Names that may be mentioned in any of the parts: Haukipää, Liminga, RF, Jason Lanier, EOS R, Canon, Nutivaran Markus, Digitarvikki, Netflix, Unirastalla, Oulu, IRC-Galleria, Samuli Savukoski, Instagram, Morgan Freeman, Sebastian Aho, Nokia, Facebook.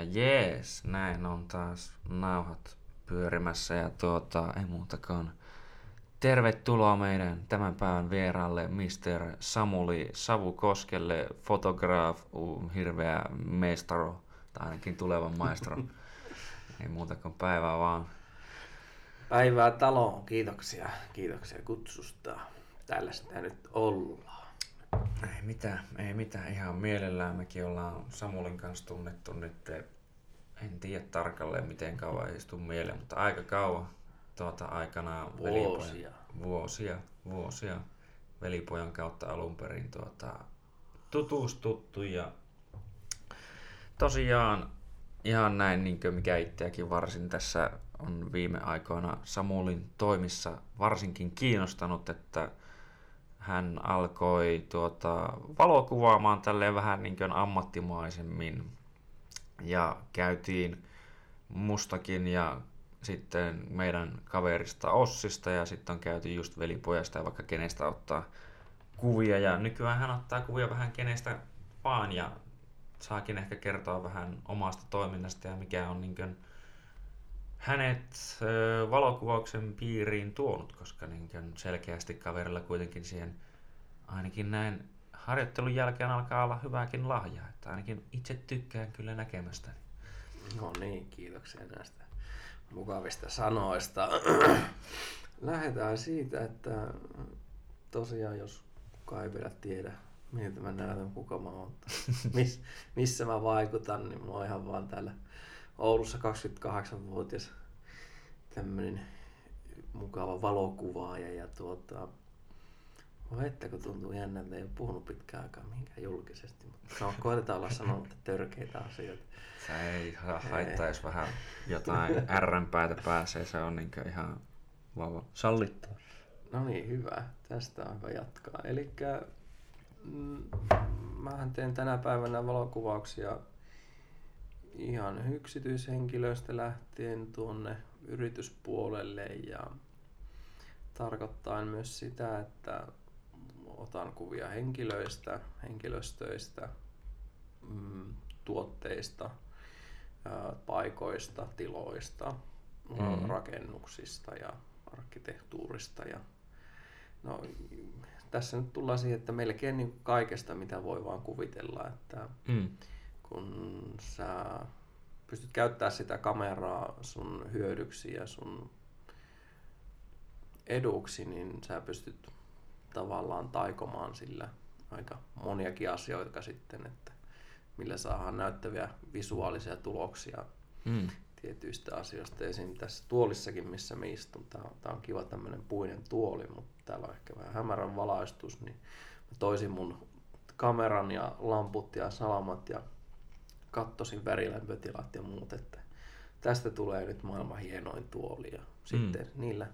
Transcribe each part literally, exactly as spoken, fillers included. Ja jees, näin on taas nauhat pyörimässä ja tuota, ei muutakaan. Tervetuloa meidän tämän päivän vieralle mister Samuli Savukoskelle, fotograaf, hirveä mestaro, tai ainakin tuleva maestro. Ei muutakaan päivää vaan. Päivää taloon, kiitoksia. Kiitoksia kutsusta. Täällä sitä nyt ollaan. Ei mitään, ei mitään, ihan mielellään. Mekin ollaan Samulin kanssa tunnettu nyt, en tiedä tarkalleen miten kauan, ei istu mieleen, mutta aika kauan tuota aikanaan vuosia. vuosia, vuosia velipojan kautta alun perin tuota, tutustuttu ja tosiaan ihan näin, niin kuin mikä itseäkin varsin tässä on viime aikoina Samulin toimissa varsinkin kiinnostanut, että hän alkoi tuota, valokuvaamaan tälleen vähän niin kuin ammattimaisemmin ja käytiin mustakin ja sitten meidän kaverista Ossista ja sitten on käyty just velipojasta ja vaikka kenestä ottaa kuvia ja nykyään hän ottaa kuvia vähän kenestä vaan ja saakin ehkä kertoa vähän omasta toiminnasta ja mikä on niin kuin hänet valokuvauksen piiriin tuonut, koska niin selkeästi kaverilla kuitenkin siihen ainakin näin harjoittelun jälkeen alkaa olla hyvääkin lahjaa, että ainakin itse tykkään kyllä näkemästäni. No niin, kiitoksia näistä mukavista sanoista. Lähdetään siitä, että tosiaan jos kukaan ei vielä tiedä, miltä mä näytän, kuka mä oon, miss, missä mä vaikutan, niin mä oon ihan vaan täällä Oulussa kaksikymmentäkahdeksanvuotias tämmöinen mukava valokuvaaja ja tuota, voi että kun tuntuu jännä, että ei ole puhunut pitkään aikaa mihinkään julkisesti, mutta no, koitetaan olla sanomatta törkeitä asioita. Se ei haittaa, jos vähän jotain R-päätä pääsee, se on niin ihan vauva sallittua. No niin, hyvä, tästä on hyvä jatkaa. Elikkä mm, mähän teen tänä päivänä valokuvauksia ihan yksityishenkilöistä lähtien tuonne yrityspuolelle ja tarkoittaa myös sitä, että otan kuvia henkilöistä, henkilöstöistä, tuotteista, paikoista, tiloista, mm. rakennuksista ja arkkitehtuurista. Ja no, tässä nyt tullaan siihen, että melkein niin kaikesta mitä voi vaan kuvitella, että mm. kun sä pystyt käyttämään sitä kameraa sun hyödyksi ja sun eduksi, niin sä pystyt tavallaan taikomaan sillä aika moniakin asioita sitten, että millä saadaan näyttäviä visuaalisia tuloksia mm. tietyistä asioista. Esimerkiksi tässä tuolissakin, missä me istun, tää on kiva tämmönen puinen tuoli, mutta täällä on ehkä vähän hämärän valaistus, niin mä toisin mun kameran ja lamput ja salamat ja kattosin värilämpötilat ja muut, että tästä tulee nyt maailman hienoin tuoli. Ja sitten mm. niillä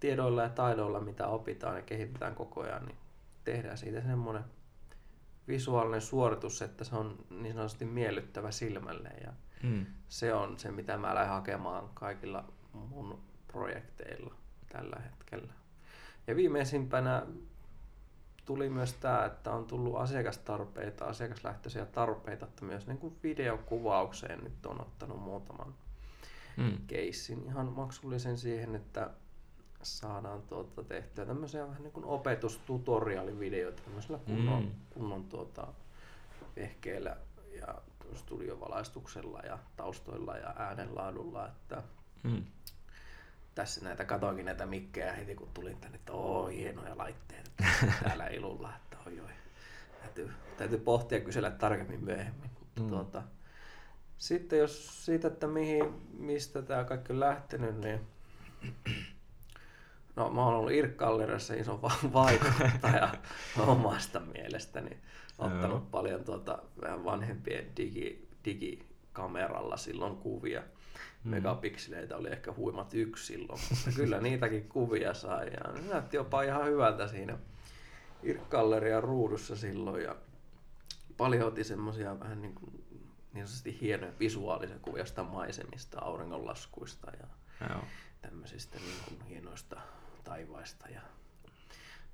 tiedoilla ja taidoilla, mitä opitaan ja kehitetään koko ajan, niin tehdään siitä semmoinen visuaalinen suoritus, että se on niin sanotusti miellyttävä silmälle. Ja mm. se on se, mitä mä lähden hakemaan kaikilla mun projekteilla tällä hetkellä. Ja viimeisimpänä tuli myös tämä, että on tullut asiakastarpeita, asiakaslähtöisiä tarpeita, että myös niin kuin videokuvaukseen nyt on ottanut muutaman mm. keissin ihan maksullisen siihen, että saadaan tuota tehtyä tämmöisiä vähän niin kuin opetustutoriaalivideoita tämmöisellä kunnon, mm. kunnon tuota vehkeillä ja studiovalaistuksella ja taustoilla ja äänenlaadulla, että mm. tässä näitä katoinkin näitä mikkejä heti kun tulin tänne, että oo hienoja laitteita täällä ilulla, että oi oi. Täytyy, täytyy pohtia ja kysellä tarkemmin myöhemmin. Mutta mm. tuota, sitten jos siitä, että mihin, mistä tämä kaikki on lähtenyt, niin no mä oon ollut I R C-Galleriassa iso vaikuttaja omasta mielestäni. Ottanut no. paljon tuota vähän vanhempien digi, digikameralla silloin kuvia. Megapikseleitä oli ehkä huimat yksi silloin, mutta kyllä niitäkin kuvia sai ja ne näytti jopa ihan hyvältä siinä I R C-Gallerian ruudussa silloin ja paljon otin semmoisia vähän niin kuin niin sanotusti hienoja visuaalisia kuvia maisemista, auringonlaskuista ja joo. tämmöisistä niin kuin hienoista taivaista ja,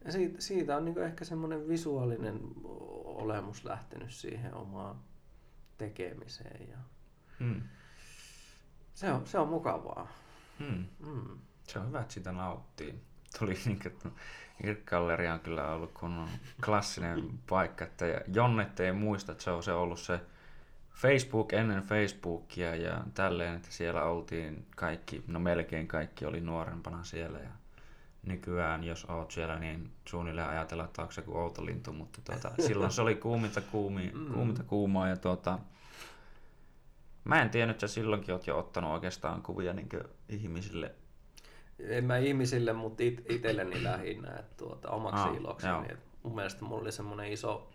ja siitä, siitä on niin kuin ehkä semmoinen visuaalinen olemus lähtenyt siihen omaan tekemiseen ja Mm. Se on, se on mukavaa. Mm. Mm. Se on hyvä, että sitä nauttii. Tuli niinkä, että I R C-Galleria on kyllä ollut kun klassinen paikka, että Jonnet ei muista, että se on se ollut se Facebook ennen Facebookia ja tälleen, että siellä oltiin kaikki, no melkein kaikki oli nuorempana siellä ja nykyään jos oot siellä, niin suunnilleen ajatellaan, että onko se kuin outolintu, mutta tuota, silloin se oli kuuminta, kuumi, kuuminta kuumaa ja tuota, mä en tiennyt, että silloinkin oot jo ottanut oikeastaan kuvia niin kuin ihmisille. En mä ihmisille, mutta it, itselleni lähinnä, että tuota, omaksi ah, ilokseni. Et mun mielestä mulla oli semmoinen iso,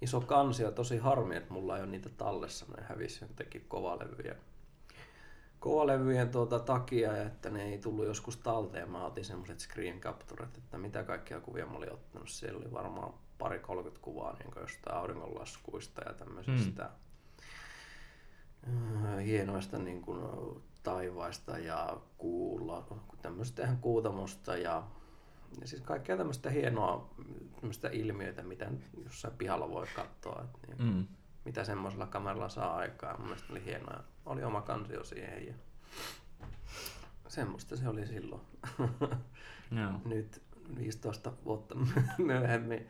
iso kansi ja tosi harmi, että mulla ei ole niitä tallessa. Ne hävisi jotenkin kovalevyjen, kovalevyjen tuota, takia, että ne ei tullut joskus talteen. Mä otin semmoiset screen capturet, että mitä kaikkia kuvia mä olin ottanut. Siellä oli varmaan pari kolmekymmentä kuvaa niin jostain auringonlaskuista ja tämmöisistä mm. hienoista niin kuin, taivaista ja kuulla, tämmöistä kuutamosta ja, ja siis kaikkea tämmöistä hienoa tämmöistä ilmiötä, mitä jossain pihalla voi katsoa, että niin, mm. mitä semmoisella kameralla saa aikaa. Mun mielestä oli hienoa. Oli oma kansio siihen ja semmoista se oli silloin. No. Nyt viisitoista vuotta myöhemmin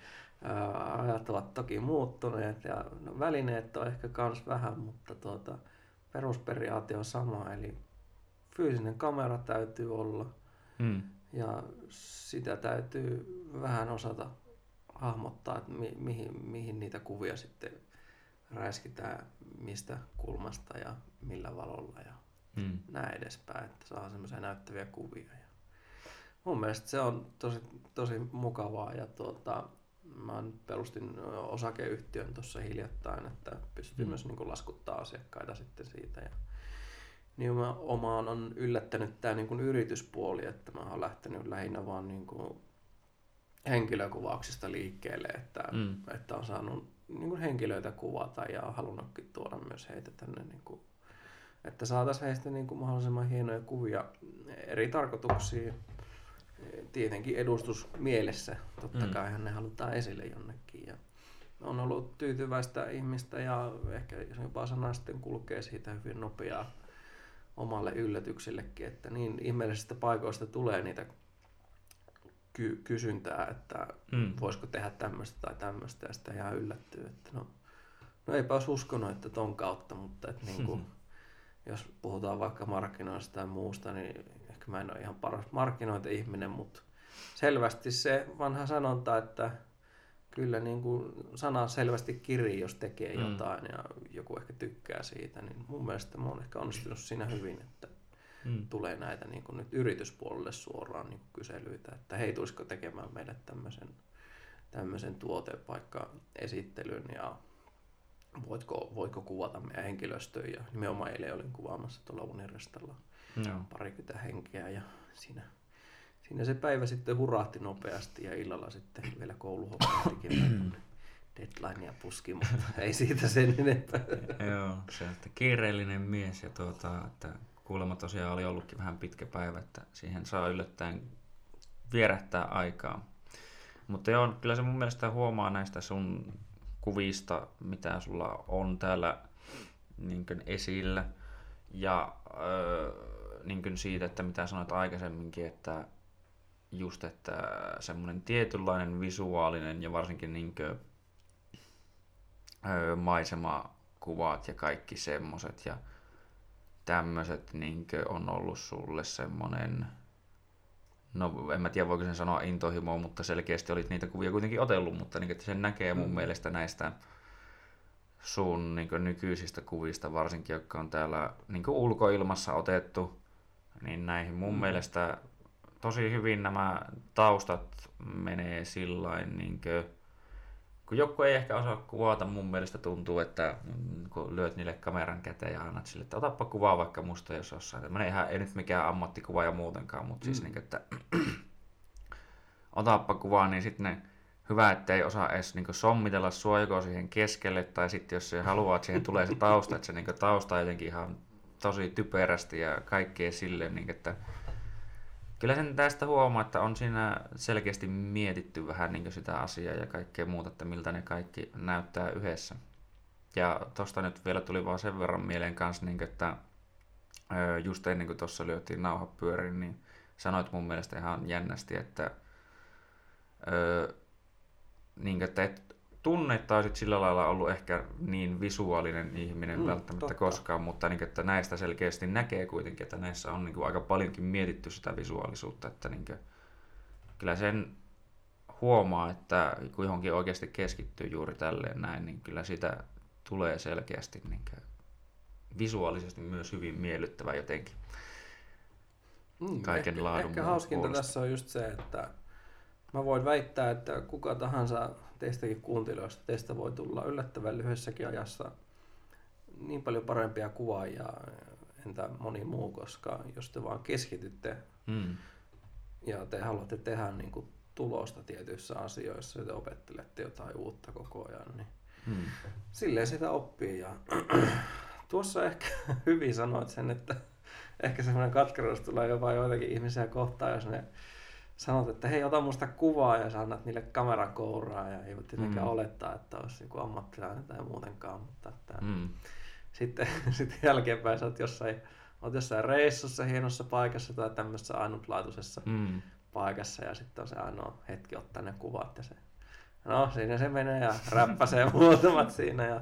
ajat ovat toki muuttuneet ja no, välineet on ehkä kans vähän, mutta tuota, perusperiaate on sama, eli fyysinen kamera täytyy olla mm. ja sitä täytyy vähän osata hahmottaa, että mi- mihin, mihin niitä kuvia sitten räiskitään, mistä kulmasta ja millä valolla ja mm. näin edespäin, että saa semmoisia näyttäviä kuvia. Ja mun mielestä se on tosi, tosi mukavaa ja tuota, mä perustin osakeyhtiön tuossa hiljattain, että pystyy mm. myös niin kuin laskuttaa asiakkaita sitten siitä. Ja niin mä omaan on yllättänyt tämä niin kuin yrityspuoli, että mä oon lähtenyt lähinnä vaan niin kuin henkilökuvauksista liikkeelle, että, mm. että on saanut niin kuin henkilöitä kuvata ja on halunnutkin tuoda myös heitä tänne, niin kuin, että saataisiin heistä niin kuin mahdollisimman hienoja kuvia eri tarkoituksiin. Tietenkin edustus mielessä, totta kai mm. ne halutaan esille jonnekin. Ja on ollut tyytyväistä ihmistä ja ehkä jopa sana sitten kulkee siitä hyvin nopeaa omalle yllätyksellekin, että niin ihmeellisistä paikoista tulee niitä ky- kysyntää, että mm. voisiko tehdä tämmöistä tai tämmöistä ja sitä ihan yllättyy, että no, no eipä olisi uskonut, että ton kautta, mutta että niin kuin, jos puhutaan vaikka markkinoista tai muusta, niin ehkä mä en ole ihan paras markkinointi-ihminen, mutta selvästi se vanha sanonta, että kyllä niin kuin sana selvästi kirii, jos tekee mm. jotain ja joku ehkä tykkää siitä, niin mun mielestä mä oon ehkä onnistunut siinä hyvin, että mm. tulee näitä niin kuin nyt yrityspuolelle suoraan niin kuin kyselyitä, että hei, tulisiko tekemään meille tämmöisen, tämmöisen tuotepaikkaesittelyn ja Voitko, voitko kuvata meidän henkilöstöä ja nimenomaan eilen olin kuvaamassa tuolla Unirastalla no. parikymmentä henkeä ja siinä, siinä se päivä sitten hurahti nopeasti ja illalla sitten vielä kouluhommat tekemään deadlinea puski, mutta ei siitä sen enempää. Joo, se on kiireellinen mies ja tuota, että kuulemma tosiaan oli ollutkin vähän pitkä päivä, että siihen saa yllättäen vierähtää aikaa. Mutta joo, kyllä se mun mielestä huomaa näistä sun kuvista, mitä sulla on täällä niin kuin esillä ja öö, niin kuin siitä, että mitä sanoit aikaisemminkin, että just, että semmoinen tietynlainen visuaalinen ja varsinkin niin kuin, öö, maisemakuvat ja kaikki semmoiset ja tämmöiset niin kuin on ollut sulle semmoinen, no en mä tiedä voiko sen sanoa intohimoa, mutta selkeästi olit niitä kuvia kuitenkin otellut, mutta niin, että sen näkee mun mm. mielestä näistä sun niin kuin nykyisistä kuvista, varsinkin jotka on täällä niin kuin ulkoilmassa otettu, niin näihin mun mm. mielestä tosi hyvin nämä taustat menee sillain, niin kuin, kun joku ei ehkä osaa kuvata, mun mielestä tuntuu, että kun lyöt niille kameran käteen ja annat sille, että otappa kuvaa vaikka musta jos jossain. Tällainen ihan, ei nyt mikään ammattikuvaaja muutenkaan, mutta mm. siis niin kuin, että otappa kuvaa, niin sitten ne hyvä, että ei osaa edes niin kuin sommitella sua joko siihen keskelle, tai sitten jos se haluaa, että siihen tulee se tausta, että se niin kuin tausta jotenkin ihan tosi typerästi ja kaikkea silleen, niin kuin, että kyllä sen tästä huomaa, että on siinä selkeästi mietitty vähän niin kuin sitä asiaa ja kaikkea muuta, että miltä ne kaikki näyttää yhdessä. Ja tuosta nyt vielä tuli vaan sen verran mieleen kanssa, niin että just ennen kuin tuossa lyötiin nauha pyöriin, niin sanoit mun mielestä ihan jännästi, että, niin että et tunneittain olisit sillä lailla ollut ehkä niin visuaalinen ihminen mm, välttämättä totta. koskaan, mutta niin, että näistä selkeästi näkee kuitenkin, että näissä on niin aika paljonkin mietitty sitä visuaalisuutta, että niin kuin, kyllä sen huomaa, että kun johonkin oikeasti keskittyy juuri tälleen näin, niin kyllä sitä tulee selkeästi niin kuin visuaalisesti myös hyvin miellyttävä jotenkin mm, kaiken ehkä, laadun. Ehkä hauskinta puolesta. Tässä on just se, että mä voin väittää, että kuka tahansa teistäkin kuuntelijoista, teistä voi tulla yllättävän lyhyessäkin ajassa niin paljon parempia kuvaajia, entä moni muu, koska jos te vaan keskitytte mm. ja te haluatte tehdä niin kuin tulosta tietyissä asioissa, ja te opettelette jotain uutta koko ajan, niin hmm. silleen sitä oppii. Ja tuossa ehkä hyvin sanoit sen, että ehkä semmoinen katkeruus tulee jopa joitakin ihmisiä kohtaan, jos ne sanot, että hei, ota musta kuvaa, ja sä annat niille kamerakouraa, ja ei voi tietenkään hmm. olettaa, että olisi joku ammattilainen tai muutenkaan, mutta että hmm. sitten, sitten jälkeenpäin sä oot jossain, oot jossain reissussa, hienossa paikassa tai tämmöisessä ainutlaatuisessa hmm. paikassa, ja sitten on se ainoa hetki ottaa ne kuvat, ja se, no siinä se menee ja räppäsee muutamat siinä, ja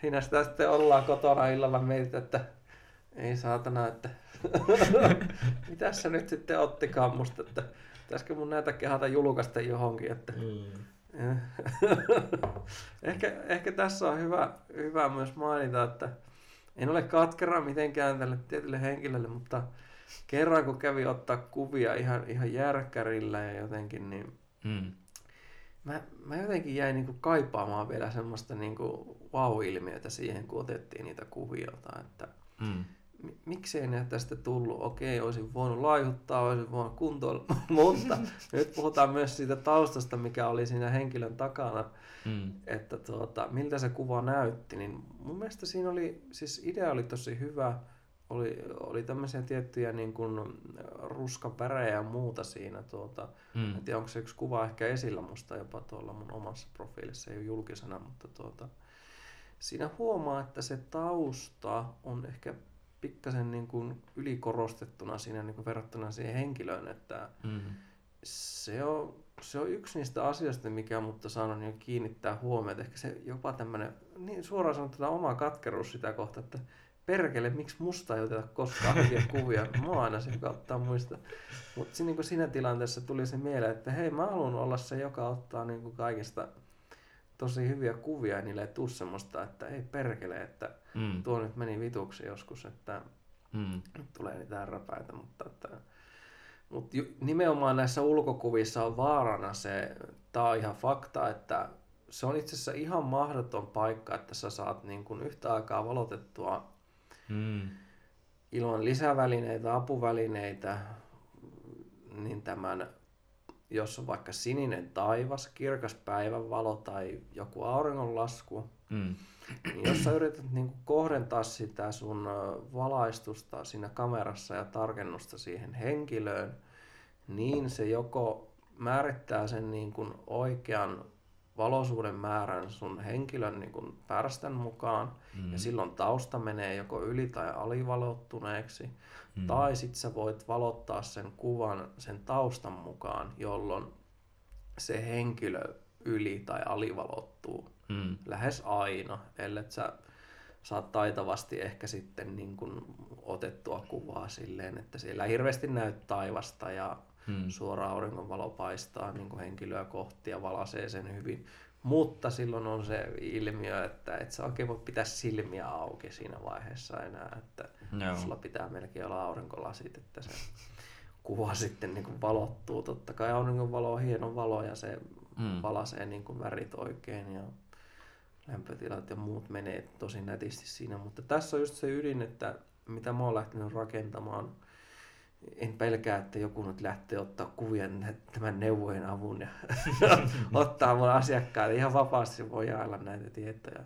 siinä sitä sitten ollaan kotona illalla, mietitään, että ei saatana, että mitäs se nyt sitten ottikaan musta, että pitäisikö mun näitä kehata julkaista johonkin, että mm. ehkä, ehkä tässä on hyvä, hyvä myös mainita, että en ole katkera mitenkään tälle tietylle henkilölle, mutta kerran kun kävi ottaa kuvia ihan, ihan järkkärillä ja jotenkin, niin mm. mä, mä jotenkin jäin niinku kaipaamaan vielä semmoista niinku wow-ilmiötä siihen, kun otettiin niitä kuviota, että mm. m- miksei ne tästä tullut, okei, olisin voinut laihuttaa, olisin voinut kuntoilla, mutta nyt puhutaan myös siitä taustasta, mikä oli siinä henkilön takana, mm. että tuota, miltä se kuva näytti, niin mun mielestä siinä oli, siis idea oli tosi hyvä, Oli, oli tämmöisiä tiettyjä niin kuin ruskavärejä ja muuta siinä. Tuota. Mm. En tiedä, onko se yksi kuva ehkä esillä musta jopa tuolla mun omassa profiilissa, ei ole julkisena, mutta tuota, siinä huomaa, että se tausta on ehkä pikkasen niin kuin ylikorostettuna siinä niin kuin verrattuna siihen henkilöön. Että mm. se, on, se on yksi niistä asioista, mikä on mutta saanut niin kiinnittää huomiota. Ehkä se jopa tämmöinen, niin suoraan sanottuna oma katkeruus sitä kohtaa, että perkele, miksi musta ei oteta koskaan hyviä kuvia, mä oon aina se, joka ottaa muista. Mutta niin siinä tilanteessa tuli se mieleen, että hei, mä haluan olla se, joka ottaa niin kaikista tosi hyviä kuvia, ja niille ei tule semmoista, että ei perkele, että mm. tuo nyt meni vituksi joskus, että mm. tulee niitä räpäitä. Mutta, että, mutta nimenomaan näissä ulkokuvissa on vaarana se, tää on ihan fakta, että se on itse asiassa ihan mahdoton paikka, että sä saat niin kuin yhtä aikaa valotettua Mm. ilman lisävälineitä, apuvälineitä, niin tämän, jos on vaikka sininen taivas, kirkas päivänvalo tai joku auringonlasku, mm. niin jos sä yrität niin kuin kohdentaa sitä sun valaistusta siinä kamerassa ja tarkennusta siihen henkilöön, niin se joko määrittää sen niin kuin oikean valoisuuden määrän sun henkilön niin kun pärstän mukaan, mm. ja silloin tausta menee joko yli- tai alivalottuneeksi, mm. tai sit sä voit valottaa sen kuvan sen taustan mukaan, jolloin se henkilö yli- tai alivalottuu mm. lähes aina, ellei sä saat taitavasti ehkä sitten niin kun otettua kuvaa silleen, että siellä hirveästi näyt taivasta ja Hmm. suora auringonvalo paistaa niin kuin henkilöä kohti ja valaisee sen hyvin. Mutta silloin on se ilmiö, että et sä oikein voi pitää silmiä auki siinä vaiheessa enää. Että no. Sulla pitää melkein olla aurinkolasit, että se kuva sitten niin kuin valottuu. Totta kai auringonvalo on hieno valo ja se hmm. valaisee niin kuin värit oikein ja lämpötilat ja muut menee tosi nätisti siinä. Mutta tässä on just se ydin, että mitä mä oon lähtenyt rakentamaan. En pelkää, että joku nyt lähtee ottaa kuvia tämän neuvojen avun ja ottaa mun asiakkaille. Ihan vapaasti voi jaella näitä tietoja.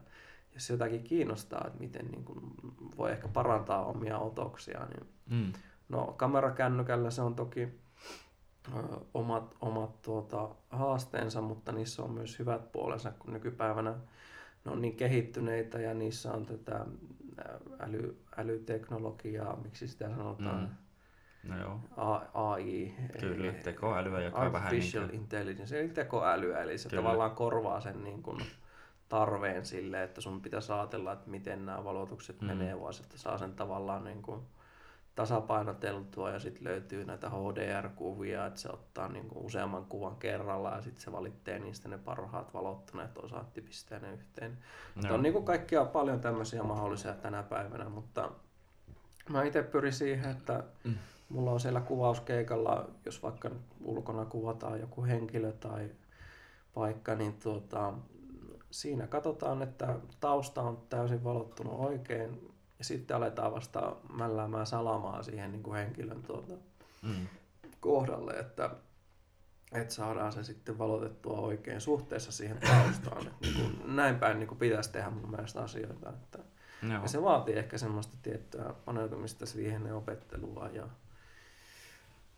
Jos jotakin kiinnostaa, että miten niin kun voi ehkä parantaa omia otoksiaan. Niin mm. No, kamerakännykällä se on toki ö, omat, omat tuota, haasteensa, mutta niissä on myös hyvät puolensa, kun nykypäivänä ne on niin kehittyneitä ja niissä on tätä äly, älyteknologiaa, miksi sitä sanotaan? Mm. No joo. A I. Kyllä, tekoälyä, joka on vähän niin kuin... Artificial intelligence, eli tekoälyä, eli se Kyllä. tavallaan korvaa sen niin kuin tarveen sille, että sun pitää saatella, että miten nämä valotukset mm. menee, vaan sitten saa sen tavallaan niin kuin tasapainoteltua ja sitten löytyy näitä H D R-kuvia, että se ottaa niin kuin useamman kuvan kerralla ja sitten se valitsee niistä ne parhaat valottuneet osaat ja pistää ne yhteen. No. On niin kuin kaikkia paljon tämmöisiä mahdollisia tänä päivänä, mutta mä itse pyrin siihen, että mm. mulla on siellä kuvauskeikalla, jos vaikka ulkona kuvataan joku henkilö tai paikka, niin tuota, siinä katsotaan, että tausta on täysin valottunut oikein ja sitten aletaan vasta mälläämään salamaa siihen niin kuin henkilön tuota, mm. kohdalle, että, että saadaan se sitten valotettua oikein suhteessa siihen taustaan. Niin näin päin niin kuin pitäisi tehdä mun mielestä asioita. Että ja se vaatii ehkä semmoista tiettyä paneutumista siihen ja opettelua. Ja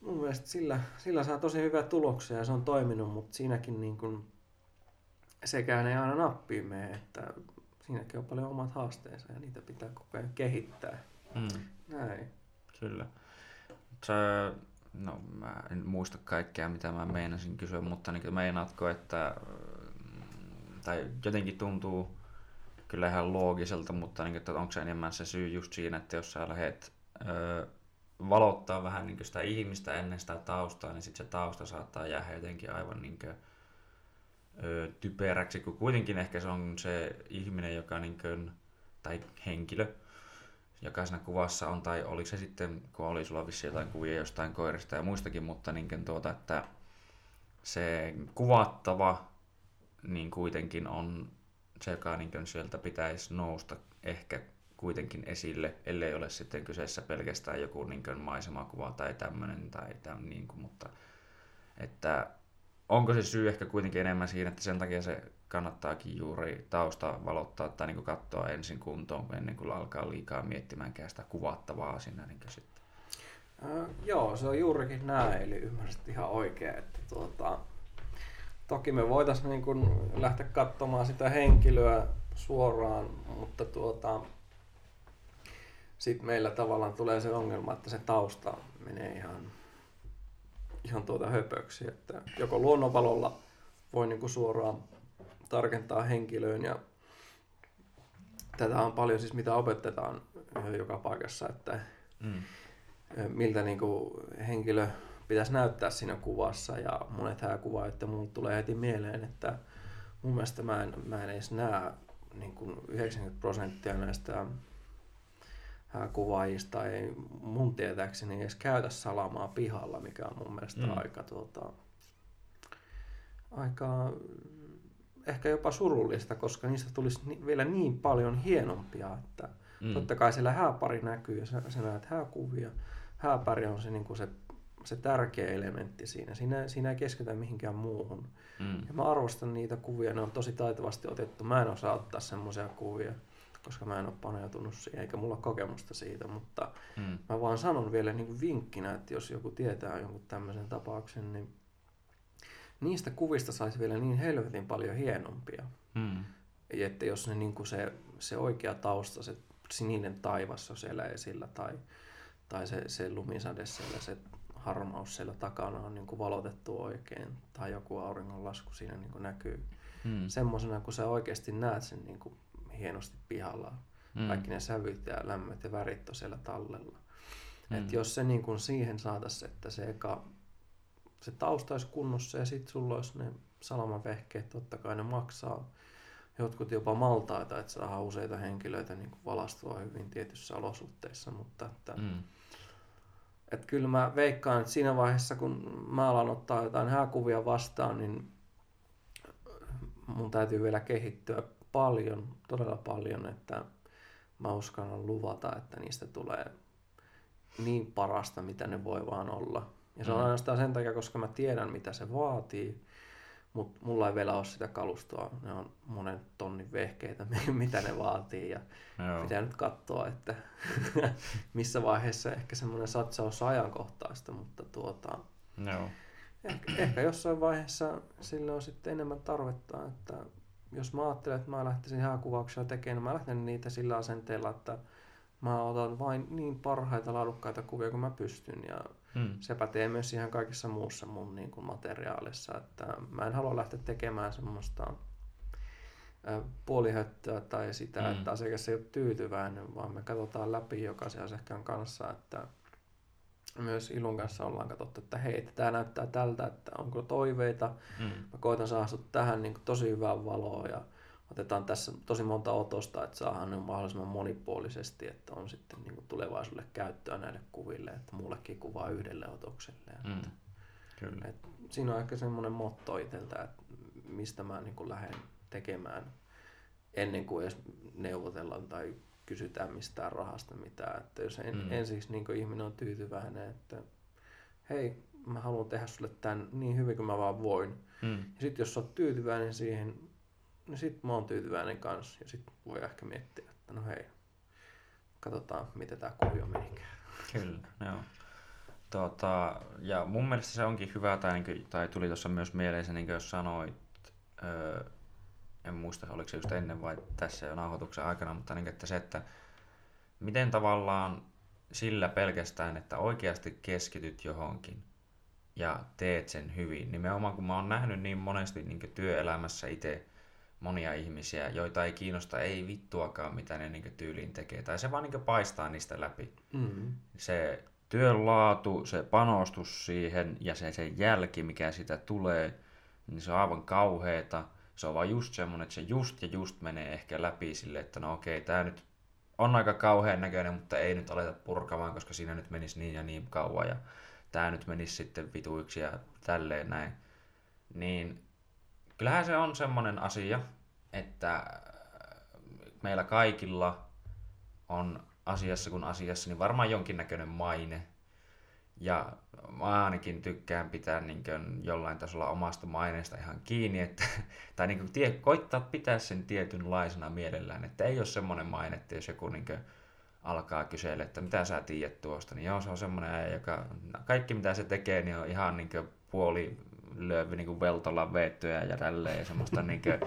mun mielestä sillä, sillä saa tosi hyviä tuloksia ja se on toiminut, mutta siinäkin niin kuin sekään ei aina nappiin mene, että siinäkin on paljon omat haasteensa ja niitä pitää koko ajan kehittää. Mm. Näin. Kyllä. Sä, no, mä en muista kaikkea, mitä mä meinasin kysyä, mutta niin meinaatko, että tai jotenkin tuntuu kyllä ihan loogiselta, mutta niin, että onko se enemmän se syy just siinä, että jos sä lähdet öö, valottaa vähän niin sitä ihmistä ennen sitä taustaa, niin sitten se tausta saattaa jäädä jotenkin aivan niin kuin, öö, typeräksi, kun kuitenkin ehkä se on se ihminen, joka niin kuin, tai henkilö, joka siinä kuvassa on, tai oliko se sitten, kun oli sulla vissiin jotain kuvia jostain koirista ja muistakin, mutta niin kuin tuota, että se kuvattava niin kuitenkin on se, joka niin sieltä pitäisi nousta ehkä kuitenkin esille, ellei ole sitten kyseessä pelkästään joku niin maisemakuva tai tämmöinen tai tämän, niin kuin, mutta että onko se syy ehkä kuitenkin enemmän siinä, että sen takia se kannattaakin juuri tausta valottaa tai niin katsoa ensin kuntoon, ennen kuin alkaa liikaa miettimäänkään sitä kuvattavaa siinä niin sitten. Äh, joo, se on juurikin näin, eli ymmärsit ihan oikein, että tuota... Toki me voitaisiin niin kuin lähteä katsomaan sitä henkilöä suoraan, mutta tuota, sitten meillä tavallaan tulee se ongelma, että se tausta menee ihan, ihan tuota höpöksi. Että joko luonnonvalolla voi niin kuin suoraan tarkentaa henkilöön ja tätä on paljon siis mitä opetetaan joka paikassa, että mm. miltä niin kuin henkilö pitäisi näyttää siinä kuvassa ja monet hääkuvat, että mulle tulee heti mieleen, että mun mielestä mä en, mä en edes näe niin kuin yhdeksänkymmentä prosenttia näistä hääkuvaajista ei mun tietääkseni edes käytä salamaa pihalla, mikä on mun mielestä mm. aika, tuota, aika ehkä jopa surullista, koska niistä tulisi ni- vielä niin paljon hienompia, että mm. totta kai siellä hääpari näkyy ja sä, sä näet hääkuvia. Hääpari on se, niin kuin se se tärkeä elementti siinä. Siinä, siinä ei keskitytä mihinkään muuhun. Mm. Ja mä arvostan niitä kuvia, ne on tosi taitavasti otettu. Mä en osaa ottaa semmoisia kuvia, koska mä en ole paneutunut siihen, eikä mulla kokemusta siitä, mutta mm. mä vaan sanon vielä niin kuin vinkkinä, että jos joku tietää jonkun tämmöisen tapauksen, niin niistä kuvista saisi vielä niin helvetin paljon hienompia. Mm. Että jos ne, niin kuin se, se oikea tausta, se sininen taivas on siellä esillä tai, tai se, se lumisade siellä, se harmaus siellä takana on niin kuin valotettu oikein tai joku auringonlasku siinä niin kuin näkyy. Mm. Semmoisena, kun sä oikeasti näet sen niin kuin hienosti pihalla. Mm. Kaikki ne sävyt ja lämmöt ja värit on siellä tallella. Mm. Et jos se niin kuin siihen saataisiin, että se eka se tausta olisi kunnossa ja sitten sulla olisi ne salamavehkeet, totta kai ne maksaa. Jotkut jopa maltaita, että saadaan useita henkilöitä niin kuin valastua hyvin tietyissä olosuhteissa, mutta että mm. että kyllä mä veikkaan, että siinä vaiheessa, kun mä alan ottaa jotain hääkuvia vastaan, niin mun täytyy vielä kehittyä paljon, todella paljon, että mä uskallan luvata, että niistä tulee niin parasta, mitä ne voi vaan olla. Ja se on ainoastaan sen takia, koska mä tiedän, mitä se vaatii, mutta mulla ei vielä ole sitä kalustoa. Ne on monen tonnin vehkeitä, mitä ne vaatii ja no. pitää nyt katsoa, että missä vaiheessa ehkä semmoinen satsaus on ajankohtaista, mutta tuota, no. ehkä, ehkä jossain vaiheessa sillä on sitten enemmän tarvetta, että jos mä ajattelen, että mä lähtisin hääkuvauksia tekemään, mä lähden niitä sillä asenteella, että mä otan vain niin parhaita laadukkaita kuvia kuin mä pystyn, ja hmm. se pätee myös ihan kaikessa muussa mun niin kuin materiaalissa, että mä en halua lähteä tekemään semmoista puolihöttöä tai sitä, hmm. että asiakas ei ole tyytyväinen, vaan me katsotaan läpi jokaisen asiakkaan kanssa, että myös Ilun kanssa ollaan katsottu, että hei, tämä näyttää tältä, että onko toiveita, mm. mä koitan saada sut tähän niin kuin tosi hyvään valoon ja otetaan tässä tosi monta otosta, että saadaan ne mahdollisimman monipuolisesti, että on sitten niin kuin tulevaisuudelle käyttöä näille kuville, että mullekin kuvaa yhdelle otokselle. Mm. Että, Kyllä. Että siinä on ehkä semmoinen motto itseltä, että mistä mä niin kuin lähden tekemään ennen kuin edes neuvotellaan tai kysytään mistään rahasta mitään, että jos en, mm. ensiksi niin kuin ihminen on tyytyväinen, että hei, mä haluan tehdä sulle tämän niin hyvin kuin mä vaan voin. Mm. Ja sit jos sä oot tyytyväinen siihen, niin sit mä oon tyytyväinen kanssa ja sit voi ehkä miettiä, että no hei, katsotaan miten tää kuvio menikään. Kyllä, joo. Tuota, ja mun mielestä se onkin hyvä, tai, niin kuin, tai tuli tuossa myös mieleen se, niin kuin jos sanoit, öö, en muista, oliko se just ennen vai tässä jo nauhoituksen aikana, mutta niin, että se, että miten tavallaan sillä pelkästään, että oikeasti keskityt johonkin ja teet sen hyvin. Nimenomaan kun mä oon nähnyt niin monesti niin työelämässä itse monia ihmisiä, joita ei kiinnosta, ei vittuakaan mitä ne niin tyyliin tekee. Tai se vaan niin paistaa niistä läpi. Mm-hmm. Se työn laatu, se panostus siihen ja se, se jälki, mikä siitä tulee, niin se on aivan kauheeta. Se on vaan just semmoinen, että se just ja just menee ehkä läpi silleen, että no okei, tää nyt on aika kauhean näköinen, mutta ei nyt aleta purkamaan, koska siinä nyt menisi niin ja niin kauan ja tää nyt menisi sitten vituiksi ja tälleen näin. Niin kyllähän se on semmoinen asia, että meillä kaikilla on asiassa kun asiassa, niin varmaan jonkinnäköinen maine. Ja mä ainakin tykkään pitää niin kuin jollain tasolla omasta maineesta ihan kiinni, että, tai niin kuin tie, koittaa pitää sen tietynlaisena mielellään, että ei ole semmoinen maine, että jos joku niin kuin alkaa kysellä, että mitä sä tiedät tuosta, niin joo, se on semmoinen, joka kaikki mitä se tekee, niin on ihan niin kuin puoli löövi niin kuin veltolla veettyä ja tälleen, ja semmoista niin kuin,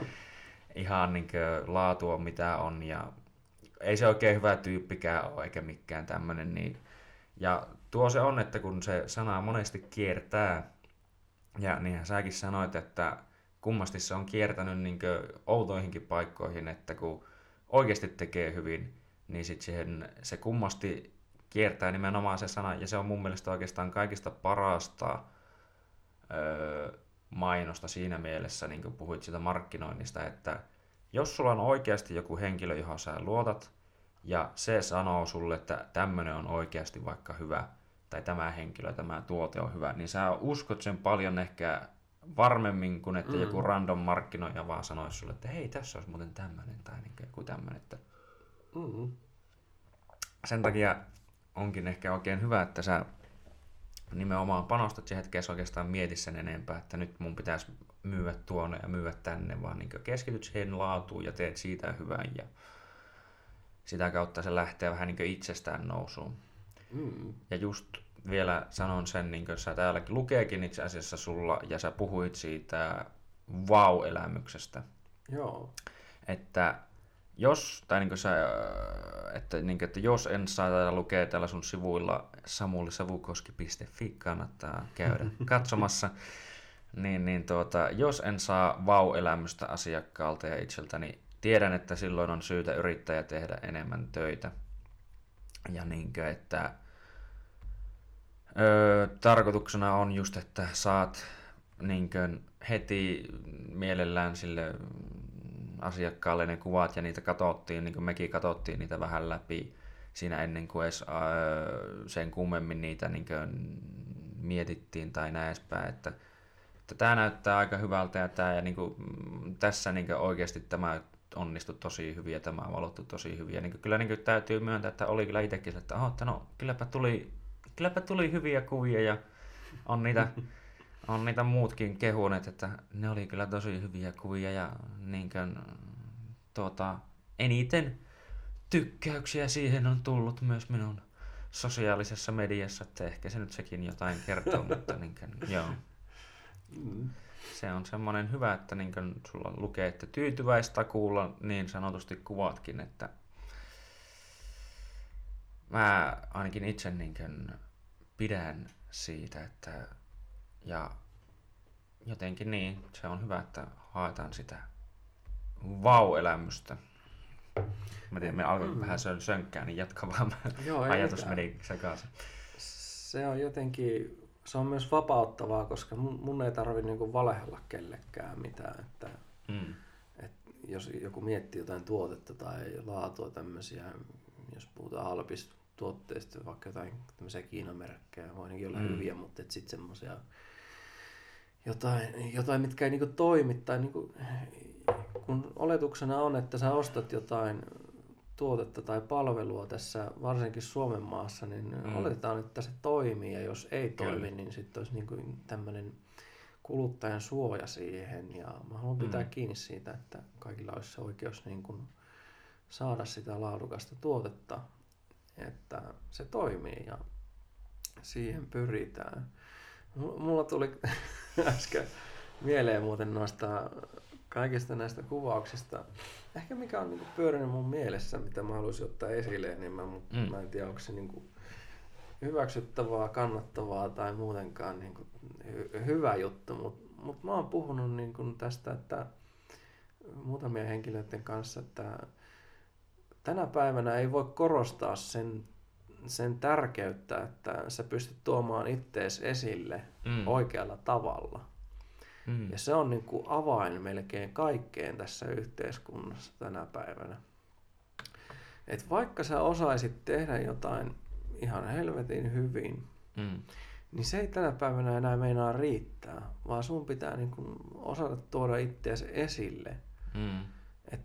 ihan niin kuin laatua mitä on, ja ei se oikein hyvä tyyppikään ole, eikä mikään tämmöinen, niin ja tuo se on, että kun se sana monesti kiertää, ja niinhän säkin sanoit, että kummasti se on kiertänyt niin kuin outoihinkin paikkoihin, että kun oikeasti tekee hyvin, niin sit siihen se kummasti kiertää nimenomaan se sana, ja se on mun mielestä oikeastaan kaikista parasta öö, mainosta siinä mielessä, niin kuin puhuit siitä markkinoinnista, että jos sulla on oikeasti joku henkilö, johon sä luotat, ja se sanoo sulle, että tämmöinen on oikeasti vaikka hyvä, tai tämä henkilö, tämä tuote on hyvä, niin sä uskot sen paljon ehkä varmemmin kuin, että mm. joku random markkinoija vaan sanoisi sulle, että hei, tässä olisi muuten tämmöinen, tai niin joku tämmöinen. Että... Mm. Sen takia onkin ehkä oikein hyvä, että sä nimenomaan panostat siihen hetkessä oikeastaan mieti sen enempää, että nyt mun pitäisi myyä tuonne ja myyä tänne, vaan niin keskityt siihen laatuun ja teet siitä hyvän ja sitä kautta se lähtee vähän niin itsestään nousuun. Mm. Ja just vielä sanon sen, niin kuin sä täälläkin lukeekin itse asiassa sulla, ja sä puhuit siitä vau-elämyksestä. Joo. Että jos, tai niin kuin sä, että, niin kuin, että jos en saa tätä lukea täällä sun sivuilla samuli savukoski piste fi, kannattaa käydä katsomassa, niin, niin tuota, jos en saa vau-elämystä asiakkaalta ja itseltäni, tiedän, että silloin on syytä yrittää ja tehdä enemmän töitä. Ja niinkö, että öö, tarkoituksena on just, että saat niinkö heti mielellään sille asiakkaalle ne kuvat ja niitä katsottiin, niin kuin mekin katsottiin niitä vähän läpi siinä ennen kuin edes, öö, sen kummemmin niitä niinkö mietittiin tai näespäin, että tämä näyttää aika hyvältä ja, tää, ja niinku, tässä niinku oikeasti tämä onnistui tosi hyvin ja tämä valottu tosi hyvin. Ja niinku, kyllä niinku täytyy myöntää, että oli kyllä itsekin, että, oh, että no, kylläpä, tuli, kylläpä tuli hyviä kuvia ja on niitä, on niitä muutkin kehuneet, että ne oli kyllä tosi hyviä kuvia ja niinku, tuota, eniten tykkäyksiä siihen on tullut myös minun sosiaalisessa mediassa, että ehkä se nyt sekin jotain kertoo, mutta niinku, joo. Mm. Se on semmoinen hyvä, että niin kuin sulla lukee, että tyytyväistakuulla niin sanotusti kuvatkin, että mä ainakin itse niin kuin pidän siitä, että ja jotenkin niin, se on hyvä, että haetaan sitä vau-elämystä. Mä tiedän, me alkoi mm. vähän sönkkään, niin jatka vaan. Joo, ajatus meni sekaisin. Se on jotenkin, se on myös vapauttavaa, koska mun ei tarvitse niinku valehella kellekään mitään. Että, mm. et jos joku miettii jotain tuotetta tai laatua tämmöisiä, jos puhutaan halpista tuotteista, vaikka jotain tämmöisiä Kiinamerkkejä, voi ainakin olla mm. hyviä, mutta sitten semmoisia jotain, jotain, mitkä ei niinku toimi tai niinku, kun oletuksena on, että sä ostat jotain tuotetta tai palvelua tässä, varsinkin Suomen maassa, niin mm. oletetaan, että se toimii, ja jos ei toimi, Kyllä. niin sitten olisi niinku tämmöinen kuluttajan suoja siihen, ja mä haluan pitää mm. kiinni siitä, että kaikilla olisi se oikeus niinku saada sitä laadukasta tuotetta, että se toimii, ja siihen pyritään. Mulla tuli äsken mieleen muuten noista kaikista näistä kuvauksista. Ehkä mikä on niinku pyörinyt mun mielessä, mitä mä haluaisin ottaa esille, niin mä, mm. mä en tiedä, onko se niinku hyväksyttävää, kannattavaa tai muutenkaan niinku hy- hyvä juttu, mutta mut mä oon puhunut niinku tästä, että muutamien henkilöiden kanssa, että tänä päivänä ei voi korostaa sen, sen tärkeyttä, että sä pystyt tuomaan ittees esille mm. oikealla tavalla. Mm. Ja se on niin kuin avain melkein kaikkeen tässä yhteiskunnassa tänä päivänä. Et vaikka sä osaisit tehdä jotain ihan helvetin hyvin, mm. niin se ei tänä päivänä enää meinaa riittää, vaan sun pitää niin kuin osata tuoda itseäsi esille. Mm. Et,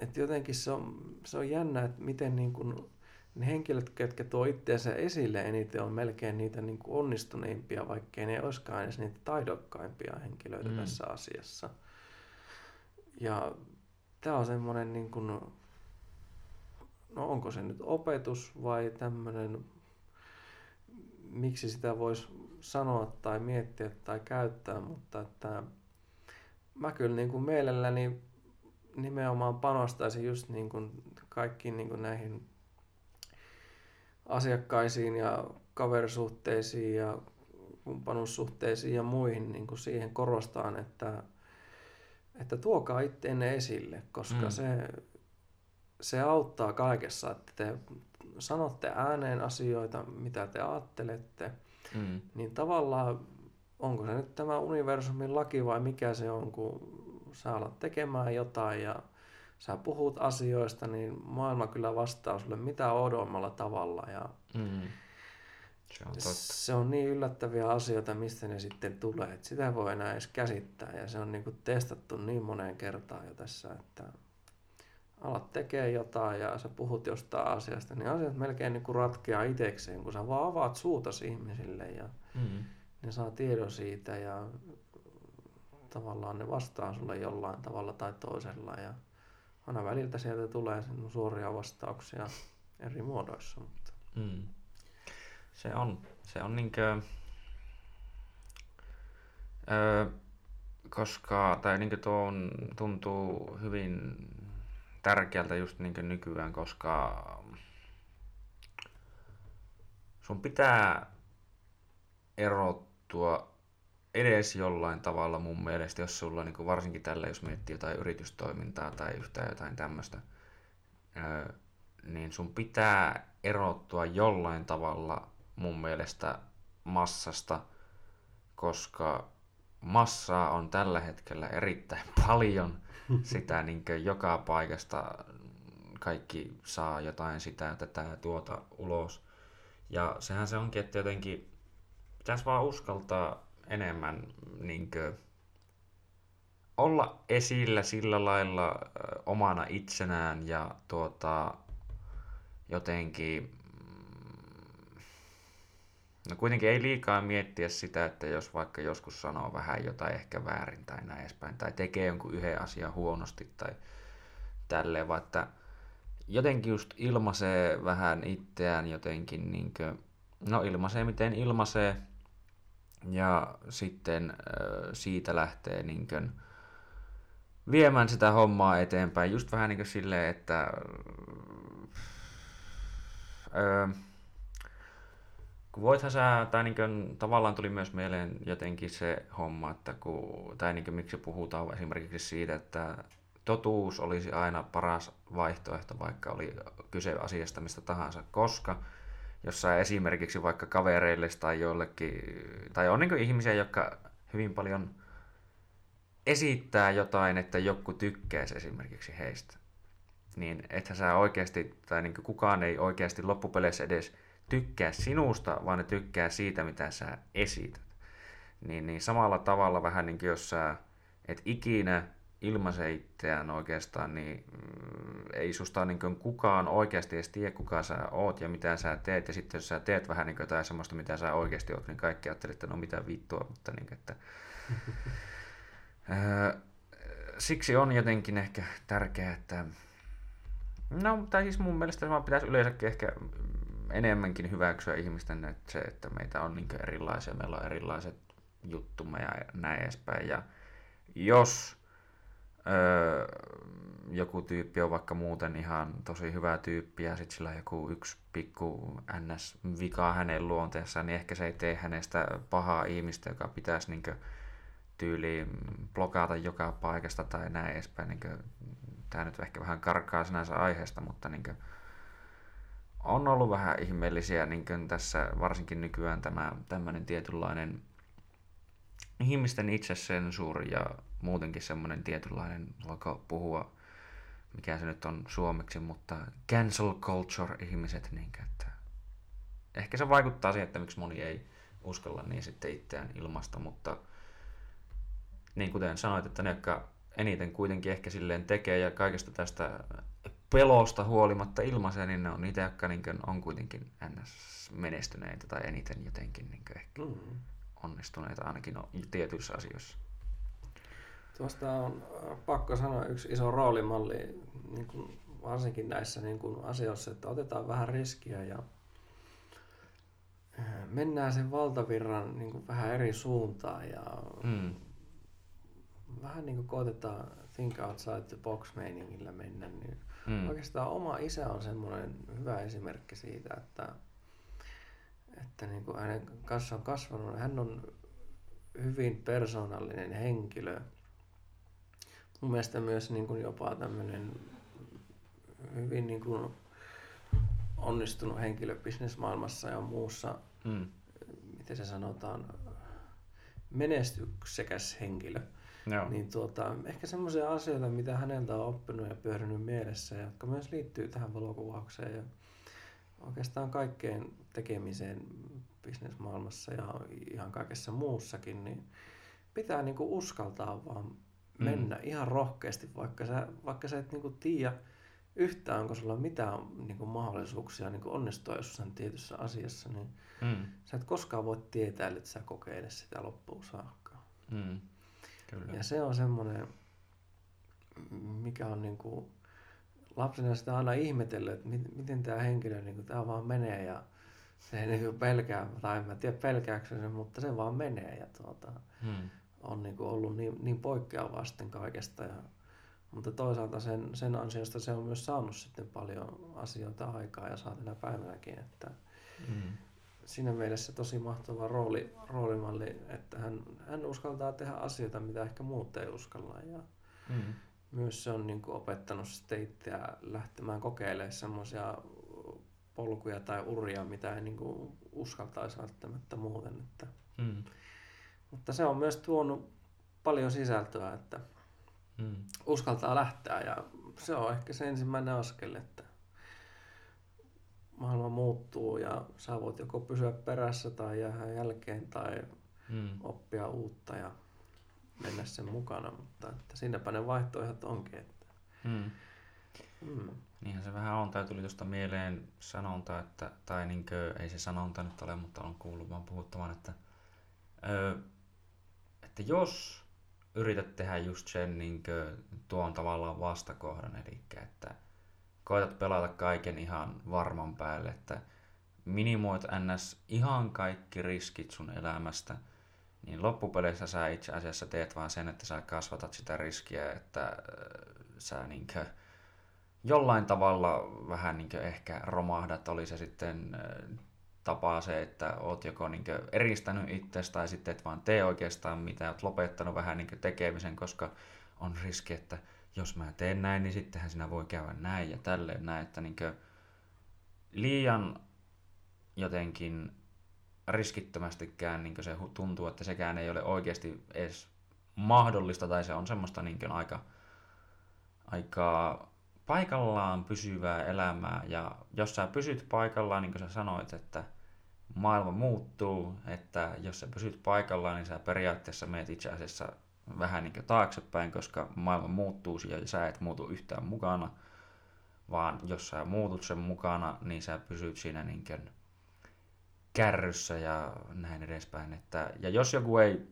et jotenkin se on, se on jännä, että miten niin kuin ne henkilöt, ketkä tuo itseänsä esille eniten, on melkein niitä niin kuin onnistuneimpia, vaikkei ne olisikaan edes niitä taidokkaimpia henkilöitä mm. tässä asiassa. Ja tämä on semmoinen, niin kuin, no onko se nyt opetus vai tämmöinen, miksi sitä voisi sanoa tai miettiä tai käyttää, mutta että mä kyllä niin kuin mielelläni nimenomaan panostaisin just niin kuin kaikkiin niin kuin näihin asiakkaisiin ja kaverisuhteisiin ja kumppanuussuhteisiin ja muihin, niin kuin siihen korostaan, että, että tuokaa itteenne esille, koska mm. se, se auttaa kaikessa, että te sanotte ääneen asioita, mitä te ajattelette, mm. niin tavallaan onko se nyt tämä universumin laki vai mikä se on, kun sä alat tekemään jotain ja sä puhut asioista, niin maailma kyllä vastaa sulle mitä odommalla tavalla. Ja mm. se, on se on niin yllättäviä asioita, mistä ne sitten tulee, että sitä voi enää edes käsittää. Ja se on niinku testattu niin moneen kertaan jo tässä, että alat tekee jotain ja sä puhut jostain asiasta, niin asiat melkein niinku ratkeaa itsekseen, kun sä vaan avaat suutas ihmisille ja mm. ne saa tiedon siitä ja tavallaan ne vastaa sulle jollain tavalla tai toisella ja aina väliltä sieltä tulee suoria vastauksia eri muodoissa, mutta mm. se on se on niinkö öö, koska tai niinkö tuo tuntuu hyvin tärkeältä just niinkö nykyään, koska sun pitää erottua edes jollain tavalla mun mielestä, jos sulla niin kuin varsinkin tällä, jos miettii jotain yritystoimintaa tai yhtään jotain tämmöistä, niin sun pitää erottua jollain tavalla mun mielestä massasta, koska massaa on tällä hetkellä erittäin paljon sitä niin kuin joka paikasta, kaikki saa jotain sitä, tätä tuota ulos. Ja sehän se onkin, että jotenkin pitäisi vaan uskaltaa enemmän niin kuin olla esillä sillä lailla ö, omana itsenään ja tuota, jotenkin no kuitenkin ei liikaa miettiä sitä, että jos vaikka joskus sanoo vähän jotain ehkä väärin tai näin edespäin tai tekee jonkun yhden asian huonosti tai tälleen, vaan että jotenkin just ilmaisee vähän itseään jotenkin niin kuin, no ilmaisee miten ilmaisee ja sitten siitä lähtee niin kuin viemään sitä hommaa eteenpäin. Just vähän niin kuin silleen, että öö, kun voithan sä, tai niin kuin, tavallaan tuli myös mieleen jotenkin se homma, että kun, tai niin kuin, miksi puhutaan esimerkiksi siitä, että totuus olisi aina paras vaihtoehto, vaikka oli kyse asiasta mistä tahansa, koska jos sä esimerkiksi vaikka kavereille tai jollekin, tai on niin kuin ihmisiä, jotka hyvin paljon esittää jotain, että joku tykkäisi esimerkiksi heistä, niin ethän sä oikeasti, tai niin kuin kukaan ei oikeasti loppupeleissä edes tykkää sinusta, vaan ne tykkää siitä, mitä sä esität. Niin, niin samalla tavalla vähän niin kuin jos sä et ikinä ilmaise itseään oikeastaan, niin mm, ei susta niin kuin kukaan oikeasti edes tiedä, kuka sä oot ja mitä sä teet. Ja sitten jos sä teet vähän niin kuin jotain semmoista, mitä sä oikeasti oot, niin kaikki ajattelee, että no mitä vittua, mutta niin kuin, että... Siksi on jotenkin ehkä tärkeää, että... No, tai siis mun mielestä pitäisi yleensäkin ehkä enemmänkin hyväksyä ihmisten, että se, että meitä on niin erilaisia, meillä on erilaiset juttumme ja näin edespäin. Ja jos öö, joku tyyppi on vaikka muuten ihan tosi hyvä tyyppi ja sitten sillä on joku yksi pikku ns-vika hänen luonteessaan, niin ehkä se ei tee hänestä pahaa ihmistä, joka pitäisi niin tyyliin blokata joka paikasta tai näin edespäin. Niin kuin, tämä nyt ehkä vähän karkaa sinänsä aiheesta, mutta niin kuin, on ollut vähän ihmeellisiä niin kuin tässä varsinkin nykyään tämä tämmöinen tietynlainen ihmisten itsesensuuri ja muutenkin semmoinen tietynlainen, voiko puhua, mikä se nyt on suomeksi, mutta cancel culture-ihmiset. Niin kuin, että ehkä se vaikuttaa siihen, että miksi moni ei uskalla niin sitten itseään ilmaista, mutta niin kuten sanoit, että ne, jotka eniten kuitenkin ehkä silleen tekee ja kaikesta tästä pelosta huolimatta ilmaisee, niin ne on niitä, jotka niin kuin on kuitenkin ns. Menestyneitä tai eniten jotenkin niin kuin ehkä mm-hmm. onnistuneita ainakin on tietyissä asioissa. Tuosta on pakko sanoa yksi iso roolimalli niin kuin varsinkin näissä niin kuin asioissa, että otetaan vähän riskiä ja mennään sen valtavirran niin kuin vähän eri suuntaan ja mm. vähän niin kuin koetetaan think outside the box -meiningillä mennä, niin mm. oikeastaan oma isä on semmoinen hyvä esimerkki siitä, että, että niin kuin hänen kanssaan on kasvanut. Hän on hyvin persoonallinen henkilö. Mun mielestä myös niin kuin jopa tämmöinen hyvin niin kuin onnistunut henkilö businessmaailmassa ja muussa, mm. miten se sanotaan, menestyksekäs henkilö. No. Niin tuota, ehkä semmoisia asioita, mitä häneltä on oppinut ja pyörinyt mielessä, jotka myös liittyy tähän valokuvaukseen ja oikeastaan kaikkeen tekemiseen bisnesmaailmassa ja ihan kaikessa muussakin, niin pitää niinku uskaltaa vaan mennä mm. ihan rohkeasti, vaikka sä, vaikka sä et niinku tiedä yhtään, onko sulla mitään niinku mahdollisuuksia niinku onnistua jossain tietyssä asiassa, niin mm. sä et koskaan voi tietää, että sä kokeile sitä loppuun saakka. Mm. Kyllä. Ja se on semmoinen, mikä on niinku lapsena sitä aina ihmetellyt, että miten tämä henkilö niinku tää vaan menee ja se ei niinku pelkää, tai en mä tiedä pelkääkseni sen, mutta se vaan menee ja tuota, hmm. on niinku ollut niin, niin poikkeavaa sitten kaikesta. Ja, mutta toisaalta sen, sen ansiosta se on myös saanut sitten paljon asioita aikaa ja saa tänä päivänäkin. Että hmm. siinä mielessä tosi mahtava rooli, roolimalli, että hän, hän uskaltaa tehdä asioita, mitä ehkä muut ei uskalla. Ja mm. myös se on niin kuin opettanut sitten itseä lähtemään kokeilemaan semmoisia polkuja tai uria, mitä ei niin kuin uskaltaisi välttämättä muuten. Että. Mm. Mutta se on myös tuonut paljon sisältöä, että mm. uskaltaa lähteä ja se on ehkä se ensimmäinen askel, että maailma muuttuu ja sä voit joko pysyä perässä tai jäädä jälkeen tai mm. oppia uutta ja mennä sen mukana, mutta että siinäpä ne vaihtoehdot onkin. Että. Mm. Mm. Niinhän se vähän on, tai tuli tuosta mieleen sanonta, että, tai niinkö, ei se sanonta nyt ole, mutta on kuullut vaan puhuttavan, että, ö, että jos yrität tehdä just sen niinkö, tuon tavallaan vastakohdan, eli että koetat pelata kaiken ihan varman päälle, että minimoit ns. Ihan kaikki riskit sun elämästä niin loppupeleissä sä itse asiassa teet vaan sen, että sä kasvatat sitä riskiä, että sä niinkö jollain tavalla vähän niinkö ehkä romahdat, oli se sitten tapaa se, että oot joko niinkö eristänyt itsestä tai sitten et vaan tee oikeastaan mitään, oot lopettanut vähän niinkö tekemisen, koska on riski, että jos mä teen näin, niin sittenhän siinä voi käydä näin ja tälleen näin, että niinkö liian jotenkin riskittömästikään niin se tuntuu, että sekään ei ole oikeasti edes mahdollista, tai se on semmoista niin aika, aika paikallaan pysyvää elämää, ja jos sä pysyt paikallaan, niin kuin sä sanoit, että maailma muuttuu, että jos sä pysyt paikallaan, niin sä periaatteessa meet itse asiassa vähän niin taaksepäin, koska maailma muuttuu ja sä et muutu yhtään mukana, vaan jos sä muutut sen mukana, niin sä pysyt siinä niin kärryssä ja näin edespäin. Että, ja jos joku ei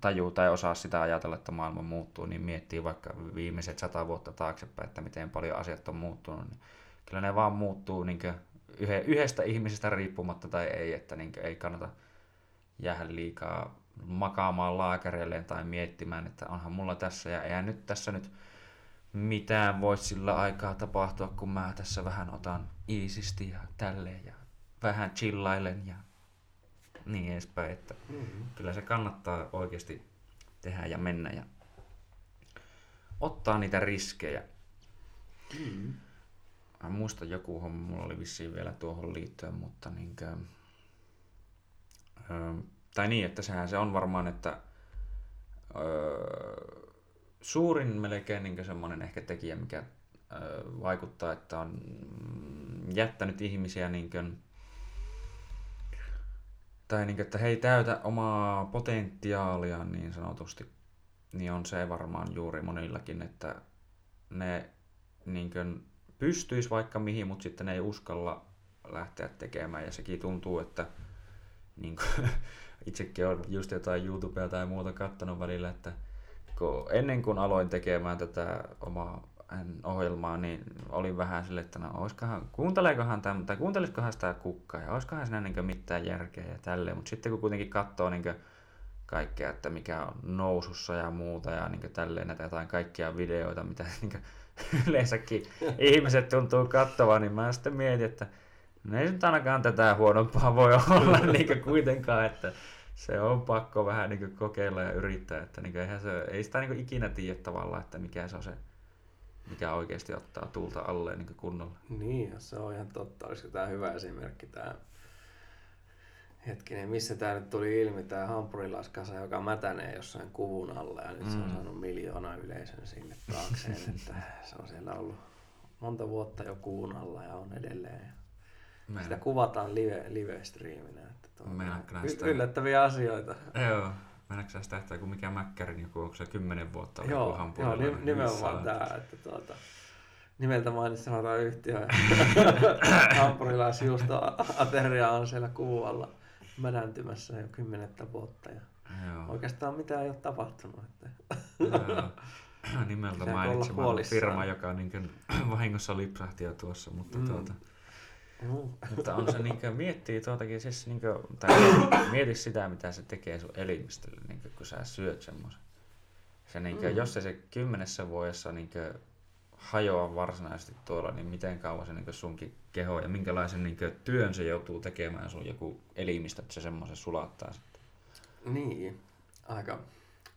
tajuu tai osaa sitä ajatella, että maailma muuttuu, niin miettii vaikka viimeiset sata vuotta taaksepäin, että miten paljon asiat on muuttunut. Niin kyllä ne vaan muuttuu niin yhdestä ihmisestä riippumatta tai ei, että niin ei kannata jäädä liikaa makaamaan laakereilleen tai miettimään, että onhan mulla tässä ja eihän nyt tässä nyt mitään voi sillä aikaa tapahtua, kun mä tässä vähän otan iisisti ja tälleen ja vähän chillailen ja niin edespäin, että mm-hmm. kyllä se kannattaa oikeasti tehdä ja mennä ja ottaa niitä riskejä. Mm-hmm. Mä muistan joku homma, mulla oli vissiin vielä tuohon liittyen, mutta niinkö, ö, tai niin, että sehän se on varmaan, että ö, suurin melkein niinkö semmoinen ehkä tekijä, mikä ö, vaikuttaa, että on jättänyt ihmisiä niinkö tai niin, että he ei täytä omaa potentiaaliaan niin sanotusti, niin on se varmaan juuri monillakin, että ne niin kuin pystyisi vaikka mihin, mutta sitten ne ei uskalla lähteä tekemään. Ja sekin tuntuu, että niin kuin, itsekin olen just jotain YouTubea tai muuta katsonut välillä, että kun ennen kuin aloin tekemään tätä omaa ohjelmaa, niin olin vähän silleen, että no oiskohan, kuunteleekohan tämän, tai kuuntelisikohan sitä kukkaa, ja oiskohan siinä niin mitään järkeä ja tälleen, mutta sitten kun kuitenkin katsoo niin kaikkea, että mikä on nousussa ja muuta, ja niin tälleen näitä jotain kaikkia videoita, mitä niin yleensäkin ihmiset tuntuu katsomaan, niin mä sitten mietin, että no ei nyt ainakaan tätä huonompaa voi olla niin kuitenkaan, että se on pakko vähän niin kokeilla ja yrittää, että niin eihän se, ei sitä niin ikinä tiedä tavallaan, että mikä se on se, mikä oikeasti ottaa tuulta alle niin kunnolla. Niin, se on ihan totta. Olisiko tämä hyvä esimerkki? Tämä... Hetkinen, missä tämä nyt tuli ilmi? Tämä hampurilaiskasa, joka mätänee jossain kuvun alle ja nyt mm. se on saanut miljoona yleisön sinne taakseen. Että se on siellä ollut monta vuotta jo kuvun alla ja on edelleen. Meillä... Sitä kuvataan live, live-striiminä. Sitä... Yllättäviä asioita. Joo. Mennäänkö sä sitä, että joku mikä mäkkärin, joku, onko se kymmenen vuotta oli joku hampuolella? Joo, niin nimenomaan tämä, että tuota, nimeltä mainitsemataan yhtiö. Hampurilaisjuusto ateria on siellä kuvalla mädäntymässä jo kymmenettä vuotta. Ja oikeastaan mitään ei ole tapahtunut. Että. Joo, nimeltä mainitsemataan firma, joka niin vahingossa lipsahti jo tuossa, mutta mm. tuota... No. Mutta on se niinkö, miettii tuotakin, siis niinkö, tai mieti sitä, mitä se tekee sun elimistölle, niinkö, kun sä syöt semmoisen. Se niinkö, mm. jos ei se kymmenessä vuodessa niinkö hajoa varsinaisesti tuolla, niin miten kauan se niinkö sunkin keho ja minkälaisen niinkö työn se joutuu tekemään sun joku elimistö, että se semmoisen sulattaa sitten. Niin, aika,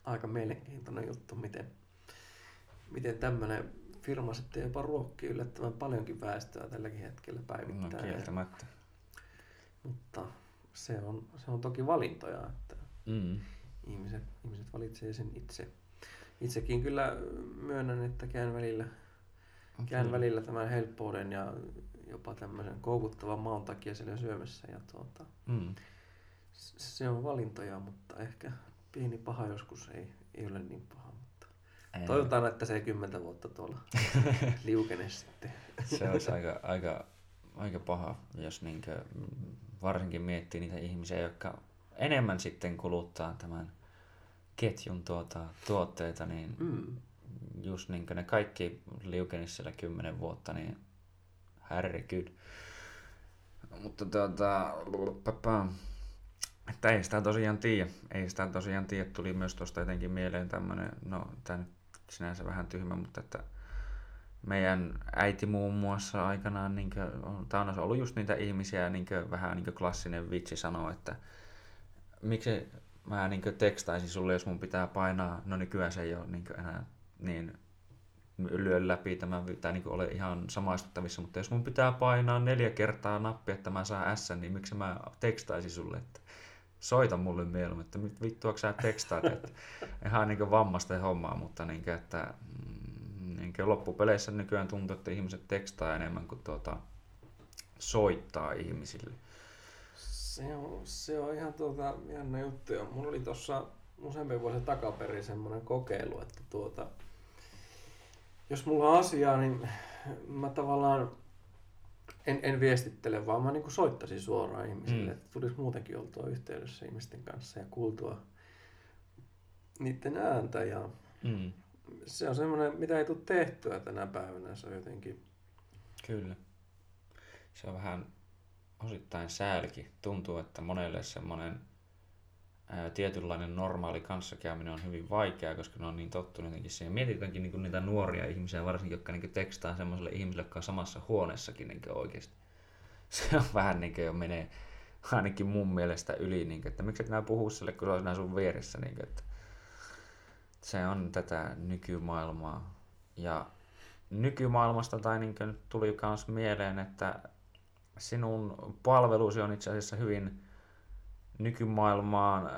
aika mielenkiintoinen juttu, miten, miten tämmöinen firma sitten jopa ruokkii yllättävän paljonkin väestöä tälläkin hetkellä päivittäin. No kieltämättä. Mutta se on, se on toki valintoja, että mm. ihmiset, ihmiset valitsee sen itse. Itsekin kyllä myönnän, että käyn välillä, okay. käyn välillä tämän helppouden ja jopa tämmöisen koukuttavan maun takia siellä syömässä. Ja tuota, mm. se on valintoja, mutta ehkä pieni paha joskus ei, ei ole niin paha. Toivotaan, että se ei kymmentä vuotta tuolla liukene sitten. Se olisi aika, aika, aika paha, jos niinkö varsinkin miettii niitä ihmisiä, jotka enemmän sitten kuluttaa tämän ketjun tuota, tuotteita, niin mm. just niinkö ne kaikki liukenisi siellä kymmenen vuotta, niin härry kyllä. Mutta tuota, Että ei sitä tosiaan tiedä. Ei sitä tosiaan tiedä. Tuli myös tuosta jotenkin mieleen tämmöinen, no tämä nyt sinänsä vähän tyhmä, mutta että meidän äiti muun muassa aikanaan, niin kuin, tämä on ollut just niitä ihmisiä, niin kuin, vähän niin kuin klassinen vitsi sanoo, että miksi mä niin kuin tekstaisin sulle, jos mun pitää painaa, no nykyään se ei ole niin kuin enää niin lyö läpi, tämä pitää niin kuin ole ihan samaistuttavissa, mutta jos mun pitää painaa neljä kertaa nappia, että mä saan S, niin miksi mä tekstaisin sulle, että soita mulle mieluummin, että vittuako sä tekstaat, että ihan niin kuin vammaisten hommaa, mutta niin kuin, että niin kuin loppupeleissä nykyään tuntuu, että ihmiset tekstaa enemmän kuin tuota, soittaa ihmisille. Se on, se on ihan tuota, jännä juttu. Mulla oli tuossa useampi vuosi takaperin semmoinen kokeilu, että tuota, jos mulla on asiaa, niin mä tavallaan en, en viestittele, vaan mä niin soittaisin suoraan ihmisille. Mm. Tulisi muutenkin oltua yhteydessä ihmisten kanssa ja kuultua niiden ääntä. Ja mm. Se on semmoinen, mitä ei tule tehtyä tänä päivänä. Se on jotenkin... Kyllä. Se on vähän osittain säälki. Tuntuu, että monelle semmoinen ää, tietynlainen normaali kanssakäyminen on hyvin vaikeaa, koska ne on niin tottunut jotenkin siihen. Mietitäänkin niin niitä nuoria ihmisiä, varsinkin jotka niin tekstaa semmoiselle ihmiselle, joka on samassa huoneessakin niin oikeasti. Se on vähän niin kuin jo menee ainakin mun mielestä yli, niin että miksi et nää puhu sille, kun se olisi nää sun vieressä. Niin kuin, että se on tätä nykymaailmaa. Ja nykymaailmasta tai niin kuin tuli myös mieleen, että sinun palvelusi on itse asiassa hyvin nykymaailmaan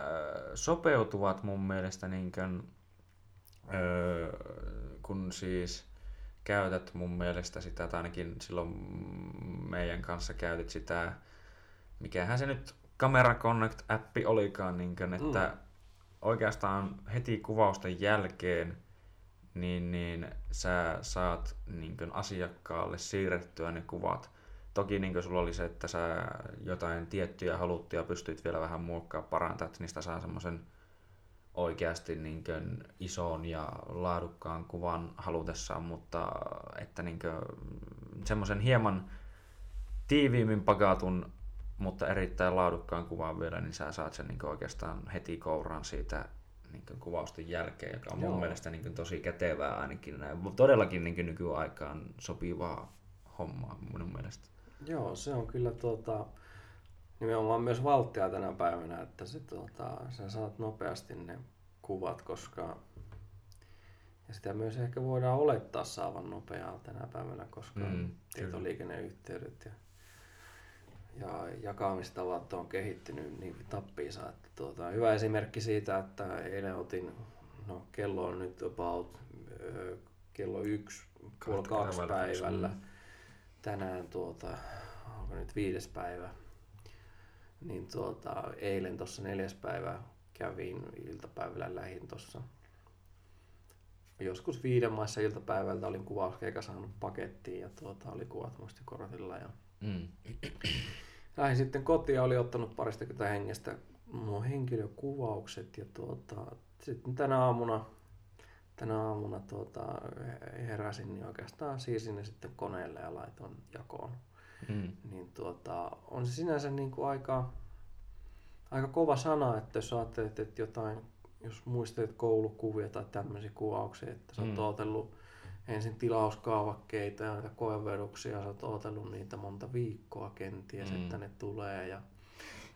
sopeutuvat mun mielestä, niin kuin, kun siis käytät mun mielestä sitä, tai ainakin silloin meidän kanssa käytit sitä, mikähän se nyt Camera Connect-appi olikaan, niin kuin, että mm. oikeastaan heti kuvausten jälkeen niin, niin sä saat niin kuin asiakkaalle siirrettyä ne kuvat. Toki niin sulla oli se, että sä jotain tiettyjä haluttuja pystyt vielä vähän muokkaa parantaa, että niistä saa semmoisen oikeasti niin kuin ison ja laadukkaan kuvan halutessaan, mutta että niin kuin semmoisen hieman tiiviimmin pakatun, mutta erittäin laadukkaan kuvan vielä, niin sä saat sen niin kuin oikeastaan heti kouraan siitä niin kuin kuvausten jälkeen, joka on Joo. mun mielestä niin kuin tosi kätevää ainakin. Todellakin niin kuin nykyaikaan sopivaa hommaa mun mielestä. Joo, se on kyllä tuota, nimenomaan myös valttia tänä päivänä, että se, tuota, sä saat nopeasti ne kuvat, koska ja sitä myös ehkä voidaan olettaa saavan nopeaa tänä päivänä, koska mm, tietoliikenneyhteydet ja, ja jakamistavat on kehittynyt niin tappiinsa. Että tuota, hyvä esimerkki siitä, että eilen otin, no kello on nyt about kello yksi, puoli kaksi päivällä. Tänään tuota, onko nyt viides päivä, niin tuota, eilen tuossa neljäs päivä kävin iltapäivällä lähin tuossa. Joskus viiden maissa iltapäivältä olin kuvauskeikka saanut pakettiin ja tuota, oli kuvat muistikortilla. Ja... Mm. Lähin sitten kotiin ja oli ottanut paristakymmentä hengestä nuo henkilökuvaukset ja tuota, sitten tänä aamuna Tänä aamuna tuota, heräsin, niin oikeastaan siirsin ne sitten koneelle ja laitoin jakoon. Mm. Niin tuota, on se sinänsä niin kuin aika, aika kova sana, että jos ajattelet, että jotain, jos muistelet koulukuvia tai tämmöisiä kuvauksia, että sä oot mm. ootellut ensin tilauskaavakkeita ja näitä koeveruksia, sä oot ootellut niitä monta viikkoa kenties, mm. että ne tulee ja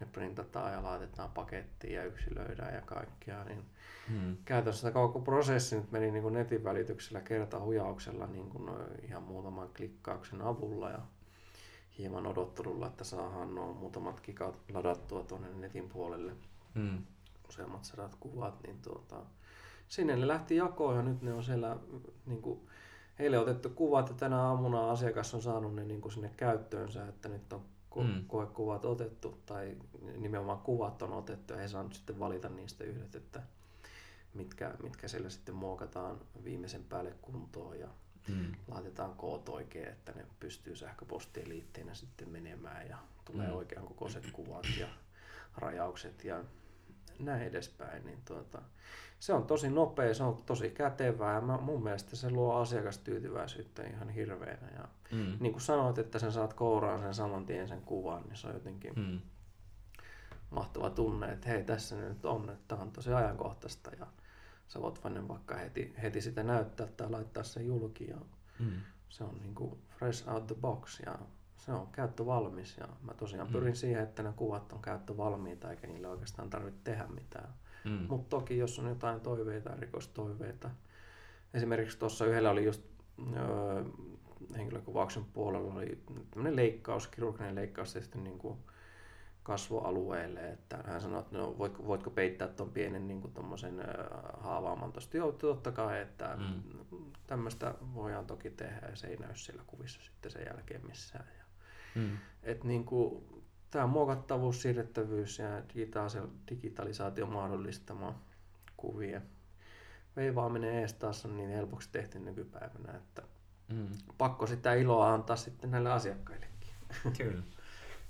ne printataan ja laitetaan pakettiin ja yksilöidään ja kaikkia. Niin hmm. Käytännössä koko prosessi nyt meni niin kuin netin välityksellä kertahujauksella niin kuin ihan muutaman klikkauksen avulla ja hieman odottelulla, että saadaan nuo muutamat gigat ladattua tuonne netin puolelle. Hmm. Useammat sadat kuvat. Niin tuota, sinne ne lähti jakoon ja nyt ne on siellä... Niin kuin, heille otettu kuvat ja tänä aamuna asiakas on saanut ne niin kuin sinne käyttöönsä, että nyt on Mm. koekuvat otettu tai nimenomaan kuvat on otettu ja he saaneet sitten valita niistä yhdet, että mitkä, mitkä siellä sitten muokataan viimeisen päälle kuntoon ja mm. laitetaan koot oikein, että ne pystyy sähköpostiin liitteenä sitten menemään ja tulee mm. oikean kokoiset kuvat ja rajaukset ja näin edespäin. Niin tuota, se on tosi nopea, se on tosi kätevää ja mä, mun mielestä se luo asiakastyytyväisyyttä ihan hirveänä. Ja mm. niin kuin sanoit, että sen saat kouraan sen saman tien sen kuvan, niin se on jotenkin mm. mahtava tunne, että hei, tässä nyt on, että tämä on tosi ajankohtaista ja sä voit vain vaikka heti, heti sitä näyttää tai laittaa sen julki ja mm. se on niin kuin fresh out the box ja se on käyttövalmis ja mä tosiaan pyrin mm. siihen, että ne kuvat on käyttövalmiita eikä niille oikeastaan tarvitse tehdä mitään. Mm. Mutta toki jos on jotain toiveita, erikoistoiveita, esimerkiksi tuossa yhdellä oli just öö, henkilökuvauksen puolella oli tämmöinen leikkaus, kirurginen leikkaus tehty niin kuin kasvoalueelle, että hän sanoi, että no, voitko, voitko peittää tuon pienen niin kuin tommosen haavaaman tuosta joutuu, totta kai, että mm. tämmöistä voidaan toki tehdä ja se ei näy siellä kuvissa sitten sen jälkeen missään. Ja, mm. et niin kuin, tämä muokattavuus, siirrettävyys ja digitalisaatio mahdollistama kuvien veivaaminen ees taas on niin helpoksi tehty nykypäivänä, että mm. pakko sitä iloa antaa sitten näille asiakkaillekin. Kyllä.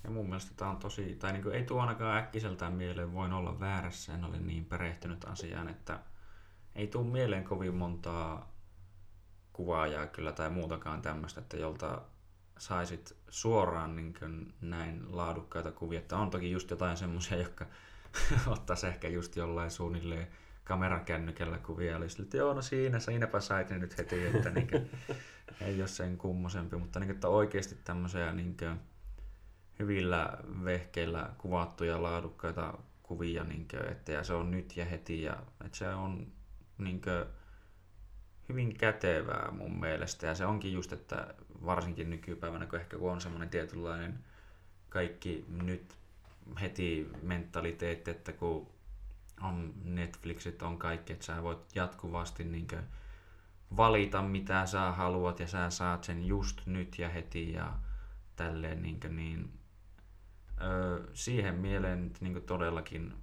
Ja mun mielestä tämä on tosi, tai niin kuin ei tuo ainakaan äkkiseltään mieleen, voin olla väärässä, en ole niin perehtynyt asiaan, että ei tule mieleen kovin montaa kuvaajaa kyllä tai muutakaan tämmöistä, että jolta saisit suoraan niin kuin näin laadukkaita kuvia, että on toki just jotain semmoisia, jotka ottaisi ehkä just jollain suunnilleen kamerakännykällä kuvia, oli sille, että joo, no siinä, siinäpä sait ne nyt heti, että niin kuin, ei ole sen kummosempi, mutta niin kuin, että oikeasti tämmöisiä niin kuin hyvillä vehkeillä kuvattuja laadukkaita kuvia, niin kuin, että ja se on nyt ja heti, ja että se on niin kuin hyvin kätevää mun mielestä, ja se onkin just, että varsinkin nykypäivänä, kun ehkä kun on semmoinen tietynlainen kaikki nyt heti mentaliteetti, että kun on Netflixit, on kaikki, että sä voit jatkuvasti niin kuin valita mitä sä haluat, ja sä saat sen just nyt ja heti, ja tälleen niin kuin, niin, öö, siihen mieleen että, niin kuin todellakin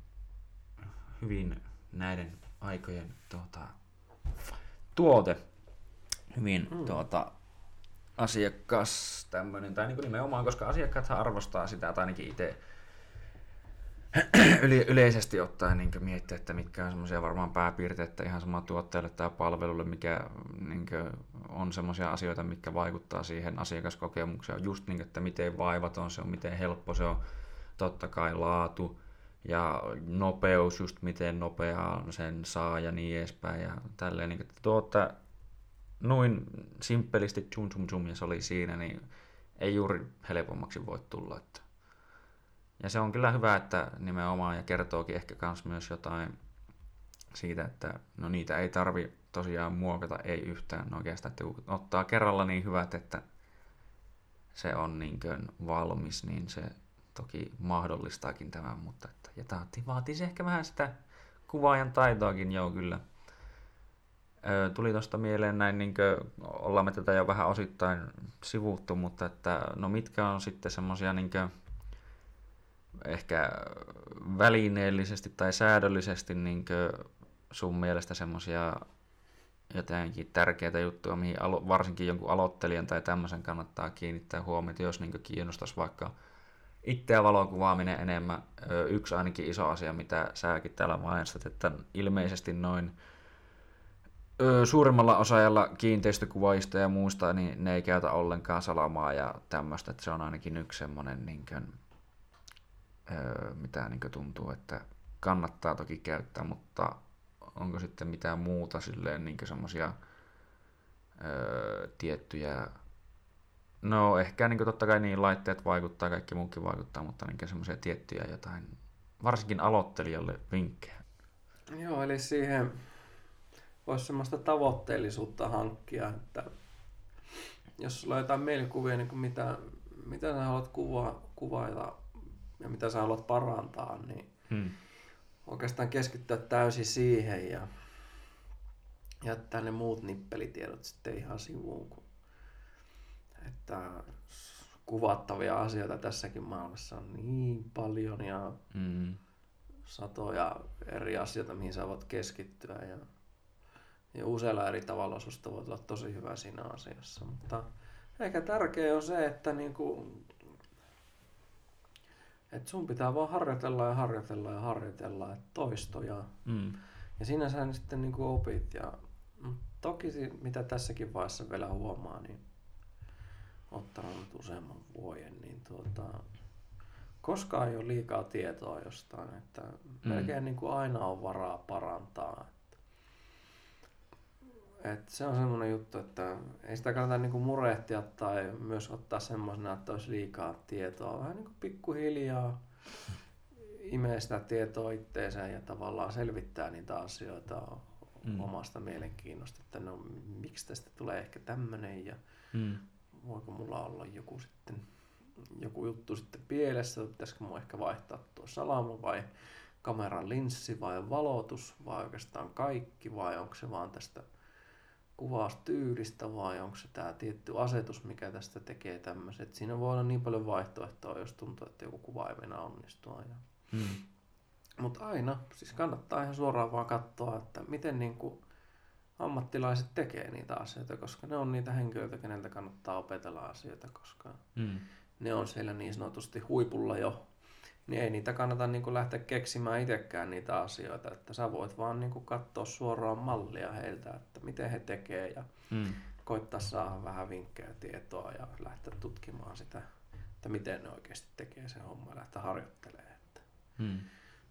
hyvin näiden aikojen tuota, tuote, hyvin mm. tuota, asiakas tämmöinen, tai niin kuin nimenomaan, koska asiakkaathan arvostaa sitä, tai ainakin itse yleisesti ottaen niin kuin miettiä, että mitkä on semmoisia varmaan pääpiirteitä ihan sama tuotteelle tai palvelulle, mikä niin kuin on semmoisia asioita, mitkä vaikuttaa siihen asiakaskokemukseen. Just niin, että miten vaivaton se on, miten helppo se on, totta kai laatu ja nopeus, just miten nopeaa sen saa ja niin edespäin. Ja tälleen, niin kuin, että tuota, noin simppelisti zoom, zoom, zoom ja se oli siinä, niin ei juuri helpommaksi voi tulla, että ja se on kyllä hyvä, että nimenomaan ja kertookin ehkä kans myös jotain siitä, että no niitä ei tarvi tosiaan muokata, ei yhtään no oikeastaan, että kun ottaa kerralla niin hyvät, että se on niin kuin valmis, niin se toki mahdollistaakin tämän, mutta että, ja tämä vaatisi ehkä vähän sitä kuvaajan taitoakin, joo kyllä. Öö, tuli tuosta mieleen näin, niin kuin ollaan me tätä jo vähän osittain sivuttu, mutta että no mitkä on sitten semmoisia niin kuin ehkä välineellisesti tai säädöllisesti niin sun mielestä semmoisia jotenkin tärkeitä juttuja, mihin alo- varsinkin jonkun aloittelijan tai tämmöisen kannattaa kiinnittää huomiota, jos niin kiinnostaisi vaikka itseä valokuvaaminen enemmän. Yksi ainakin iso asia, mitä säkin täällä mainitsit, että ilmeisesti noin suurimmalla osalla kiinteistökuvaajista ja muista, niin ne ei käytä ollenkaan salamaa ja tämmöistä, että se on ainakin yksi semmoinen niin mitä niin kuin tuntuu, että kannattaa toki käyttää, mutta onko sitten mitään muuta silleen niin kuin semmosia öö, tiettyjä, no ehkä niin kuin totta kai niin laitteet vaikuttaa, kaikki muukin vaikuttaa, mutta niin kuin semmoisia tiettyjä jotain, varsinkin aloittelijalle vinkkejä. Joo, eli siihen voisi semmoista tavoitteellisuutta hankkia, että jos sulla on jotain mielikuvia, niin mitä, mitä sä haluat kuvaa, kuvailla, ja mitä sä haluat parantaa, niin hmm. oikeastaan keskittyä täysin siihen ja jättää ne muut nippelitiedot sitten ihan sivuun. Kun, että kuvattavia asioita tässäkin maailmassa on niin paljon ja hmm. satoja eri asioita, mihin sä voit keskittyä. Ja, ja useilla eri tavalla susta voit olla tosi hyvä siinä asiassa. Mutta ehkä tärkeä on se, että niinku että sun pitää vaan harjoitella ja harjoitella ja harjoitella, että toistoja. Mm. Ja siinä sä sitten niin kuin opit. Ja toki se, mitä tässäkin vaiheessa vielä huomaa, niin ottanut useamman vuoden, niin tuota, koskaan ei ole liikaa tietoa jostain, että melkein mm. niin kuin aina on varaa parantaa. Et se on semmoinen juttu, että ei sitä kannata niinku murehtia tai myös ottaa semmoisena, että olisi liikaa tietoa. Vähän niinku pikkuhiljaa imee sitä tietoa itteensä ja tavallaan selvittää niitä asioita mm. omasta mielenkiinnosta, että no miksi tästä tulee ehkä tämmöinen ja mm. voiko mulla olla joku, sitten, joku juttu sitten pielessä, pitäisikö mun ehkä vaihtaa tuo salama vai kameran linssi vai valotus vai oikeastaan kaikki vai onko se vaan tästä kuvaustyylistä vai onko se tämä tietty asetus, mikä tästä tekee tämmöiset. Siinä voi olla niin paljon vaihtoehtoa, jos tuntuu, että joku kuva ei mennä onnistua. Hmm. Mutta aina, siis kannattaa ihan suoraan vaan katsoa, että miten niinku ammattilaiset tekee niitä asioita, koska ne on niitä henkilöitä, keneltä kannattaa opetella asioita, koska hmm. ne on siellä niin sanotusti huipulla jo. Niin ei niitä kannata niinku lähteä keksimään itsekään niitä asioita, että sä voit vaan niinku katsoa suoraan mallia heiltä, että miten he tekee ja mm. koittaa saada vähän vinkkejä, tietoa ja lähteä tutkimaan sitä, että miten ne oikeasti tekee sen homman ja lähteä harjoittelemaan. Mm.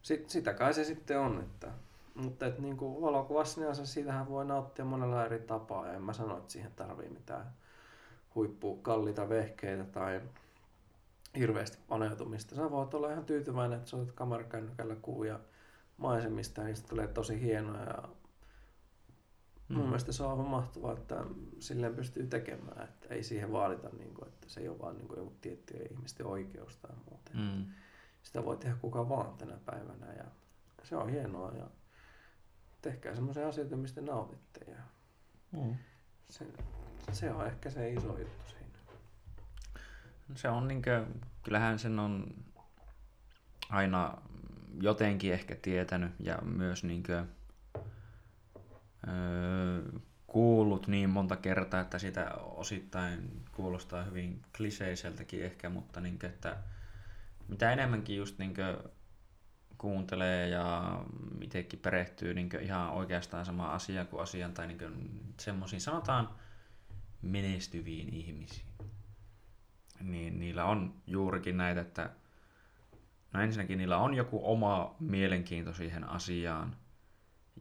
Sit, sitä kai se sitten on, että, mutta et niinku valokuvassa sinänsä siitähän voi nauttia monella eri tapaa ja en mä sano, että siihen tarvii mitään huippukalliita vehkeitä tai hirveästi paneutumista. Sä voit olla ihan tyytyväinen, että sä otat kamerakännykällä kuvia maisemista ja niistä tulee tosi hienoja. Ja mm. mun mielestä se on aivan mahtavaa, että silleen pystyy tekemään. Että ei siihen vaadita, että se ei ole vaan joku tiettyjen ihmisten oikeus tai muuten. Mm. Sitä voi tehdä kuka vaan tänä päivänä ja se on hienoa. Ja tehkää semmoisia asioita, mistä nautitte. Ja mm. se, se on ehkä se iso juttu siinä. Se on niinkö, kyllähän sen on aina jotenkin ehkä tietänyt ja myös niinkö, öö, kuullut niin monta kertaa, että sitä osittain kuulostaa hyvin kliseiseltäkin ehkä, mutta niinkö, että mitä enemmänkin just niinkö kuuntelee ja itsekin perehtyy niinkö ihan oikeastaan samaan asiaan kuin asiaan tai niinkö semmoisiin sanotaan menestyviin ihmisiin. Niin niillä on juurikin näitä, että no ensinnäkin niillä on joku oma mielenkiinto siihen asiaan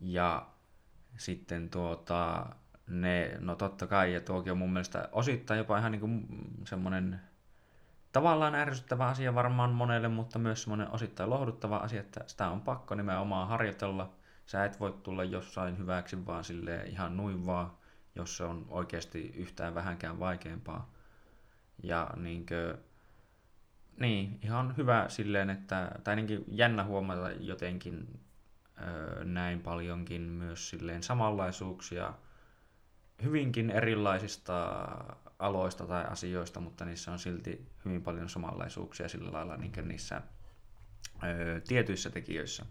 ja sitten tuota, ne, no totta kai, ja tuokin on mun mielestä osittain jopa ihan niin kuin semmoinen tavallaan ärsyttävä asia varmaan monelle, mutta myös semmoinen osittain lohduttava asia, että sitä on pakko nimenomaan harjoitella. Sä et voi tulla jossain hyväksi vaan silleen ihan nuin vaan, jos se on oikeasti yhtään vähänkään vaikeampaa. Ja niinkö, niin, ihan hyvä silleen, että, tai ainakin jännä huomata jotenkin öö, näin paljonkin myös silleen samanlaisuuksia hyvinkin erilaisista aloista tai asioista, mutta niissä on silti hyvin paljon samanlaisuuksia sillä lailla niinkö niissä öö, tietyissä tekijöissä.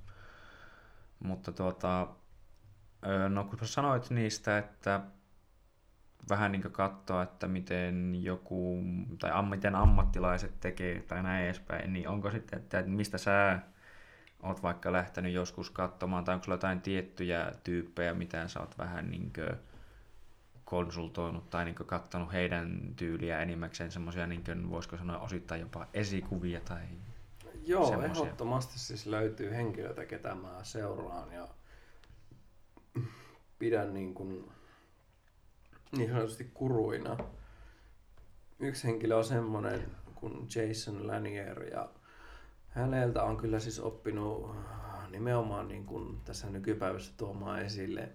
Mutta tuota, öö, no kun sanoit niistä, että vähän niin kuin katsoa, että miten joku, tai miten ammattilaiset tekee, tai näin edespäin, niin onko sitten, että mistä sä oot vaikka lähtenyt joskus katsomaan, tai onko sulla jotain tiettyjä tyyppejä, mitä sä oot vähän niin kuin konsultoinut, tai niin kuin katsonut heidän tyyliä enimmäkseen, semmoisia niin kuin, voisiko sanoa, osittain jopa esikuvia, tai joo, semmoisia. Ehdottomasti siis löytyy henkilöitä, ketä mä seuraan, ja pidän niin kuin niin sanotusti kuruina. Yksi henkilö on semmoinen kuin Jason Lanier ja häneltä on kyllä siis oppinut nimenomaan niin kuin tässä nykypäivässä tuomaan esille,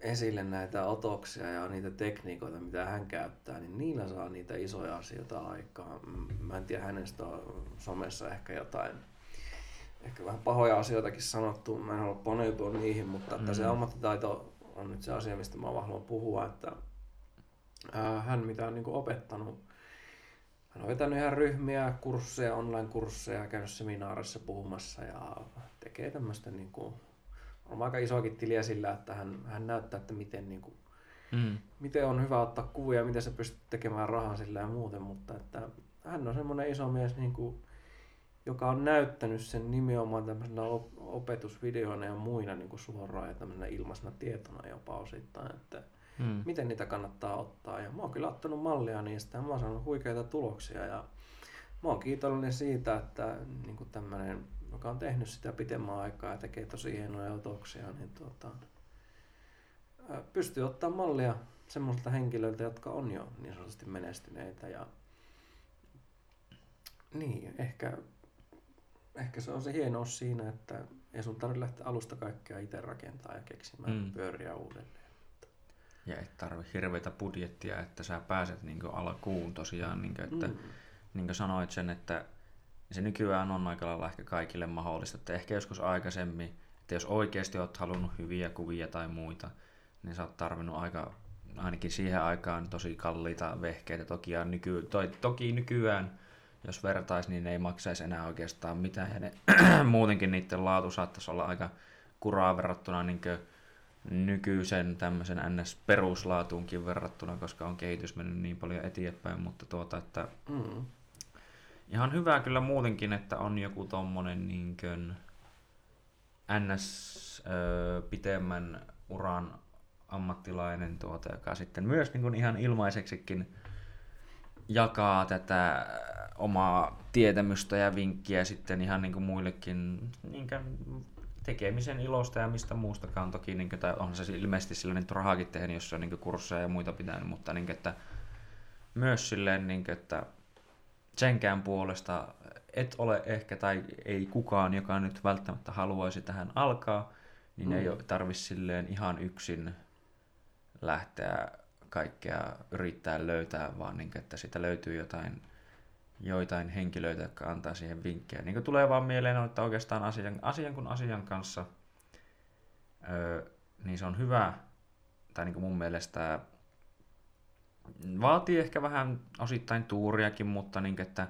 esille näitä otoksia ja niitä tekniikoita, mitä hän käyttää, niin niillä saa niitä isoja asioita aikaan. Mä en tiedä, hänestä on somessa ehkä jotain ehkä vähän pahoja asioitakin sanottu, mä en halua paneutua niihin, mutta että se ammattitaito on nyt se asia, mistä mä vaan haluan puhua, että ää, hän mitä on niin kuin opettanut, hän on vetänyt ihan ryhmiä, kursseja, online-kursseja, käynyt seminaarissa puhumassa ja tekee tämmöistä, niin kuin, on aika isoakin tiliä sillä, että hän, hän näyttää, että miten, niin kuin, mm. miten on hyvä ottaa kuvia, miten sä pystyt tekemään rahaa sillä ja muuten, mutta että hän on semmoinen iso mies, niin kuin, joka on näyttänyt sen nimenomaan tämmöisenä opetusvideoina ja muina niin kuin suoraan ja tämmöisenä ilmaisena tietona jopa osittain, että mm. miten niitä kannattaa ottaa. Ja mä oon kyllä ottanut mallia niistä ja mä oon saanut huikeita tuloksia ja mä oon kiitollinen siitä, että niin tämmöinen, joka on tehnyt sitä pitemmän aikaa ja tekee tosi hienoja otoksia, niin tuota, pystyy ottamaan mallia semmoisilta henkilöiltä, jotka on jo niin sanotusti menestyneitä. Ja niin, ehkä, ehkä se on se hienous siinä, että ei sun tarvitse lähteä alusta kaikkea itse rakentaa ja keksimään mm. pyöriä uudelleen. Ja et tarvi hirveitä budjettia, että sä pääset niinku alkuun tosiaan, niinku, että mm. niinku sanoit sen, että se nykyään on aika lailla ehkä kaikille mahdollista, että ehkä joskus aikaisemmin, että jos oikeasti oot halunnut hyviä kuvia tai muita, niin sä oot tarvinnut aika, ainakin siihen aikaan tosi kalliita vehkeitä. Toki, nyky, toi, toki nykyään, jos vertais, niin ne ei maksaisi enää oikeastaan mitään ja ne, muutenkin niiden laatu saattaisi olla aika kuraa verrattuna niinku nykyisen tämmöisen N S-peruslaatuunkin verrattuna, koska on kehitys mennyt niin paljon eteenpäin, mutta tuota, että mm. ihan hyvä kyllä muutenkin, että on joku tommonen niin kuin N S ö, pitemmän uran ammattilainen, tuota, joka sitten myös niin kuin ihan ilmaiseksikin jakaa tätä omaa tietämystä ja vinkkiä sitten ihan niin kuin muillekin niin kuin tekemisen ilosta ja mistä muustakaan toki, niin kuin, tai onhan se ilmeisesti silleen rahaakin tehnyt, jos se on niin kuin kursseja ja muita pitänyt, mutta niin kuin, että myös silleen, niin kuin, että senkään puolesta et ole ehkä, tai ei kukaan, joka nyt välttämättä haluaisi tähän alkaa, niin mm. ei tarvitse silleen ihan yksin lähteä kaikkea yrittää löytää, vaan niin, että siitä löytyy jotain, joitain henkilöitä, jotka antaa siihen vinkkejä. Niin kuin tulee vaan mieleen, että oikeastaan asian, asian kun asian kanssa, öö, niin se on hyvä, tai niin kuin mun mielestä vaatii ehkä vähän osittain tuuriakin, mutta niin, että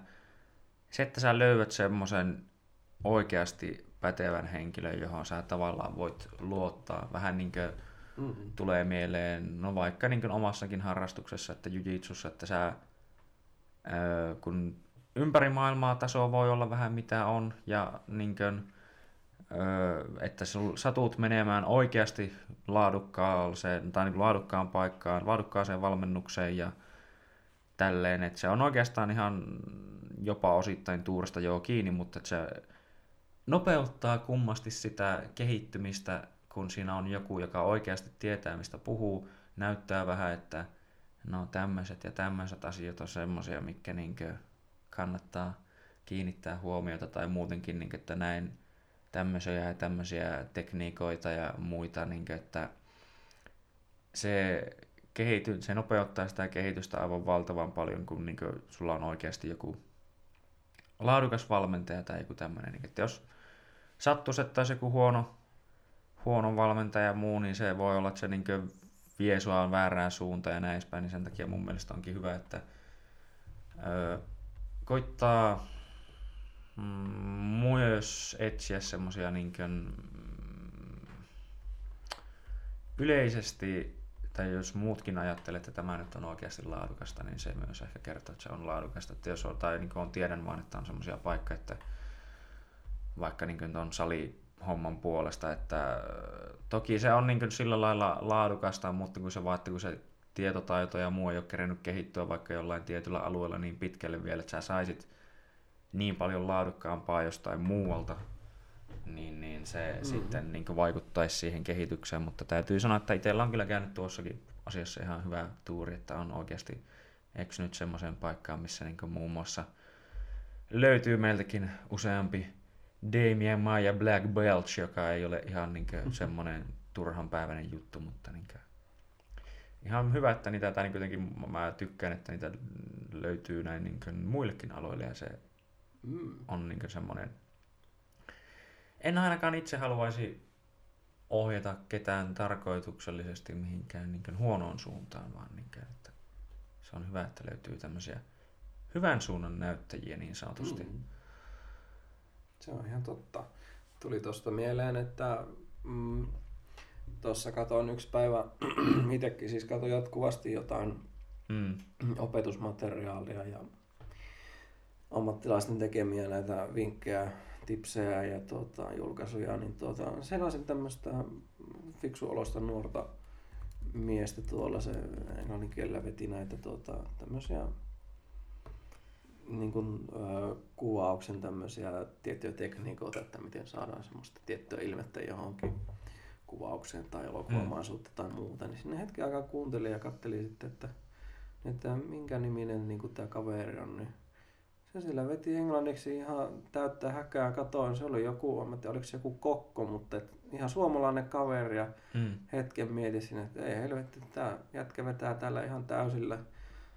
se, että sä löydät semmoisen oikeasti pätevän henkilön, johon sä tavallaan voit luottaa. Vähän niin kuin mm-hmm. tulee mieleen, no vaikka niin kuin omassakin harrastuksessa, että jujitsussa, että sä, öö, kun ympäri maailmaa tasoa voi olla vähän mitä on, ja niin kuin, öö, että satut menemään oikeasti laadukkaaseen, tai niin kuin laadukkaan paikkaan, laadukkaaseen valmennukseen ja tälleen, että se on oikeastaan ihan jopa osittain tuurista joo kiinni, mutta se nopeuttaa kummasti sitä kehittymistä, kun siinä on joku, joka oikeasti tietää, mistä puhuu, näyttää vähän, että no tämmöiset ja tämmöiset asiat on semmoisia, mitkä niinkö kannattaa kiinnittää huomiota tai muutenkin, niinkö, että näin tämmöisiä ja tämmöisiä tekniikoita ja muita, niinkö, että se Kehity, se nopeuttaa sitä kehitystä aivan valtavan paljon, kun niin kuin sulla on oikeasti joku laadukas valmentaja tai joku tämmöinen. Niin, että jos sattuisi, että olisi joku huono, huono valmentaja ja muu, niin se voi olla, että se niin kuin vie sua väärään suuntaan ja näin päin. Niin sen takia mun mielestä onkin hyvä, että öö, koittaa mm, myös etsiä semmoisia niin kuin mm, yleisesti. Tai jos muutkin ajattelee, että tämä nyt on oikeasti laadukasta, niin se myös ehkä kertoo, että se on laadukasta. Että jos on, tai niin kuin on tiedän vaan, että on semmoisia paikkoja, että vaikka niin kuin on salihomman puolesta, että toki se on niin kuin sillä lailla laadukasta, mutta kun se vaatii, kun se tietotaito ja muu ei ole kerennyt kehittyä vaikka jollain tietyllä alueella niin pitkälle vielä, että sä saisit niin paljon laadukkaampaa jostain muualta, Niin, niin se mm. sitten niin kuin vaikuttaisi siihen kehitykseen, mutta täytyy sanoa, että itsellä on kyllä käynyt tuossakin asiassa ihan hyvä tuuri, että on oikeasti eksynyt semmoiseen paikkaan, missä niin kuin muun muassa löytyy meiltäkin useampi Damien Maya Black Belch, joka ei ole ihan niin kuin semmoinen turhanpäiväinen juttu, mutta niin kuin ihan hyvä, että niitä, tai niin kuitenkin mä tykkään, että niitä löytyy näin niin kuin muillekin aloille ja se on niin kuin semmoinen. En ainakaan itse haluaisi ohjata ketään tarkoituksellisesti mihinkään niin kuin huonoon suuntaan, vaan niin kuin, että se on hyvä, että löytyy tämmöisiä hyvän suunnan näyttäjiä niin sanotusti. Mm. Se on ihan totta. Tuli tuosta mieleen, että mm, tuossa katoin yksi päivä, itsekin siis katoin jatkuvasti jotain mm. opetusmateriaalia ja ammattilaisten tekemiä näitä vinkkejä, tipsejä ja tuota, julkaisuja, niin tuota, selasin tämmöistä fiksuolosta nuorta miestä tuolla, se englanninkielellä veti näitä tuota, tämmöisiä niin kuin, äh, kuvauksen tämmöisiä tiettyjä tekniikoita, että miten saadaan semmoista tiettyä ilmettä johonkin kuvaukseen tai elokuvamaisuutta mm. tai muuta, niin sinne hetken aikaa kuuntelin ja katselin sitten, että, että minkä niminen niin kuin tämä kaveri on, niin se sillä veti englanniksi ihan täyttää häkää, katoin, se oli joku, en tiedä, oliko se joku kokko, mutta et, ihan suomalainen kaveri ja mm. hetken mietisin, että ei helvetti, tämä jätkä vetää täällä ihan täysillä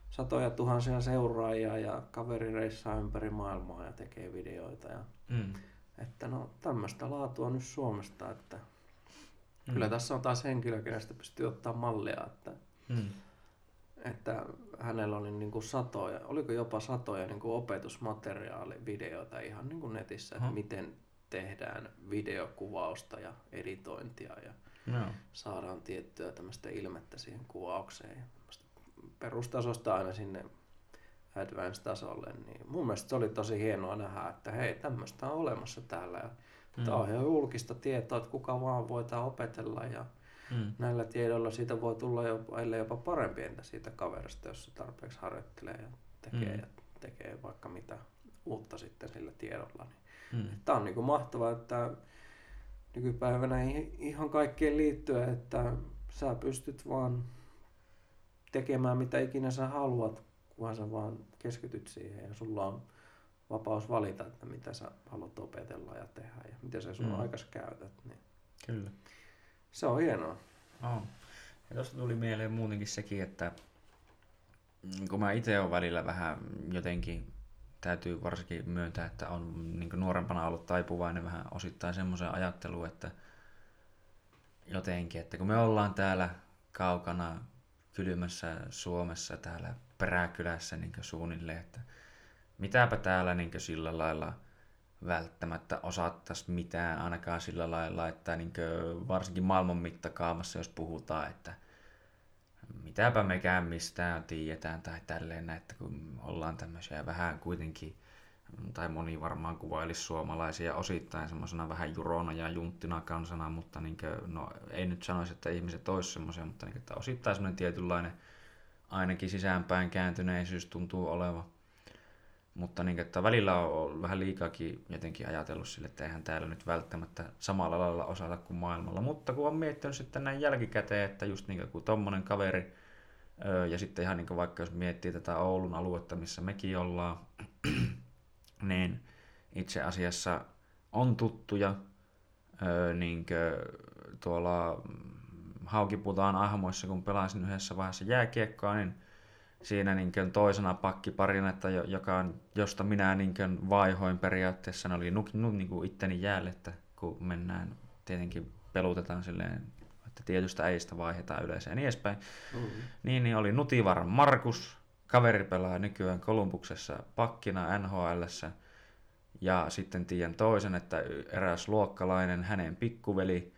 satoja tuhansia seuraajia ja kaveri reissaa ympäri maailmaa ja tekee videoita. Ja, mm. että no tämmöistä laatua nyt Suomesta, että mm. kyllä tässä on taas henkilö, kenestä pystyy ottaa mallia, että, mm. että hänellä oli niin kuin satoja, oliko jopa satoja niin kuin opetusmateriaalivideoita ihan niin kuin netissä, että oh. miten tehdään videokuvausta ja editointia ja no. saadaan tiettyä tämmöistä ilmettä siihen kuvaukseen. Perustasosta aina sinne advanced-tasolle, niin mun mielestä se oli tosi hienoa nähdä, että hei, tämmöistä on olemassa täällä. Ja mm. tämä on ihan julkista tietoa, että kuka vaan voi tämä opetella ja mm. näillä tiedoilla siitä voi tulla jopa, ellei jopa parempi entä siitä kaverista, jos se tarpeeksi harjoittelee ja tekee, mm. ja tekee vaikka mitä uutta sitten sillä tiedolla. Niin mm. tämä on niin kuin mahtavaa, että nykypäivänä ihan kaikkeen liittyen, että sä pystyt vaan tekemään mitä ikinä sä haluat, kunhan sä vaan keskityt siihen ja sulla on vapaus valita, että mitä sä haluat opetella ja tehdä ja miten sä sun mm. aikas käytät. Niin. Kyllä. Se on hienoa. Oh. Ja tuosta tuli mieleen muutenkin sekin, että kun mä itse olen välillä vähän jotenkin, täytyy varsinkin myöntää, että on niin kuin nuorempana ollut taipuvainen vähän osittain semmoiseen ajatteluun, että jotenkin, että kun me ollaan täällä kaukana kylmässä Suomessa täällä peräkylässä niin suunnilleen, että mitäpä täällä niin sillä lailla välttämättä osattaisi mitään ainakaan sillä lailla, että niin varsinkin maailman mittakaavassa, jos puhutaan, että mitäpä mekään mistään tiedetään tai tälleen, että kun ollaan tämmöisiä vähän kuitenkin, tai moni varmaan kuvailisi suomalaisia osittain semmoisena vähän jurona ja junttina kansana, mutta niin kuin, no, ei nyt sanoisi, että ihmiset olisi semmoisia, mutta niin kuin, että osittain semmoinen tietynlainen ainakin sisäänpäin kääntyneisyys tuntuu olevan. Mutta niin kuin, että välillä on vähän liikaakin jotenkin ajatellut sille, että eihän täällä nyt välttämättä samalla lailla osata kuin maailmalla. Mutta kun on miettinyt sitten näin jälkikäteen, että just niin kuin tommonen kaveri, ja sitten ihan niin kuin vaikka jos miettii tätä Oulun aluetta, missä mekin ollaan, niin itse asiassa on tuttuja öö, niin kuin tuolla Haukiputaan ahmoissa, kun pelasin yhdessä vaiheessa jääkiekkoa, niin siinä niin kuin toisena pakkiparina, että joka on, josta minä niin kuin vaihoin periaatteessa, ne oli nukinut niin kuin itteni jäälle, että kun mennään, tietenkin pelutetaan silleen, että tietystä äistä vaihdetaan yleensä ja niin edespäin, mm-hmm. niin, niin oli Nutivaran Markus. Kaveri pelaa nykyään Kolumbuksessa pakkina N H L:ssä ja sitten tiedän toisen, että eräs luokkalainen, hänen pikkuveli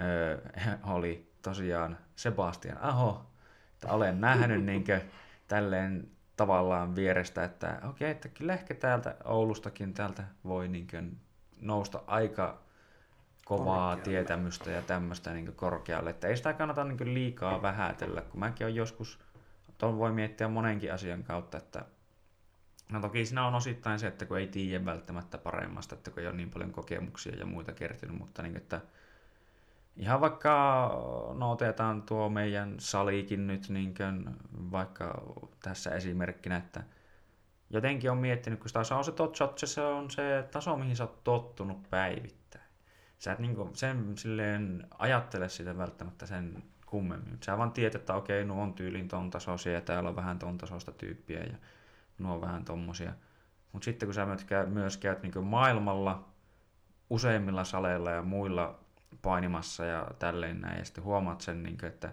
öö, oli tosiaan Sebastian Aho. Että olen nähnyt niinkö tälleen tavallaan vierestä, että okei, että kyllä ehkä täältä Oulustakin täältä voi niinkö nousta aika kovaa korkealle tietämystä ja tämmöistä niinkö korkealle. Että ei sitä kannata niinkö liikaa vähätellä, kun mäkin olen joskus tuon voi miettiä monenkin asian kautta, että no toki siinä on osittain se, että kun ei tiedä välttämättä paremmasta, että kun ei ole niin paljon kokemuksia ja muita kertynyt, mutta niin, että ihan vaikka no otetaan tuo meidän saliikin nyt niin kuin vaikka tässä esimerkkinä, että jotenkin on miettinyt, kun taas on se totshot, se on se taso, mihin sä oot tottunut päivittäin. Sä et niin kuin sen silleen ajattele sitä välttämättä sen kummemmin. Sä vaan tiedät, että okei, nuo on tyylin ton tasoisia ja täällä on vähän ton tasoista tyyppiä ja nuo on vähän tommosia. Mutta sitten kun sä myös käyt niinku maailmalla useimmilla saleilla ja muilla painimassa ja tälleen näin, ja sitten huomaat sen, niinku, että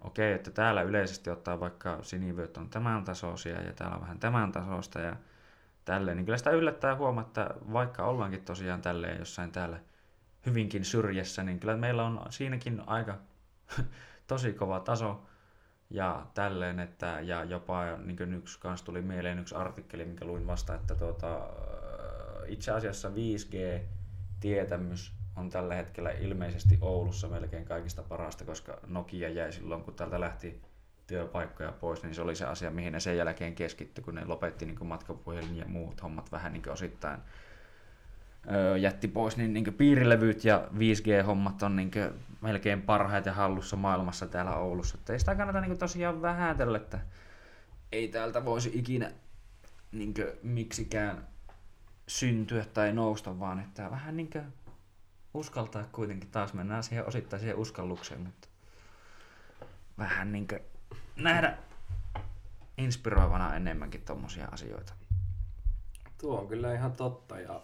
okei, että täällä yleisesti ottaa vaikka sinivyöt on tämän tasoisia ja täällä on vähän tämän tasoista ja tälleen, niin kyllä sitä yllättää huomaa, että vaikka ollaankin tosiaan tälleen jossain täällä hyvinkin syrjässä, niin kyllä meillä on siinäkin aika tosi kova taso ja tälleen, että ja jopa niin yksi kanssa tuli mieleen yksi artikkeli, minkä luin vasta, että tuota, itse asiassa viisi G-tietämys on tällä hetkellä ilmeisesti Oulussa melkein kaikista parasta, koska Nokia jäi silloin, kun täältä lähti työpaikkoja pois, niin se oli se asia, mihin ne sen jälkeen keskittyi, kun ne lopetti niin kuin matkapuhelin ja muut hommat vähän niin kuin osittain öö, jätti pois. Niin, niin kuin piirilevyt ja viisi G-hommat on niin kuin melkein parhaita ja hallussa maailmassa täällä Oulussa. Että ei sitä kannata niin kuin tosiaan vähätellä, että ei täältä voisi ikinä niin kuin miksikään syntyä tai nousta, vaan että vähän niin kuin uskaltaa kuitenkin. Taas mennään siihen osittain siihen uskallukseen, mutta vähän niin kuin nähdä inspiroivana enemmänkin tommosia asioita. Tuo on kyllä ihan totta, ja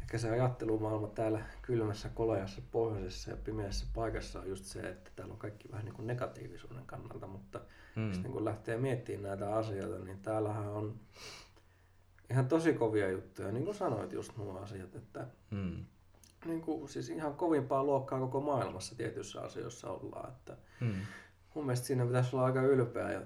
ehkä se ajattelumaailma täällä kylmässä, kolojassa, pohjoisessa ja pimeässä paikassa on just se, että täällä on kaikki vähän niin kuin negatiivisuuden kannalta, mutta mm. sitten kun lähtee miettimään näitä asioita, niin täällähän on ihan tosi kovia juttuja, niin kuin sanoit just nuo asiat, että mm. niin kuin, siis ihan kovimpaa luokkaa koko maailmassa tietyissä asioissa ollaan. Että hmm. mun mielestä siinä pitäisi olla aika ylpeä jo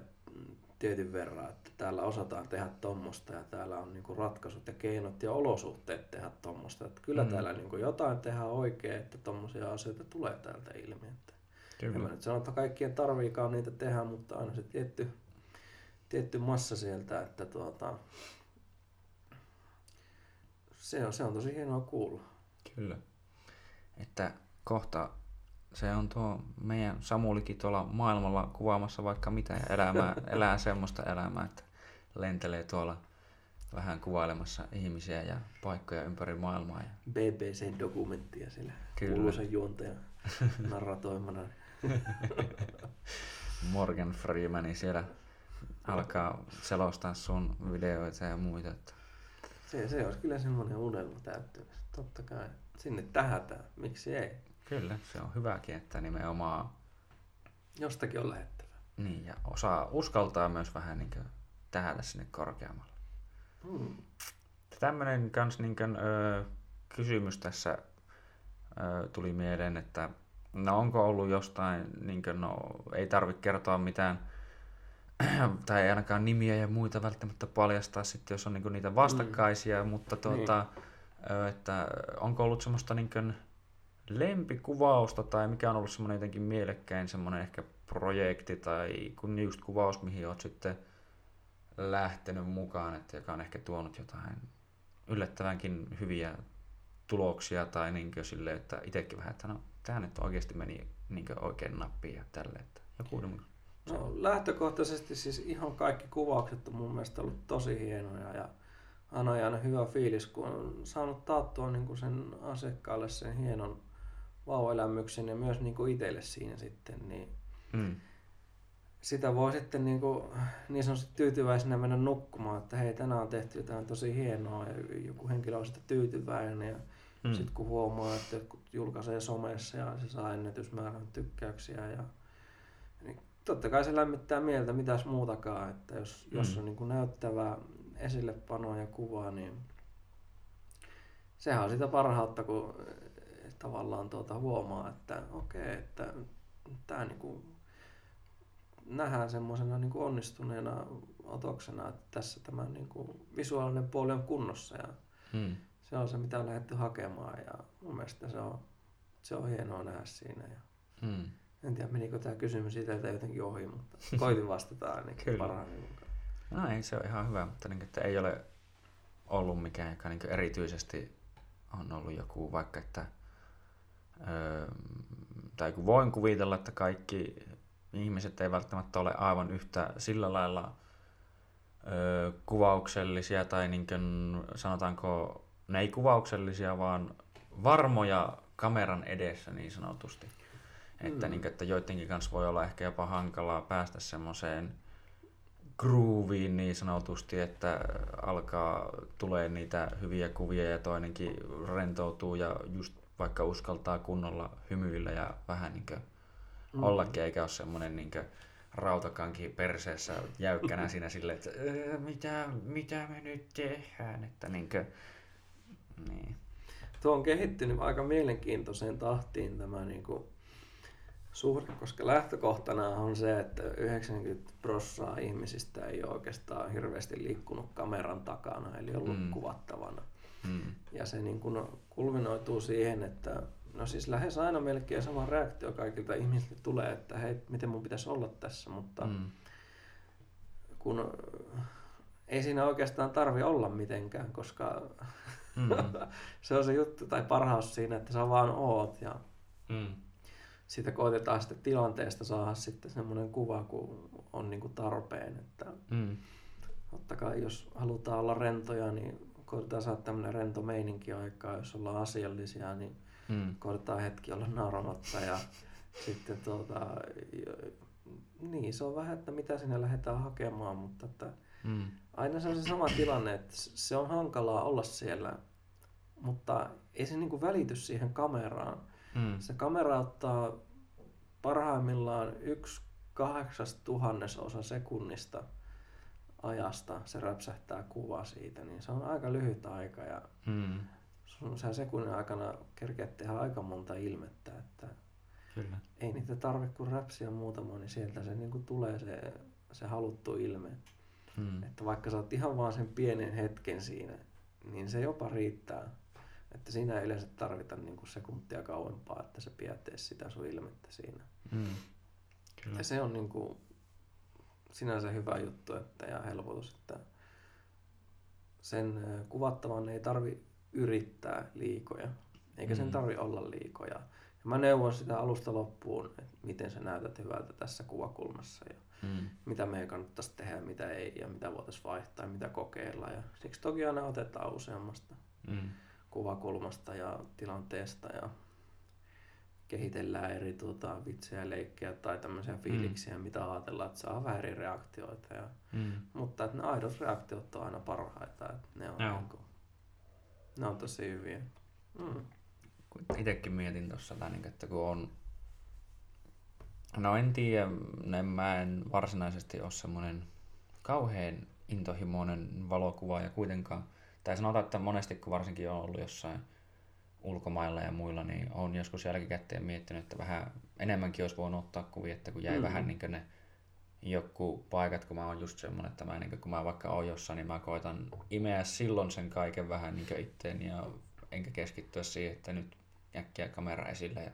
tietyn verran, että täällä osataan tehdä tommosta ja täällä on niin kuin ratkaisut ja keinot ja olosuhteet tehdä tommosta. Että kyllä hmm. täällä niin kuin jotain tehdään oikein, että tommosia asioita tulee täältä ilmi. Että en mä nyt sano, että kaikkien tarviikaan niitä tehdä, mutta aina se tietty, tietty massa sieltä, että tuota, se on, se on tosi hienoa kuulla. Kyllä. Että kohta se on tuo meidän Samulikin tuolla maailmalla kuvaamassa vaikka mitä ja elämää, elää semmoista elämää, että lentelee tuolla vähän kuvailemassa ihmisiä ja paikkoja ympäri maailmaa. Ja B B C:n dokumenttia sillä kuuluisen juontajan narratoimana. Morgan Freemani siellä alkaa selostaa sun videoita ja muita. Että Se, se olisi kyllä semmoinen unelma täyttynyt. Totta kai. Sinne tähätään. Miksi ei? Kyllä, se on hyväkin, että nimenomaan jostakin on lähettävä. Niin, ja osaa uskaltaa myös vähän niin kuin tähätä sinne korkeammalle. Hmm. Tämmöinen kans niin kuin, ö, kysymys tässä ö, tuli mieleen, että no onko ollut jostain, niin kuin, no ei tarvitse kertoa mitään, tai ei ainakaan nimiä ja muita välttämättä paljastaa sitten, jos on niinku niitä vastakkaisia, mm. mutta tuota, niin. Että onko ollut semmoista niinku lempikuvausta tai mikä on ollut semmoinen jotenkin mielekkäin semmoinen ehkä projekti tai kun just kuvaus, mihin olet sitten lähtenyt mukaan, että joka on ehkä tuonut jotain yllättävänkin hyviä tuloksia tai niinku silleen, että itsekin vähän, että no tämä nyt oikeasti meni niinku oikein nappiin ja tälleen, että joku mm. No, lähtökohtaisesti siis ihan kaikki kuvaukset on mun mielestä ollut tosi hienoja ja aina aina hyvä fiilis, kun on saanut taattua niin kuin sen asiakkaalle sen hienon vau-elämyksen ja myös niin kuin itselle siinä sitten. Niin mm. sitä voi sitten niin kuin niin sanotusti tyytyväisenä mennä nukkumaan, että hei, tänään on tehty jotain tosi hienoa ja joku henkilö on sitä tyytyväinen ja mm. sitten kun huomaa, että jotkut julkaisee somessa ja se saa ennätysmäärän tykkäyksiä ja niin totta kai se lämmittää mieltä, mitäs muutakaan, että jos, mm. jos on niin kuin näyttävää esillepanoa ja kuvaa, niin sehän on sitä parhautta, kun tavallaan tuota huomaa, että okei, että tämä niin kuin nähdään semmoisena niin kuin onnistuneena otoksena, että tässä tämä niin kuin visuaalinen puoli on kunnossa ja mm. se on se, mitä on lähdetty hakemaan ja mun mielestä se on, se on hienoa nähdä siinä. Ja mm. en tiedä, menikö tämä kysymys itseltä jotenkin ohi, mutta koitin vastata ainakin parhaani mukaan. No ei, se on ihan hyvä, mutta niin, että ei ole ollut mikään, joka niin erityisesti on ollut joku vaikka, että öö, tai kun voin kuvitella, että kaikki ihmiset ei välttämättä ole aivan yhtä sillä lailla öö, kuvauksellisia tai niin kuin, sanotaanko ne ei kuvauksellisia, vaan varmoja kameran edessä niin sanotusti. Että, mm. niin, että joidenkin kanssa voi olla ehkä jopa hankalaa päästä semmoiseen grooviin niin sanotusti, että alkaa tulee niitä hyviä kuvia ja toinenkin rentoutuu ja just vaikka uskaltaa kunnolla hymyillä ja vähän niin kuin mm. ollakin, eikä ole semmoinen niin kuin rautakanki perseessä jäykkänä siinä silleen, että mitä, mitä me nyt tehdään, että niin kuin, niin. Tuo on kehittynyt aika mielenkiintoiseen tahtiin tämä niin kuin suhde, koska lähtökohtana on se, että yhdeksänkymmentä prosenttia ihmisistä ei ole oikeastaan hirveästi liikkunut kameran takana, eli ollut mm. kuvattavana. Mm. Ja se niin kun kulminoituu siihen, että No siis lähes aina melkein sama reaktio kaikilta ihmisiltä tulee, että hei, miten mun pitäisi olla tässä, mutta mm. kun ei siinä oikeastaan tarvi olla mitenkään, koska mm. se on se juttu tai parhaus siinä, että sä vaan oot ja mm. siitä koitetaan sitten tilanteesta saada sitten semmoinen kuva, kun on niinku tarpeen, että mm. totta kai jos halutaan olla rentoja, niin koitetaan saada tämmöinen rento meininki aikaa, jos ollaan asiallisia, niin mm. koitetaan hetki olla nauramatta ja sitten tuota, niin se on vähän, että mitä sinne lähdetään hakemaan, mutta että mm. aina se on se sama tilanne, että se on hankalaa olla siellä, mutta ei se niinku välity siihen kameraan. Mm. Se kamera ottaa parhaimmillaan yksi kahdeksas tuhannesosa sekunnista ajasta, se räpsähtää kuva siitä, niin se on aika lyhyt aika ja mm. sen sekunnin aikana kerkeät tehdä aika monta ilmettä, että kyllä. Ei niitä tarvitse kuin räpsiä muutama, niin sieltä se niinku tulee se, se haluttu ilme. Mm. Että vaikka sä oot ihan vaan sen pienen hetken siinä, niin se jopa riittää. Että siinä ei yleensä tarvita niinku sekuntia kauempaa, että se pidätee sitä sun ilmettä siinä. Mm. Kyllä. Ja se on niinku sinänsä hyvä juttu että, ja helpotus, että sen kuvattavan ei tarvi yrittää liikoja, eikä mm. sen tarvi olla liikoja. Ja mä neuvon sitä alusta loppuun, että miten sä näytät hyvältä tässä kuvakulmassa ja mm. mitä meidän kannattaisi tehdä, mitä ei ja mitä voitaisiin vaihtaa ja mitä kokeilla. Ja siksi toki aina otetaan useammasta mm. kuvakulmasta ja tilanteesta ja kehitellään eri tuota, vitsejä, leikkejä tai tämmöisiä fiiliksiä, mm. mitä ajatellaan, että saa vähän eri reaktioita. Ja, mm. mutta että ne aidot reaktiot on aina parhaita, että ne on, niin kuin, ne on tosi hyviä. Mm. Itsekin mietin tuossa, että kun on, no en tiedä, mä en varsinaisesti ole semmoinen kauhean intohimoinen valokuvaaja kuitenkaan, tai sanotaan, että monesti kun varsinkin on ollut jossain ulkomailla ja muilla, niin olen joskus jälkikäteen miettinyt, että vähän enemmänkin olisi voinut ottaa kuvia, että kun jäi mm-hmm. vähän niin kuin ne joku paikat, kun mä oon just semmoinen, että mä, niin kuin, kun mä vaikka oon jossain, niin mä koitan imeä silloin sen kaiken vähän niin kuin itteeni ja enkä keskittyä siihen, että nyt äkkiä kamera esille ja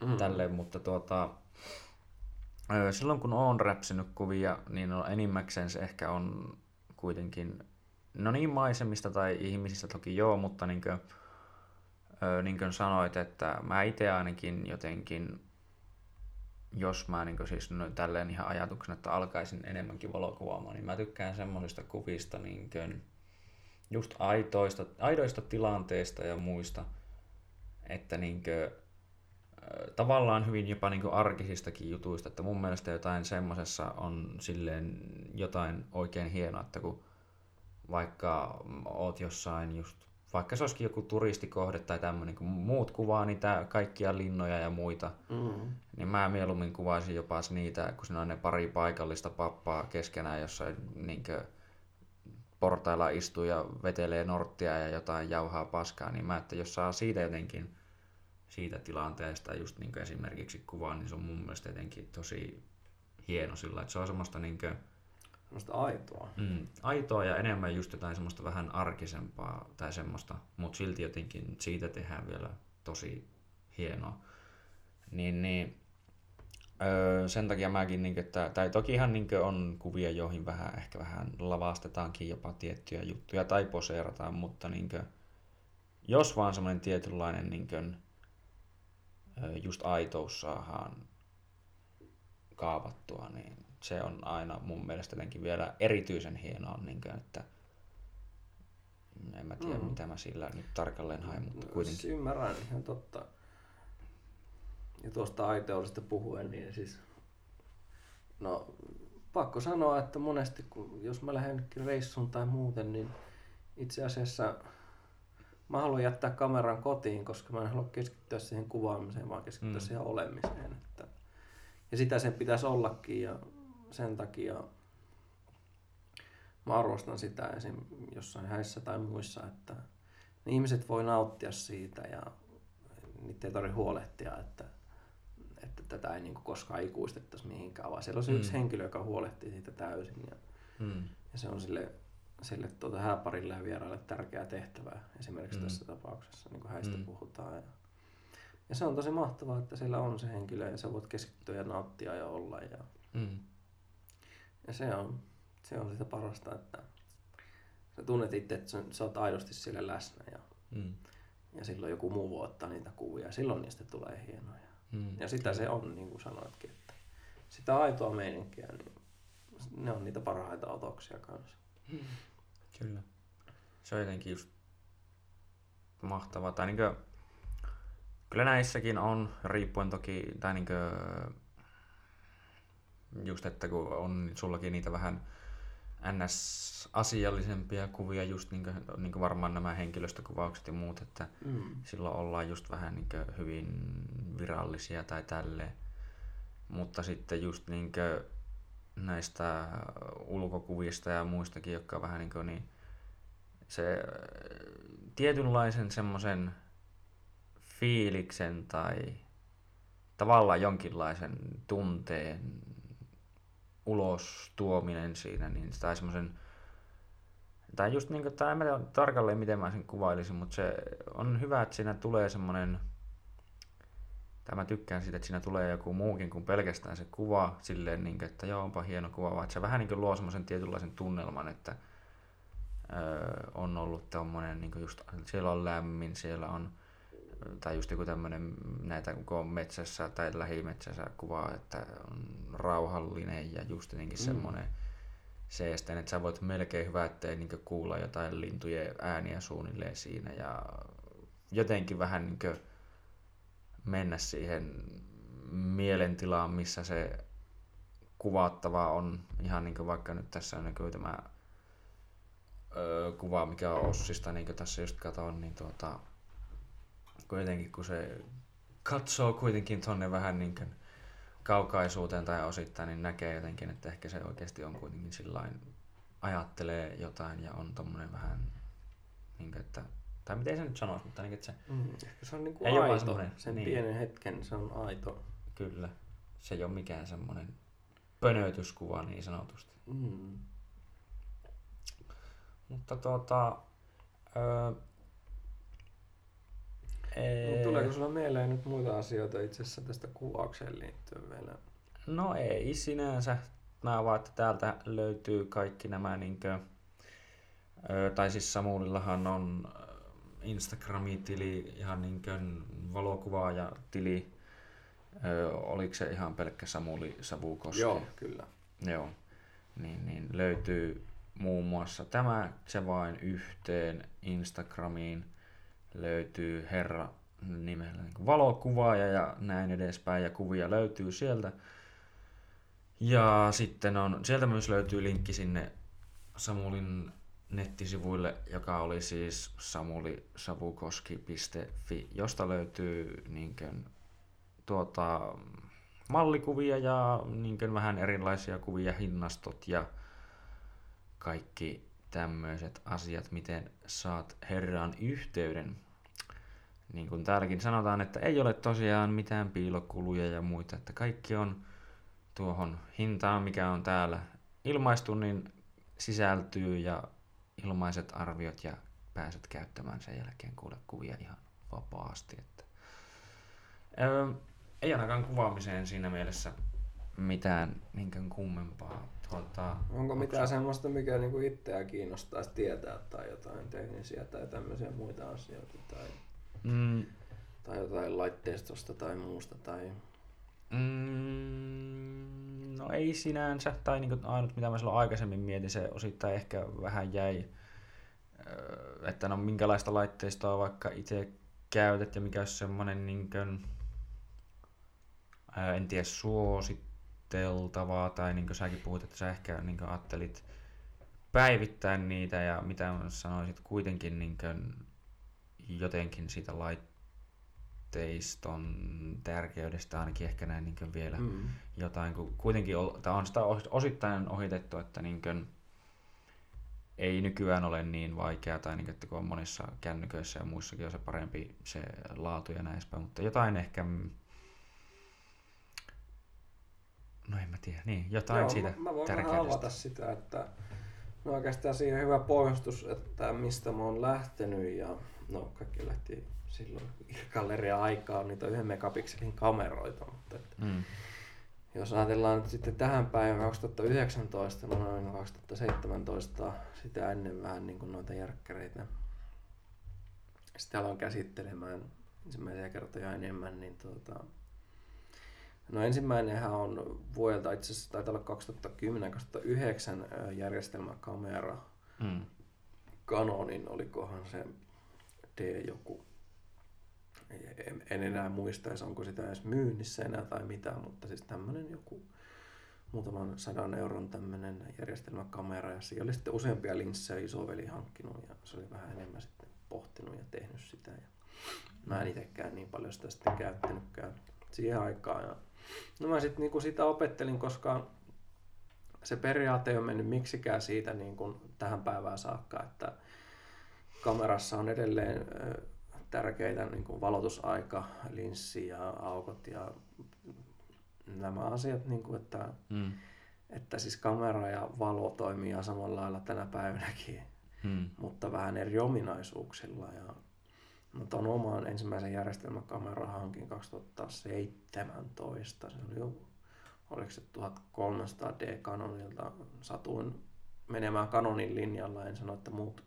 mm-hmm. tälleen, mutta tuota, silloin kun oon räpsinyt kuvia, niin enimmäkseen se ehkä on kuitenkin, no niin maisemista tai ihmisistä toki joo, mutta niin kuin, niin kuin sanoit, että mä itse ainakin jotenkin, jos mä niin siis tälleen ihan ajatuksena, että alkaisin enemmänkin valokuvaamaan, niin mä tykkään semmoisista kuvista niin kuin just aitoista, aidoista tilanteista ja muista, että niin kuin, tavallaan hyvin jopa niin kuin arkisistakin jutuista, että mun mielestä jotain semmosessa on silleen jotain oikein hienoa, että kun vaikka oot jossain just vaikka se olisikin joku turistikohde tai tämmöinen, kun muut kuvaa niitä kaikkia linnoja ja muita, mm. niin mä mieluummin kuvaisin jopa niitä, kun siinä on ne pari paikallista pappaa keskenään, jossain niin kuin portailla istuu ja vetelee norttia ja jotain jauhaa paskaa, niin mä, että jos saa siitä jotenkin, siitä tilanteesta just niin kuin esimerkiksi kuvaa, niin se on mun mielestä jotenkin tosi hieno sillä, että se on semmoista niin kuin semmoista aitoa. Mm, aitoa ja enemmän just jotain semmoista vähän arkisempaa tai semmoista, mutta silti jotenkin siitä tehdään vielä tosi hienoa. Niin, niin, öö, sen takia mäkin, niin, että, tai tokihan niin, on kuvia, joihin vähän, ehkä vähän lavastetaankin jopa tiettyjä juttuja tai poseerataan, mutta niin, jos vaan semmoinen tietynlainen niin, just aitous saadaan kaavattua, niin se on aina mun mielestä jotenkin vielä erityisen hienoa, niin kuin, että en mä tiedä mm. mitä mä sillä nyt tarkalleen hain, mutta kuitenkin. Ymmärrän ihan totta. Ja tuosta aiteollisesta puhuen, niin siis no pakko sanoa, että monesti kun jos mä lähden reissuun tai muuten, niin itse asiassa mä haluan jättää kameran kotiin, koska mä en halua keskittyä siihen kuvaamiseen, vaan keskittyä mm. siihen olemiseen. Että, ja sitä sen pitäisi ollakin. Ja sen takia mä arvostan sitä esim. Jossain häissä tai muissa, että ne ihmiset voi nauttia siitä ja niitä ei tarvitse huolehtia, että, että tätä ei niin kuin koskaan ikuistettaisi mihinkään, vaan siellä on se mm. yksi henkilö, joka huolehtii siitä täysin ja, mm. ja se on sille, sille tuota hääparille ja vieraille tärkeä tehtävä esimerkiksi mm. tässä tapauksessa, niin kuin häistä mm. puhutaan. Ja, Ja se on tosi mahtavaa, että siellä on se henkilö ja sä voit keskittyä ja nauttia ja olla. Ja, mm. ja se, on, se on sitä parasta, että sä tunnet itse, että sä oot aidosti siellä läsnä. Ja, mm. ja silloin joku muu voi ottaa niitä kuvia ja silloin niistä tulee hienoja. Mm. Ja sitä se on, niin kuin sanoitkin. Että sitä aitoa meininkiä, niin ne on niitä parhaita otoksia kanssa. Mm. Kyllä. Se on jotenkin just mahtavaa. Tai niin kuin, kyllä näissäkin on, riippuen toki, tai niin kuin, just että kun on sullakin niitä vähän ns-asiallisempia kuvia, just niin kuin, niin kuin varmaan nämä henkilöstökuvaukset ja muut, että mm. silloin ollaan just vähän niin kuin hyvin virallisia tai tälleen. Mutta sitten just niin kuin näistä ulkokuvista ja muistakin, jotka vähän niin kuin niin, se tietynlaisen semmoisen fiiliksen tai tavallaan jonkinlaisen tunteen ulos tuominen siinä, niin tai semmoisen, tai just niin kuin, tai en tiedä tarkalleen miten mä sen kuvailisin, mutta se on hyvä, että siinä tulee semmoinen, tai mä tykkään siitä, että siinä tulee joku muukin kuin pelkästään se kuva, silleen niin kuin, että joo, onpa hieno kuva, vaan että se vähän niin kuin luo semmoisen tietynlaisen tunnelman, että öö, on ollut tommonen, niin kuin just siellä on lämmin, siellä on tai just joku tämmöinen, näitä kun on metsässä tai lähimetsässä kuvaa, että on rauhallinen ja just jotenkin mm. semmoinen se, että sä voit melkein hyvä, ettei niin kuulla jotain lintujen ääniä suunnilleen siinä ja jotenkin vähän niin mennä siihen mielentilaan, missä se kuvattava on ihan niin vaikka nyt tässä näkyy tämä öö, kuva, mikä on Ossista, niin kuin tässä just katsoin, niin tuota kuitenkin, kun se katsoo kuitenkin tuonne vähän niin kuin kaukaisuuteen tai osittain, niin näkee jotenkin, että ehkä se oikeasti on kuitenkin sillain, ajattelee jotain ja on tommonen vähän niin kuin, että, tai miten se nyt sanoisi, mutta niin, että se, mm, se on niin kuin aito, sen niin, pienen hetken se on aito. Kyllä, se ei ole mikään semmoinen pönötyskuva niin sanotusti. Mm. Mutta tuota, öö, Ei. Tuleeko sulla mieleen nyt muita asioita itse asiassa tästä kuvaukseen liittyen vielä? No ei sinänsä. Mä vaan, että täältä löytyy kaikki nämä niinkö, tai siis Samulillahan on Instagram-tili, ihan niinkö valokuvaaja-tili. Oliko se ihan pelkkä Samuli Savukoski? Joo, kyllä. Joo. Niin, niin löytyy muun muassa tämä Se vain yhteen Instagramiin. Löytyy herra nimellä niin valokuvaaja ja näin edespäin, ja kuvia löytyy sieltä. Ja sitten on, sieltä myös löytyy linkki sinne Samulin nettisivuille, joka oli siis samuli savukoski piste fi, josta löytyy niin kuin, tuota, mallikuvia ja niin kuin, vähän erilaisia kuvia, hinnastot ja kaikki tämmöiset asiat, miten saat herran yhteyden. Niin kuin täälläkin sanotaan, että ei ole tosiaan mitään piilokuluja ja muita, että kaikki on tuohon hintaan, mikä on täällä ilmaistu, niin sisältyy ja ilmaiset arviot ja pääset käyttämään sen jälkeen kuule kuvia ihan vapaasti. Että öö, ei ainakaan kuvaamiseen siinä mielessä mitään niinkään kummempaa. Tuota, Onko mitään semmoista, mikä niinku itseä kiinnostaisi tietää tai jotain teknisiä tai tämmöisiä muita asioita tai, mm. tai jotain laitteistosta tai muusta? Tai Mm, no ei sinänsä. Tai niinku ainut mitä mä silloin aikaisemmin mietin, se osittain ehkä vähän jäi, että no minkälaista laitteistoa vaikka itse käytät ja mikä olisi semmoinen niinkön, en tiedä, suosittu teltavaa, tai niin kuin säkin puhut, että sä ehkä niin kuin ajattelit päivittäin niitä, ja mitä sanoisit kuitenkin niin kuin jotenkin siitä laitteiston tärkeydestä ainakin ehkä näin niin kuin vielä mm. jotain, kun kuitenkin on, on sitä osittain ohitettu, että niin kuin ei nykyään ole niin vaikeaa, tai niin kuin, että kun on monissa kännyköissä ja muissakin on se parempi se laatu ja näispäin, mutta jotain ehkä No en mä tiedä, niin jotain Joo, siitä mä, mä voin vähän avata sitä, että No oikeastaan siihen hyvä pohjustus, että mistä mä oon lähtenyt, ja no kaikki lähti silloin I R C-Galleria-aikaan niitä yhden megapikselin kameroita, mutta että mm. jos ajatellaan nyt sitten tähän päivään kaksituhattayhdeksäntoista, no noin kaksituhattaseitsemäntoista, sitä ennen vähän niin kuin noita järkkäreitä, sitä aloin käsittelemään ensimmäisiä kertoja enemmän, niin tuota, no ensimmäinenhän on vuodelta, itse asiassa taitaa olla kaksituhattakymmenen kaksituhattayhdeksän järjestelmäkamera, mm. Canonin, olikohan se D joku, en, en enää muistaisi, onko sitä edes myynnissä enää tai mitään, mutta siis tämmöinen joku muutaman sadan euron tämmöinen järjestelmäkamera, ja siellä oli sitten useampia linssejä isoveli hankkinut, ja se oli vähän enemmän sitten pohtinut ja tehnyt sitä, ja mä en itsekään niin paljon sitä sitten käyttänytkään siihen aikaan. Ja no mä sit niinku sitä opettelin, koska se periaate ei ole mennyt miksikään siitä niin kuin tähän päivään saakka, että kamerassa on edelleen tärkeitä niin kuin valotusaika, linssi ja aukot ja nämä asiat, niin kuin että, mm. että siis kamera ja valo toimii samalla lailla tänä päivänäkin, mm. mutta vähän eri ominaisuuksilla. Ja mutta on oman ensimmäisen järjestelmäkameran hankin kaksituhattaseitsemäntoista. Se oli jo, oliko se tuhatkolmesataa D Canonilta. Satuin menemään Canonin linjalla. En sano, että muut,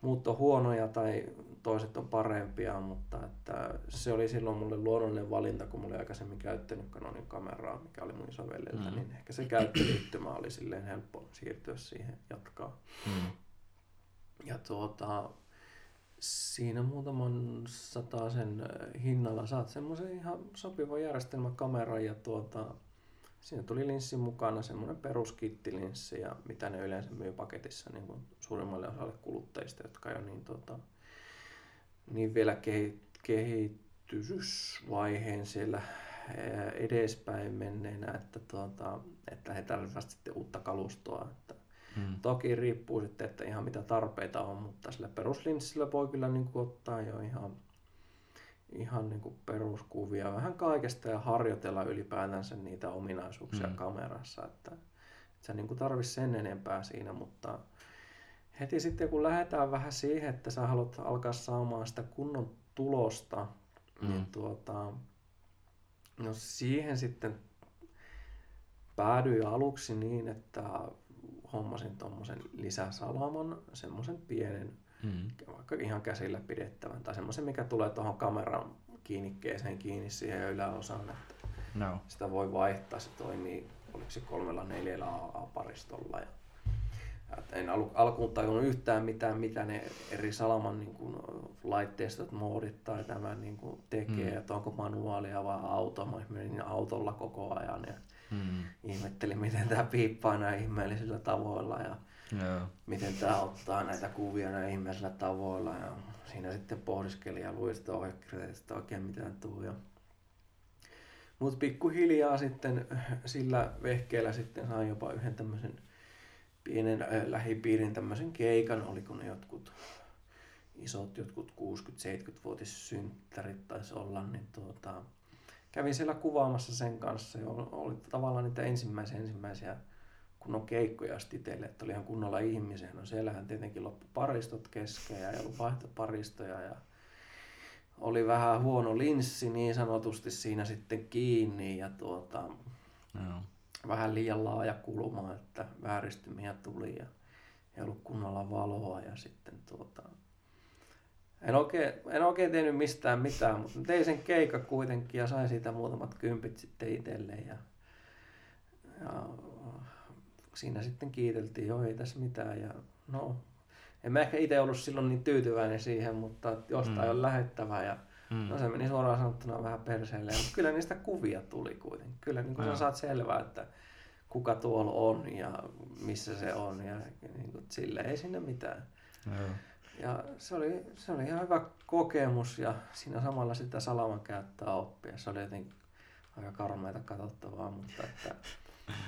muut on huonoja tai toiset on parempia, mutta että se oli silloin mulle luonnollinen valinta, kun mulla oli aikaisemmin käyttänyt Canonin kameraa, mikä oli mun isoveljeltä, mm. niin ehkä se käyttöliittymä oli silleen helppo siirtyä siihen, jatkaa. Mm. Ja tuota... Siinä muutaman sataisen hinnalla saat semmoisen ihan sopivan järjestelmäkameran, ja tuota, siinä tuli linssi mukana, semmoinen peruskittilinssi, ja mitä ne yleensä myy paketissa niin kuin suurimmalle osalle kuluttajista, jotka ei ole niin, tuota, niin vielä kehitysvaiheen siellä edespäin menneenä, että, tuota, että he tarvitsevat sitten uutta kalustoa. Että Mm. toki riippuu sitten, että ihan mitä tarpeita on, mutta sillä peruslinssillä voi kyllä niin kuin ottaa jo ihan, ihan niin kuin peruskuvia vähän kaikesta ja harjoitella ylipäätänsä niitä ominaisuuksia mm. kamerassa, että et sä niin kuin tarvitse sen enempää siinä, mutta heti sitten kun lähdetään vähän siihen, että sä haluat alkaa saamaan sitä kunnon tulosta, mm. niin tuota, no siihen sitten päädyin aluksi niin, että hommasin tuommoisen lisäsalaman, semmoisen pienen, mm. vaikka ihan käsillä pidettävän, tai semmoisen, mikä tulee tuohon kameran kiinnikkeeseen kiinni siihen yläosaan, että no. sitä voi vaihtaa, se toimii, oliko se kolmella neljällä A A-paristolla. Ja, et en alu, alkuun tajunnut yhtään mitään, mitä ne eri salaman niin kuin, laitteistot, moodit tai tämän niin kuin, tekee, mm. että onko manuaalia vai auto, mä menin autolla koko ajan. Ja, Mm. ihmettelin, miten tämä piippaa näin ihmeellisillä tavoilla ja yeah. miten tämä ottaa näitä kuvia näin ihmeellisillä tavoilla. Ja siinä sitten pohdiskeli ja luin sitä ohjekirjaa, ei sitä oikein mitään tule. Mutta pikkuhiljaa sitten sillä vehkeellä sitten sain jopa yhden tämmöisen pienen äh, lähipiirin tämmöisen keikan. Oliko ne jotkut isot, jotkut kuusikymmentä-seitsemänkymmentävuotissynttärit taisi olla, niin tuota... Kävin siellä kuvaamassa sen kanssa, ja oli tavallaan niitä ensimmäisiä, ensimmäisiä kunnon keikkoja itselle, että oli ihan kunnolla ihmisiä. No siellähän tietenkin loppu paristot kesken ja ei ollut vaihtoparistoja ja oli vähän huono linssi niin sanotusti siinä sitten kiinni ja tuota, no. vähän liian laaja kulma, että vääristymiä tuli ja ei ollut kunnolla valoa ja sitten tuota... En oikein, en oikein tehnyt mistään mitään, mutta tein sen keikan kuitenkin ja sain siitä muutamat kympit sitten itselleen. Ja, ja siinä sitten kiiteltiin, joo ei tässä mitään. Ja, no, en mä ehkä itse ollut silloin niin tyytyväinen siihen, mutta jostain mm. on lähettävä. Ja, mm. no se meni suoraan sanottuna vähän perseelle, mutta kyllä niistä kuvia tuli kuitenkin. Kyllä niin kun sä saat selvää, että kuka tuolla on ja missä se on ja niin kun, sille ei siinä mitään. Mm. Ja se oli, se oli ihan hyvä kokemus ja siinä samalla sitä salaman käyttää oppia. Se oli jotenkin aika karmeita katsottavaa, mutta että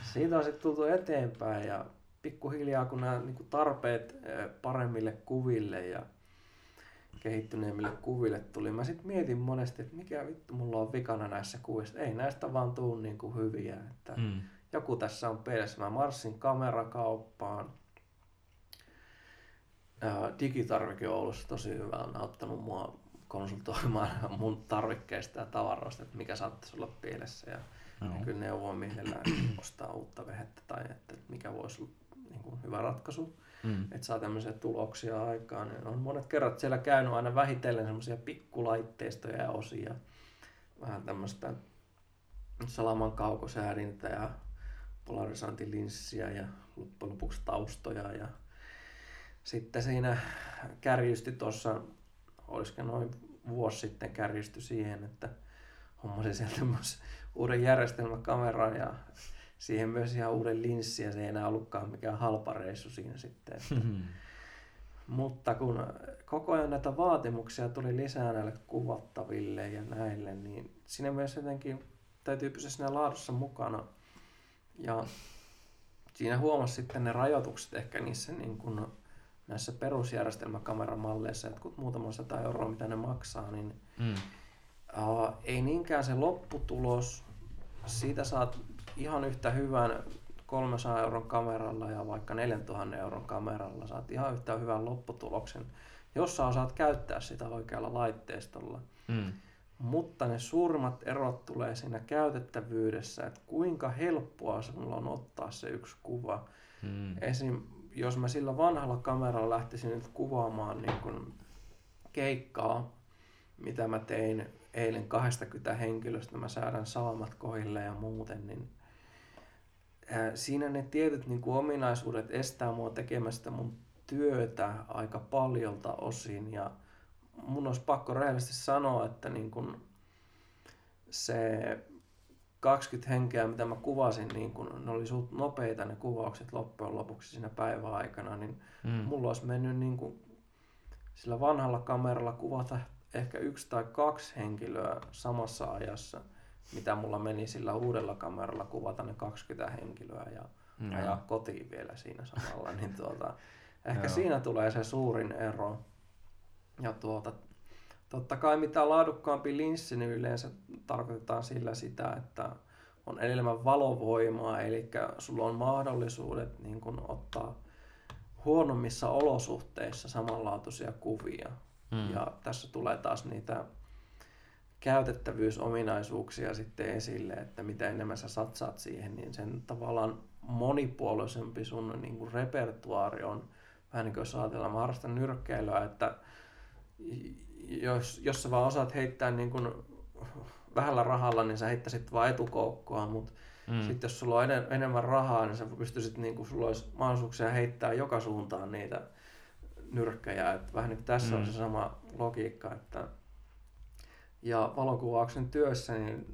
siitä on sitten tultu eteenpäin ja pikkuhiljaa kun nämä niin kuin tarpeet paremmille kuville ja kehittyneemmille kuville tuli, mä sitten mietin monesti, että mikä vittu mulla on vikana näissä kuvissa. Ei näistä vaan tule niin kuin hyviä, että mm. joku tässä on pelissä. Mä marssin kamerakauppaan. Digitarvikki Oulussa tosi hyvä, on auttanut mua konsultoimaan mun tarvikkeista ja tavaroista, että mikä saattaisi olla pielessä. Ja no. Kyllä neuvoa, mielellään ostaa uutta vehettä tai että mikä voisi olla niin kuin hyvä ratkaisu. Mm. Että saa tämmöisiä tuloksia aikaan. On monet kerrat siellä käynyt aina vähitellen semmoisia pikkulaitteistoja ja osia. Vähän tämmöistä salaman kaukosäädintä ja polarisointilinssiä ja loppujen lopuksi taustoja. Ja sitten siinä kärjystyi tuossa, olisiko noin vuosi sitten kärjystyi siihen, että hommasin sieltä myös uuden järjestelmäkameran ja siihen myös ihan uuden linssi, ja se ei enää ollutkaan mikään halpa reissu siinä sitten. Mm-hmm. Mutta kun koko ajan näitä vaatimuksia tuli lisää näille kuvattaville ja näille, niin siinä myös jotenkin täytyy pysyä siinä laadussa mukana. Ja siinä huomasi sitten ne rajoitukset ehkä niissä niin kuin näissä perusjärjestelmäkameramalleissa, jotkut muutaman sata euroa, mitä ne maksaa, niin mm. uh, ei niinkään se lopputulos. Siitä saat ihan yhtä hyvän kolmesataa euron kameralla ja vaikka neljätuhatta euron kameralla saat ihan yhtä hyvän lopputuloksen, jos sä osaat käyttää sitä oikealla laitteistolla. Mm. Mutta ne suurimmat erot tulee siinä käytettävyydessä, että kuinka helppoa sinulla on ottaa se yksi kuva. Mm. Esim, jos mä sillä vanhalla kameralla lähtisin nyt kuvaamaan niin kun keikkaa, mitä mä tein eilen kaksikymmentä henkilöstä, mä säädän saamat kohille ja muuten, niin siinä ne tietyt niin kuin ominaisuudet estää mua tekemästä mun työtä aika paljolta osin, ja mun olisi pakko rehellisesti sanoa, että niin kuin se kaksikymmentä henkeä, mitä mä kuvasin, niin kun ne oli suht nopeita ne kuvaukset loppujen lopuksi siinä päivän aikana, niin mm. mulla olisi mennyt niin kuin sillä vanhalla kameralla kuvata ehkä yksi tai kaksi henkilöä samassa ajassa, mitä mulla meni sillä uudella kameralla kuvata ne kaksikymmentä henkilöä ja no. ajaa kotiin vielä siinä samalla. Niin tuota, ehkä no. siinä tulee se suurin ero. Ja tuota, totta kai mitä laadukkaampi linssi, niin yleensä tarkoitetaan sillä sitä, että on enemmän valovoimaa, eli sulla on mahdollisuudet niin kun ottaa huonommissa olosuhteissa samanlaatuisia kuvia. Hmm. Ja tässä tulee taas niitä käytettävyysominaisuuksia sitten esille, että mitä enemmän sä satsaat siihen, niin sen tavallaan monipuolisempi sun niin kuin repertuaari on. Vähän niin kuin jos ajatellaan, mä harrastan nyrkkeilyä, että jos, jos sä vaan osaat heittää niin kuin vähällä rahalla, niin sä heittäisit vaan etukoukkoa, mutta hmm. sitten jos sulla on en, enemmän rahaa, niin sä pystyisit, niin kuin sulla olisi mahdollisuuksia heittää joka suuntaan niitä nyrkkejä. Että vähän nyt tässä mm. on se sama logiikka, että ja valokuvauksen työssä niin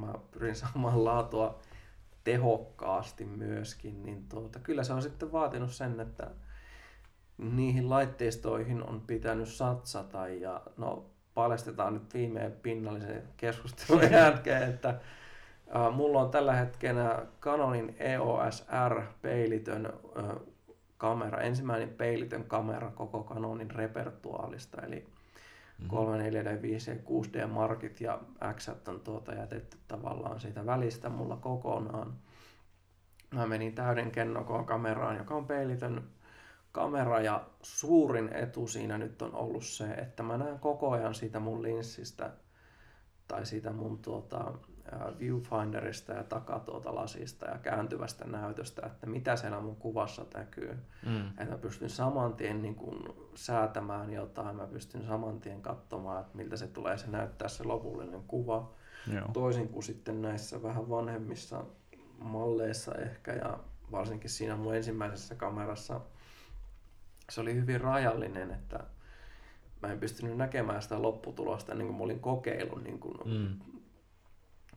mä pyrin saamaan laatua tehokkaasti myöskin, niin tuota, kyllä se on sitten vaatinut sen, että niihin laitteistoihin on pitänyt satsata, ja no paljastetaan nyt viimein pinnallisen keskustelun jälkeen, että ää, mulla on tällä hetkellä Canonin E O S R peilitön ää, kamera, ensimmäinen peilitön kamera koko Canonin repertuaalista, eli mm-hmm. kolme, neljä, viisi ja kuusi D markit ja X on tuota jätetty tavallaan siitä välistä mulla kokonaan. Mä menin täyden kennokoon kameraan, joka on peilitön kamera, ja suurin etu siinä nyt on ollut se, että mä näen koko ajan siitä mun linssistä tai siitä mun tuota, viewfinderista ja takatuotalasista ja kääntyvästä näytöstä, että mitä siellä mun kuvassa näkyy. Mm. Että mä pystyn saman tien niin kun säätämään jotain, mä pystyn saman tien katsomaan, että miltä se tulee se näyttää se lopullinen kuva. Joo. Toisin kuin sitten näissä vähän vanhemmissa malleissa ehkä, ja varsinkin siinä mun ensimmäisessä kamerassa se oli hyvin rajallinen, että mä en pystynyt näkemään sitä lopputulosta, niin kuin mä olin kokeillut niin kuin mm.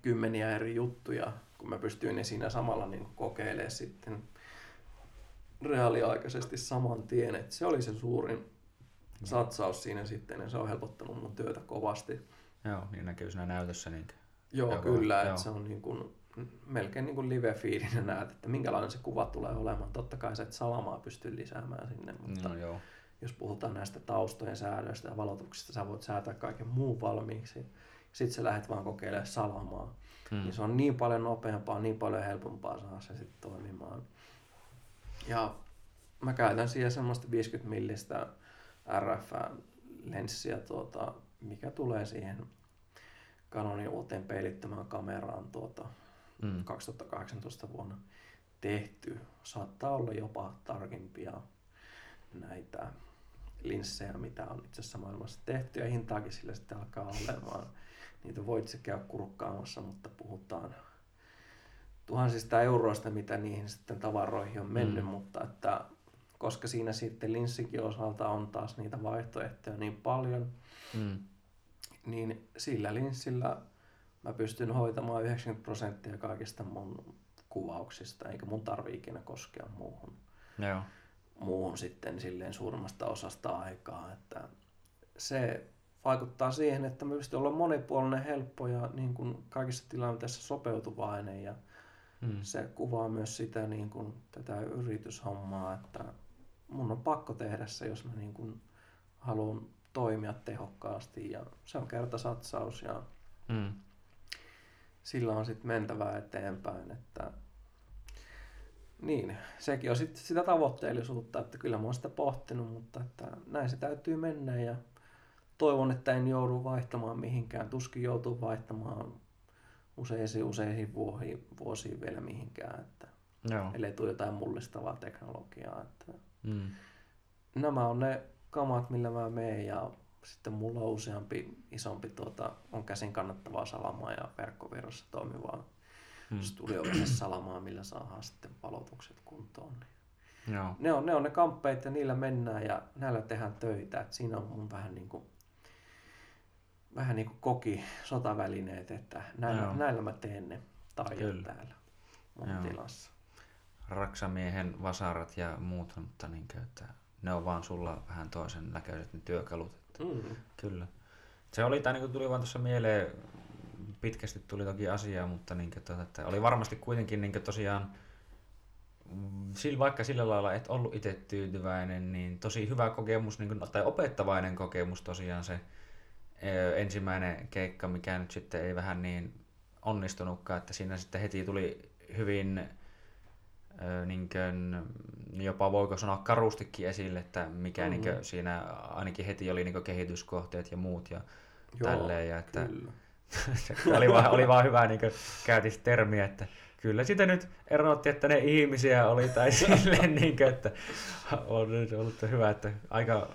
kymmeniä eri juttuja, kun mä pystyin ne siinä samalla niin kuin kokeilemaan sitten reaaliaikaisesti saman tien. Et se oli se suurin satsaus siinä sitten, ja se on helpottanut mun työtä kovasti. Joo, niin näkyy siinä näytössä. Niin... Joo, Joo, kyllä, että se on niin kuin, melkein niin kuin live-fiilinä näet, että minkälainen se kuva tulee olemaan. Totta kai sä et salamaa pysty lisäämään sinne, mutta... No, joo. Jos puhutaan näistä taustojen säädöistä ja valotuksista, sä voit säätää kaiken muun valmiiksi. Sitten sä lähdet vaan kokeilemaan salamaa. Hmm. Niin se on niin paljon nopeampaa, niin paljon helpompaa saada se sitten toimimaan. Ja mä käytän siihen semmoista viisikymmentä millistä R F-lenssiä, tuota, mikä tulee siihen Canonin uuteen peilittömään kameraan tuota, mm. kaksituhattakahdeksantoista vuonna tehty. Saattaa olla jopa tarkimpia näitä linssejä, mitä on itse asiassa maailmassa tehty, ja hintaakin sillä sitten alkaa olemaan. Niitä voit se käydä kurkkaamassa, mutta puhutaan tuhansista euroista, mitä niihin sitten tavaroihin on mennyt, mm. mutta että koska siinä sitten linssikin osalta on taas niitä vaihtoehtoja niin paljon, mm. niin sillä linssillä mä pystyn hoitamaan yhdeksänkymmentä prosenttia kaikista mun kuvauksista, eikä mun tarvitse ikinä koskea muuhun. Joo. muuhun sitten silleen suurimmasta osasta aikaa, että se vaikuttaa siihen, että me pystyn olla monipuolinen, helppo ja niin kuin kaikissa tilanteissa sopeutuvainen, ja mm. se kuvaa myös sitä niin kuin tätä yrityshommaa, että mun on pakko tehdä se, jos mä niin kuin haluan toimia tehokkaasti, ja se on kertasatsaus ja mm. sillä on sitten mentävää eteenpäin, että niin, sekin on sit sitä tavoitteellisuutta, että kyllä mä oon sitä pohtinut, mutta että näin se täytyy mennä, ja toivon, että en joudu vaihtamaan mihinkään. Tuskin joutuu vaihtamaan useisiin, useisiin vuosiin vielä mihinkään, että no. ellei tule jotain mullistavaa teknologiaa. Että mm. nämä on ne kamat, millä mä menen, ja sitten mulla on useampi isompi, tuota, on käsin kannattavaa salamaa ja verkkovirrassa toimivaa mm. studiovirrassa salamaa, millä saadaan sitten valotukset kuntoon. Joo. Ne on, ne on ne kamppeet, ja niillä mennään ja näillä tehdään töitä. Et siinä on mun vähän niin kuin, vähän niin kuin koki sotavälineet, että näillä, näillä mä teen ne taidot täällä mun Joo. tilassa. Raksamiehen vasarat ja muut, mutta niin käyttää. Ne on vaan sulla vähän toisen näköiset ne työkalut. Mm. Kyllä. Se oli, tai niin kuin tuli vaan tuossa mieleen, pitkästi tuli toki asiaa, mutta niin kuin, että oli varmasti kuitenkin niin kuin tosiaan vaikka sillä lailla et ollut itse tyytyväinen, niin tosi hyvä kokemus tai opettavainen kokemus tosiaan se ensimmäinen keikka, mikä nyt sitten ei vähän niin onnistunutkaan, että siinä sitten heti tuli hyvin niin kuin, jopa voiko sanoa karustikin esille, että mikä mm-hmm. niin kuin, siinä ainakin heti oli niin kuin kehityskohteet ja muut ja Joo, tälleen. Ja että, oli, vaan, oli vaan hyvä niin kuin käytis termiä, että kyllä sitä nyt erotti, että ne ihmisiä oli tai silleen, niin kuin, että on ollut hyvä, että aika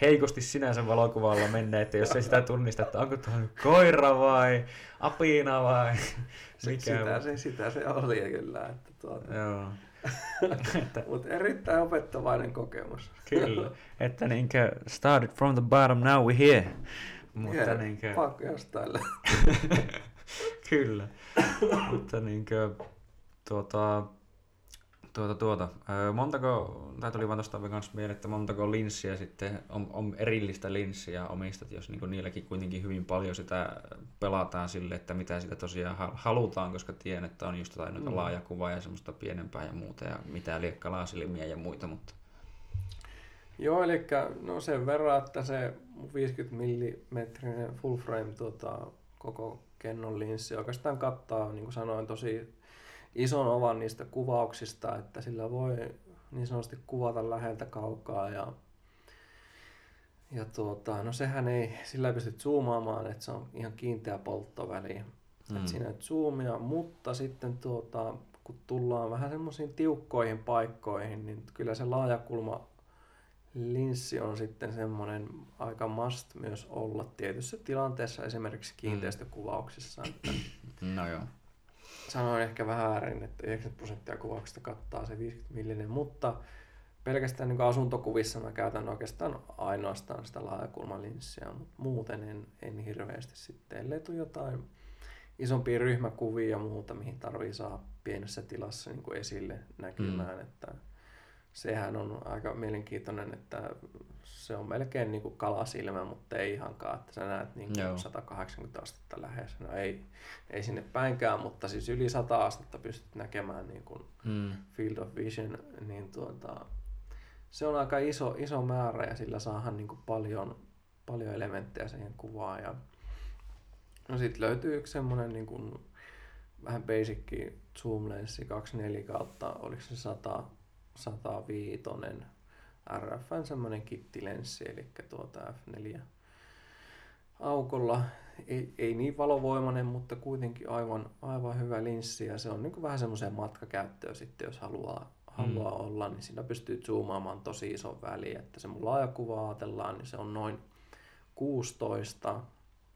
heikosti sinänsä valokuvalla menee, että jos ei sitä tunnista, että onko tuo koira vai apina vai mikä. Sitä se, sitä se oli kyllä. Että tuota. Joo. Mutta erittäin opettavainen kokemus. Kyllä, että niin kuin started from the bottom, now we here. Mutta yeah, niin kuin pakko jostain lähteä. Kyllä. Mutta niinkö tuota tuota tuota montako tai tuli vaan tosta kans mieleen, että montako linssiä sitten on, on erillistä linssiä omistat, jos niinku niilläkin kuitenkin hyvin paljon sitä pelataan sille, että mitä sitä tosiaan halutaan, koska tiedän, että on just jotain noita mm. laajakuvaa ja semmoista pienempää ja muuta ja mitä liekkalasilmiä ja muita, mutta joo, eli no sen verran, että se viisikymmentä millimetrinen full frame tuota koko Canon linssi oikeastaan kattaa, niin kuin sanoin, tosi ison ovan niistä kuvauksista, että sillä voi niin sanotusti kuvata läheltä, kaukaa, ja, ja tuota, no sehän ei, sillä ei pysty zoomaamaan, että se on ihan kiinteä polttoväli, mm. että siinä ei zoomia, mutta sitten tuota, kun tullaan vähän semmoisiin tiukkoihin paikkoihin, niin kyllä se laajakulma linssi on sitten semmoinen aika must myös olla tietyssä tilanteessa, esimerkiksi kiinteistökuvauksissa. No joo. Sanoin ehkä vähän äärin, että yhdeksänkymmentä prosenttia kuvauksista kattaa se viisikymmentä millinen, mutta pelkästään niin kuin asuntokuvissa mä käytän oikeastaan ainoastaan sitä laajakulmalinssiä, mutta muuten en, en hirveästi sitten, ellei tule jotain isompia ryhmäkuvia ja muuta, mihin tarvii saada pienessä tilassa niin kuin esille näkymään, mm. että sehän on aika mielenkiintoinen, että se on melkein niin kuin kalasilmä, mutta ei ihankaan, että sä näet niin kuin sata kahdeksankymmentä astetta lähes. No ei, ei sinne päinkään, mutta siis yli sata astetta pystyt näkemään niin kuin hmm. field of vision, niin tuota, se on aika iso, iso määrä ja sillä saadaan niin kuin paljon, paljon elementtejä siihen kuvaan. Ja no sit löytyy yksi semmoinen niin kuin vähän basic zoom lenssi kaksikymmentäneljä kautta, oliko se sata sataviisi R F on semmoinen kittilenssi, eli tuota F neljä aukolla. Ei, ei niin valovoimainen, mutta kuitenkin aivan, aivan hyvä linssi, ja se on niin kuin vähän semmoiseen matkakäyttöön sitten, jos haluaa, haluaa mm. olla, niin siinä pystyy zoomaamaan tosi ison väliin, että se mun laajakuva ajatellaan, niin se on noin kuusitoista,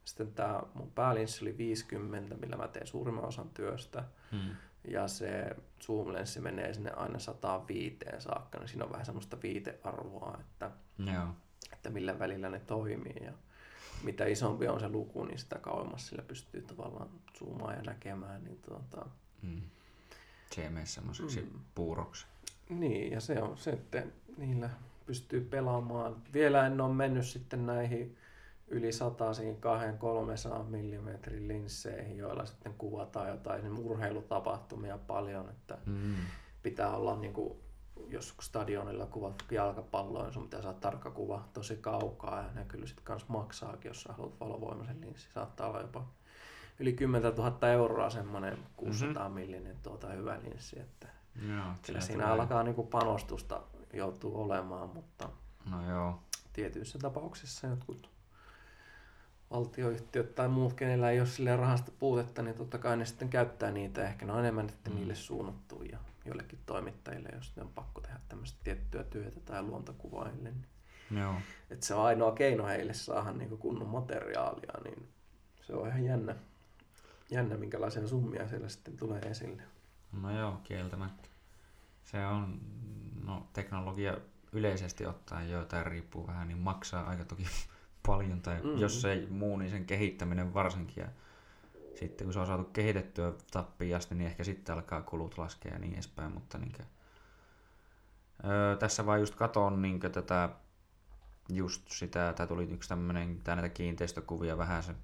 sitten tämä mun päälinssi oli viisikymmentä, millä mä teen suurimman osan työstä, mm. ja se zoom-lenssi menee sinne aina sataviisi saakka, niin siinä on vähän semmoista viitearvoa, että, yeah. että millä välillä ne toimii, ja mitä isompi on se luku, niin sitä kauemmas sillä pystyy tavallaan zoomaan ja näkemään. Niin tuota... mm. Se ei mene semmoiseksi mm. puuroksi. Niin, ja se on sitten, niillä pystyy pelaamaan. Vielä en ole mennyt sitten näihin yli sataisiin, kahden, kolmesadan millimetrin linsseihin, joilla sitten kuvataan jotain urheilutapahtumia paljon. Että mm. pitää olla niin kuin, jos stadionilla kuvat jalkapalloa, niin sun pitää saada tarkka kuva tosi kaukaa, ja ne kyllä sitten kans maksaakin, jos sä haluat valovoimaisen, niin se saattaa olla jopa yli kymmenentuhatta euroa semmoinen kuusisataa mm-hmm. millinen tuota hyvä linssi, että joo, kyllä siinä tulee. Alkaa niinku panostusta joutuu olemaan, mutta no joo. Tietyissä tapauksissa jotkut valtioyhtiöt tai muut, kenellä ei ole silleen rahasta puutetta, niin totta kai ne sitten käyttää niitä, ehkä ne on enemmän mm. niille suunnattu ja jollekin toimittajille, jos ne on pakko tehdä tämmöistä tiettyä työtä tai luontokuvaille. Niin joo. Et se on ainoa keino heille saada niinku kunnon materiaalia, niin se on ihan jännä, jännä minkälaisia summia siellä sitten tulee esille. No joo, kieltämättä. Se on, no teknologia yleisesti ottaen, joita riippuu vähän, niin maksaa aika toki paljon, tai mm-hmm. jos ei muu, niin sen kehittäminen varsinkin. Ja sitten kun se on saatu kehitettyä tappiin asti, niin ehkä sitten alkaa kulut laskea ja niin edespäin. Mutta niin kuin, öö, tässä vaan just katon niin tätä, just sitä, tää tuli yksi tämmöinen, tää näitä kiinteistökuvia vähän se,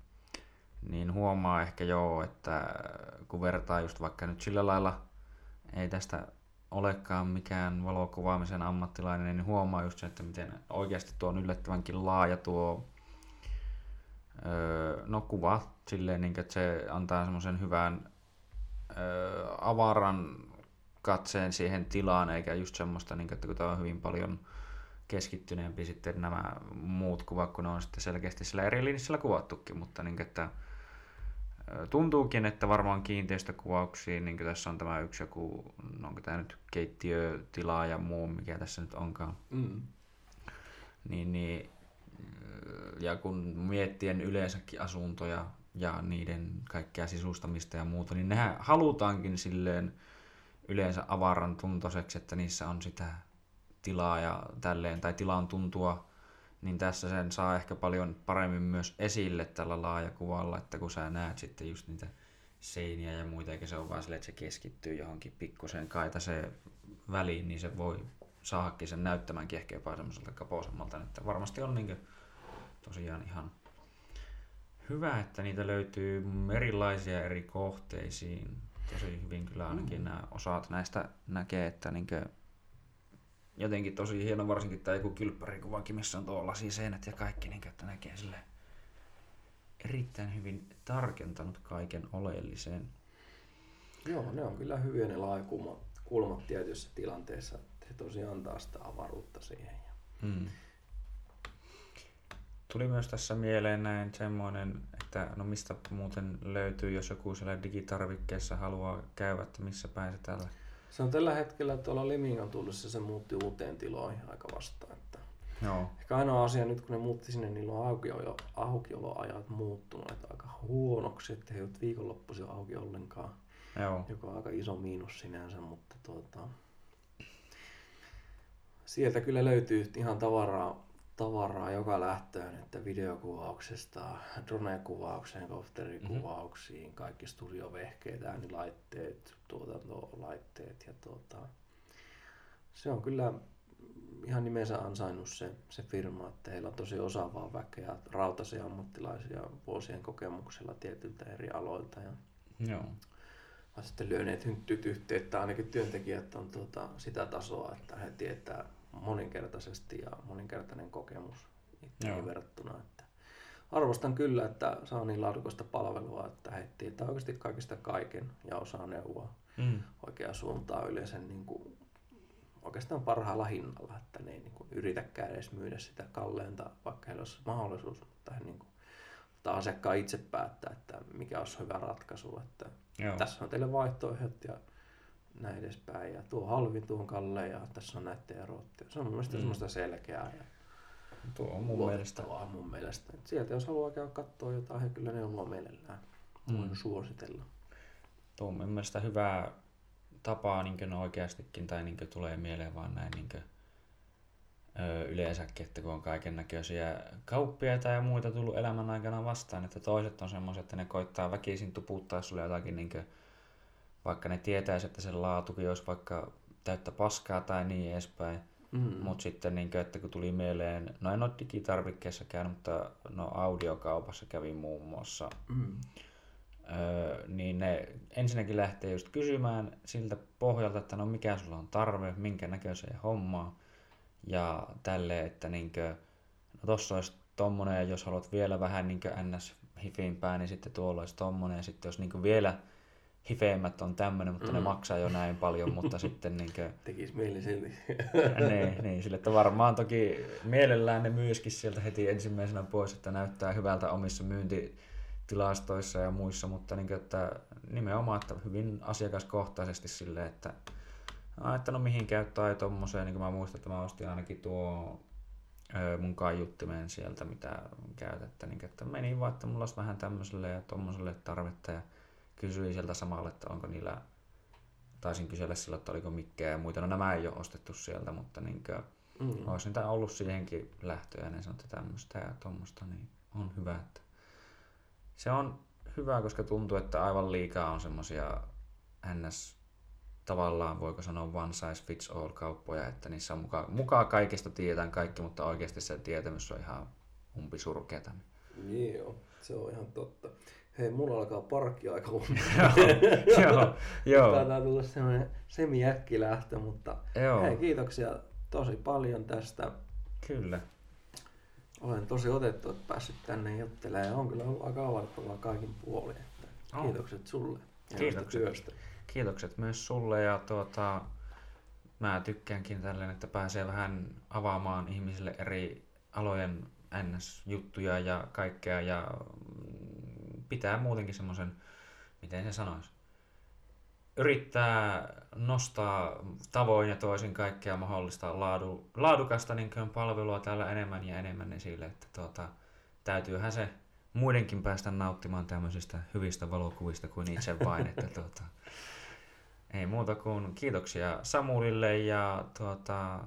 niin huomaa ehkä joo, että kun vertaa just vaikka nyt sillä lailla, ei tästä olekaan mikään valokuvaamisen ammattilainen, niin huomaa just sen, että miten oikeasti tuo on yllättävänkin laaja tuo öö, no kuva silleen, niin että se antaa semmoisen hyvän öö, avaran katseen siihen tilaan, eikä just semmoista, niin että kun tämä on hyvin paljon keskittyneempi sitten nämä muut kuvat, kun ne on sitten selkeästi sillä eri linssillä kuvattukin, mutta niin että tuntuukin, että varmaan kiinteistökuvauksiin, niin tässä on tämä yksi joku, onko tämä nyt keittiötila ja muu, mikä tässä nyt onkaan. Mm. Niin, niin, ja kun miettien yleensäkin asuntoja ja niiden kaikkea sisustamista ja muuta, niin nehän halutaankin silleen yleensä avaran tuntoiseksi, että niissä on sitä tilaa ja tälleen, tai tilan tuntua, niin tässä sen saa ehkä paljon paremmin myös esille tällä laajakuvalla, että kun sä näet sitten just niitä seiniä ja muita, eikä se ole vaan silleen, että se keskittyy johonkin pikkuseen kaitaseen väliin, niin se voi saadakin sen näyttämäänkin ehkä jopa semmoiselta kapoisemmalta, että varmasti on niin kuin tosiaan ihan hyvä, että niitä löytyy erilaisia eri kohteisiin. Tosi hyvin kyllä ainakin mm. nämä osaat näistä näkee, että niin kuin jotenkin tosi hieno, varsinkin tämä joku kylppärikuvakin, missä on tuo lasiseinät ja kaikki, niin että näkee silleen erittäin hyvin tarkentanut kaiken oleelliseen. Joo, ne on kyllä hyviä ne laajakulmat tietyissä tilanteissa, että se tosiaan antaa sitä avaruutta siihen. Hmm. Tuli myös tässä mieleen näin semmoinen, että no mistä muuten löytyy, jos joku siellä digitarvikkeessa haluaa käydä, että missä päin se täällä? Se on tällä hetkellä tuolla Limingan tullessa, se muutti uuteen tiloihin aika vastaan. Että joo. Ehkä ainoa asia nyt, kun ne muutti sinne, niillä on aukiolo, aukioloajat muuttunut että aika huonoksi, että he eivät viikonloppuisin auki ollenkaan, joo. Joka on aika iso miinus sinänsä, mutta tuota, sieltä kyllä löytyy ihan tavaraa, tavaraa joka lähtöön, että videokuvauksesta, dronekuvaukseen, kopterikuvauksiin, mm-hmm. kaikki studiovehkeet, äänilaitteet, tuotantolaitteet ja tuota, se on kyllä ihan nimensä ansainnut se, se firma, että heillä on tosi osaavaa väkeä, rautaisia ammattilaisia vuosien kokemuksella tietyiltä eri aloilta ja joo. On sitten lyöneet hynttyt yhteen, että ainakin työntekijät on tuota, sitä tasoa, että he tietää moninkertaisesti ja moninkertainen kokemus itseäni verrattuna. Että arvostan kyllä, että saa niin laadukasta palvelua, että he tietää oikeasti kaikista kaiken ja osaa neuvoa mm. oikeaan suuntaan yleensä niin kuin oikeastaan parhaalla hinnalla, että ne ei niin kuin yritäkään edes myydä sitä kalleinta, vaikka heillä olisi mahdollisuus, mutta he niin kuin, asiakkaan itse päättää, että mikä olisi hyvä ratkaisu, että joo, tässä on teille vaihtoehdot ja näin edespäin ja tuo halvin, tuo on kallein ja tässä on näiden erot. Se on mun mielestä mm. semmoista selkeää ja tuo on mun luotettavaa mielestä. mun mielestä. Et sieltä jos haluaa käydä katsoa jotain, he kyllä ne on luomielellään. Voin mm. suositella. Tuo on mun mielestä hyvää tapaa niin oikeastikin tai niin tulee mieleen vaan näin niin yleensäkin, että kun on kaiken näköisiä kauppiaita ja muita tullut elämän aikana vastaan, että toiset on semmoiset, että ne koittaa väkisin tuputtaa sulle jotakin, niin kuin, vaikka ne tietäisi, että sen laatukin olisi vaikka täyttä paskaa tai niin edespäin, mm. mutta sitten niin kuin, että kun tuli mieleen, no en ole digitarvikkeessakään, mutta no audiokaupassa kävin muun muassa, mm. Öö, niin ne ensinnäkin lähtee just kysymään siltä pohjalta, että no mikä sulla on tarve, minkä näköiseen hommaan ja tälleen, että niinkö, no tossa olisi tommonen ja jos haluat vielä vähän niinkö ns hifimpää, niin sitten tuolla olisi tommonen ja sitten jos niinkö vielä hifeimmät on tämmönen, mutta mm. ne maksaa jo näin paljon, mutta sitten niinkö... Tekis mieli silti. niin, niin, sille että varmaan toki mielellään ne myöskin sieltä heti ensimmäisenä pois, että näyttää hyvältä omissa myynti tilastoissa ja muissa, mutta niin kuin, että nimenomaan että hyvin asiakaskohtaisesti silleen, että, että no mihin käyttää tommoseen, niin kuin mä muistan, että mä ostin ainakin tuo ö, mun kaiuttimen sieltä, mitä käytettä, niin kuin, että menin vaan, että mulla olisi vähän tämmöiselle ja tommoselle tarvetta ja kysyin sieltä samalla, että onko niillä, taisin kysellä sillä, että oliko mikkejä ja muita, no nämä ei ole ostettu sieltä, mutta niin kuin, mm. olisi niitä ollut siihenkin lähtöä ja ne sanoi, että tämmöistä ja tommoista, niin on hyvä, että se on hyvä, koska tuntuu, että aivan liikaa on semmoisia ns. Tavallaan voiko sanoa one size fits all kauppoja, että niissä on mukaan, mukaan kaikesta tietään kaikki, mutta oikeasti se tietämys on ihan umpisurkeata. Joo, se on ihan totta. Hei, mulla alkaa parkkiaika olla. Joo, joo. Taitaa tulla semmoinen semi-äkkilähtö, mutta hei, kiitoksia tosi paljon tästä. Kyllä. Olen tosi otettu, että päässyt tänne juttelemaan ja on kyllä ollut aika avartavaa kaikin puolin. Kiitokset sulle. Kiitokset työstä. Kiitokset myös sulle ja tuota, mä tykkäänkin tälleen, että pääsee vähän avaamaan ihmisille eri alojen ns-juttuja ja kaikkea ja pitää muutenkin semmoisen, miten se sanoisi, yrittää nostaa tavoin ja toisin kaikkea mahdollista laadu, laadukasta niin kuin palvelua täällä enemmän ja enemmän esille, että tuota, täytyyhän se muidenkin päästä nauttimaan tämmöisistä hyvistä valokuvista kuin itse vain, että tuota, ei muuta kuin kiitoksia Samulille ja tuota,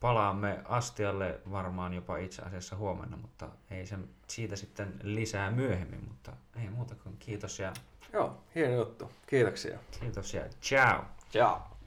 palaamme Astialle varmaan jopa itse asiassa huomenna, mutta ei se siitä sitten lisää myöhemmin, mutta ei muuta kuin kiitos ja... Joo, hieno juttu. Kiitoksia. Kiitos ja ciao. Ciao.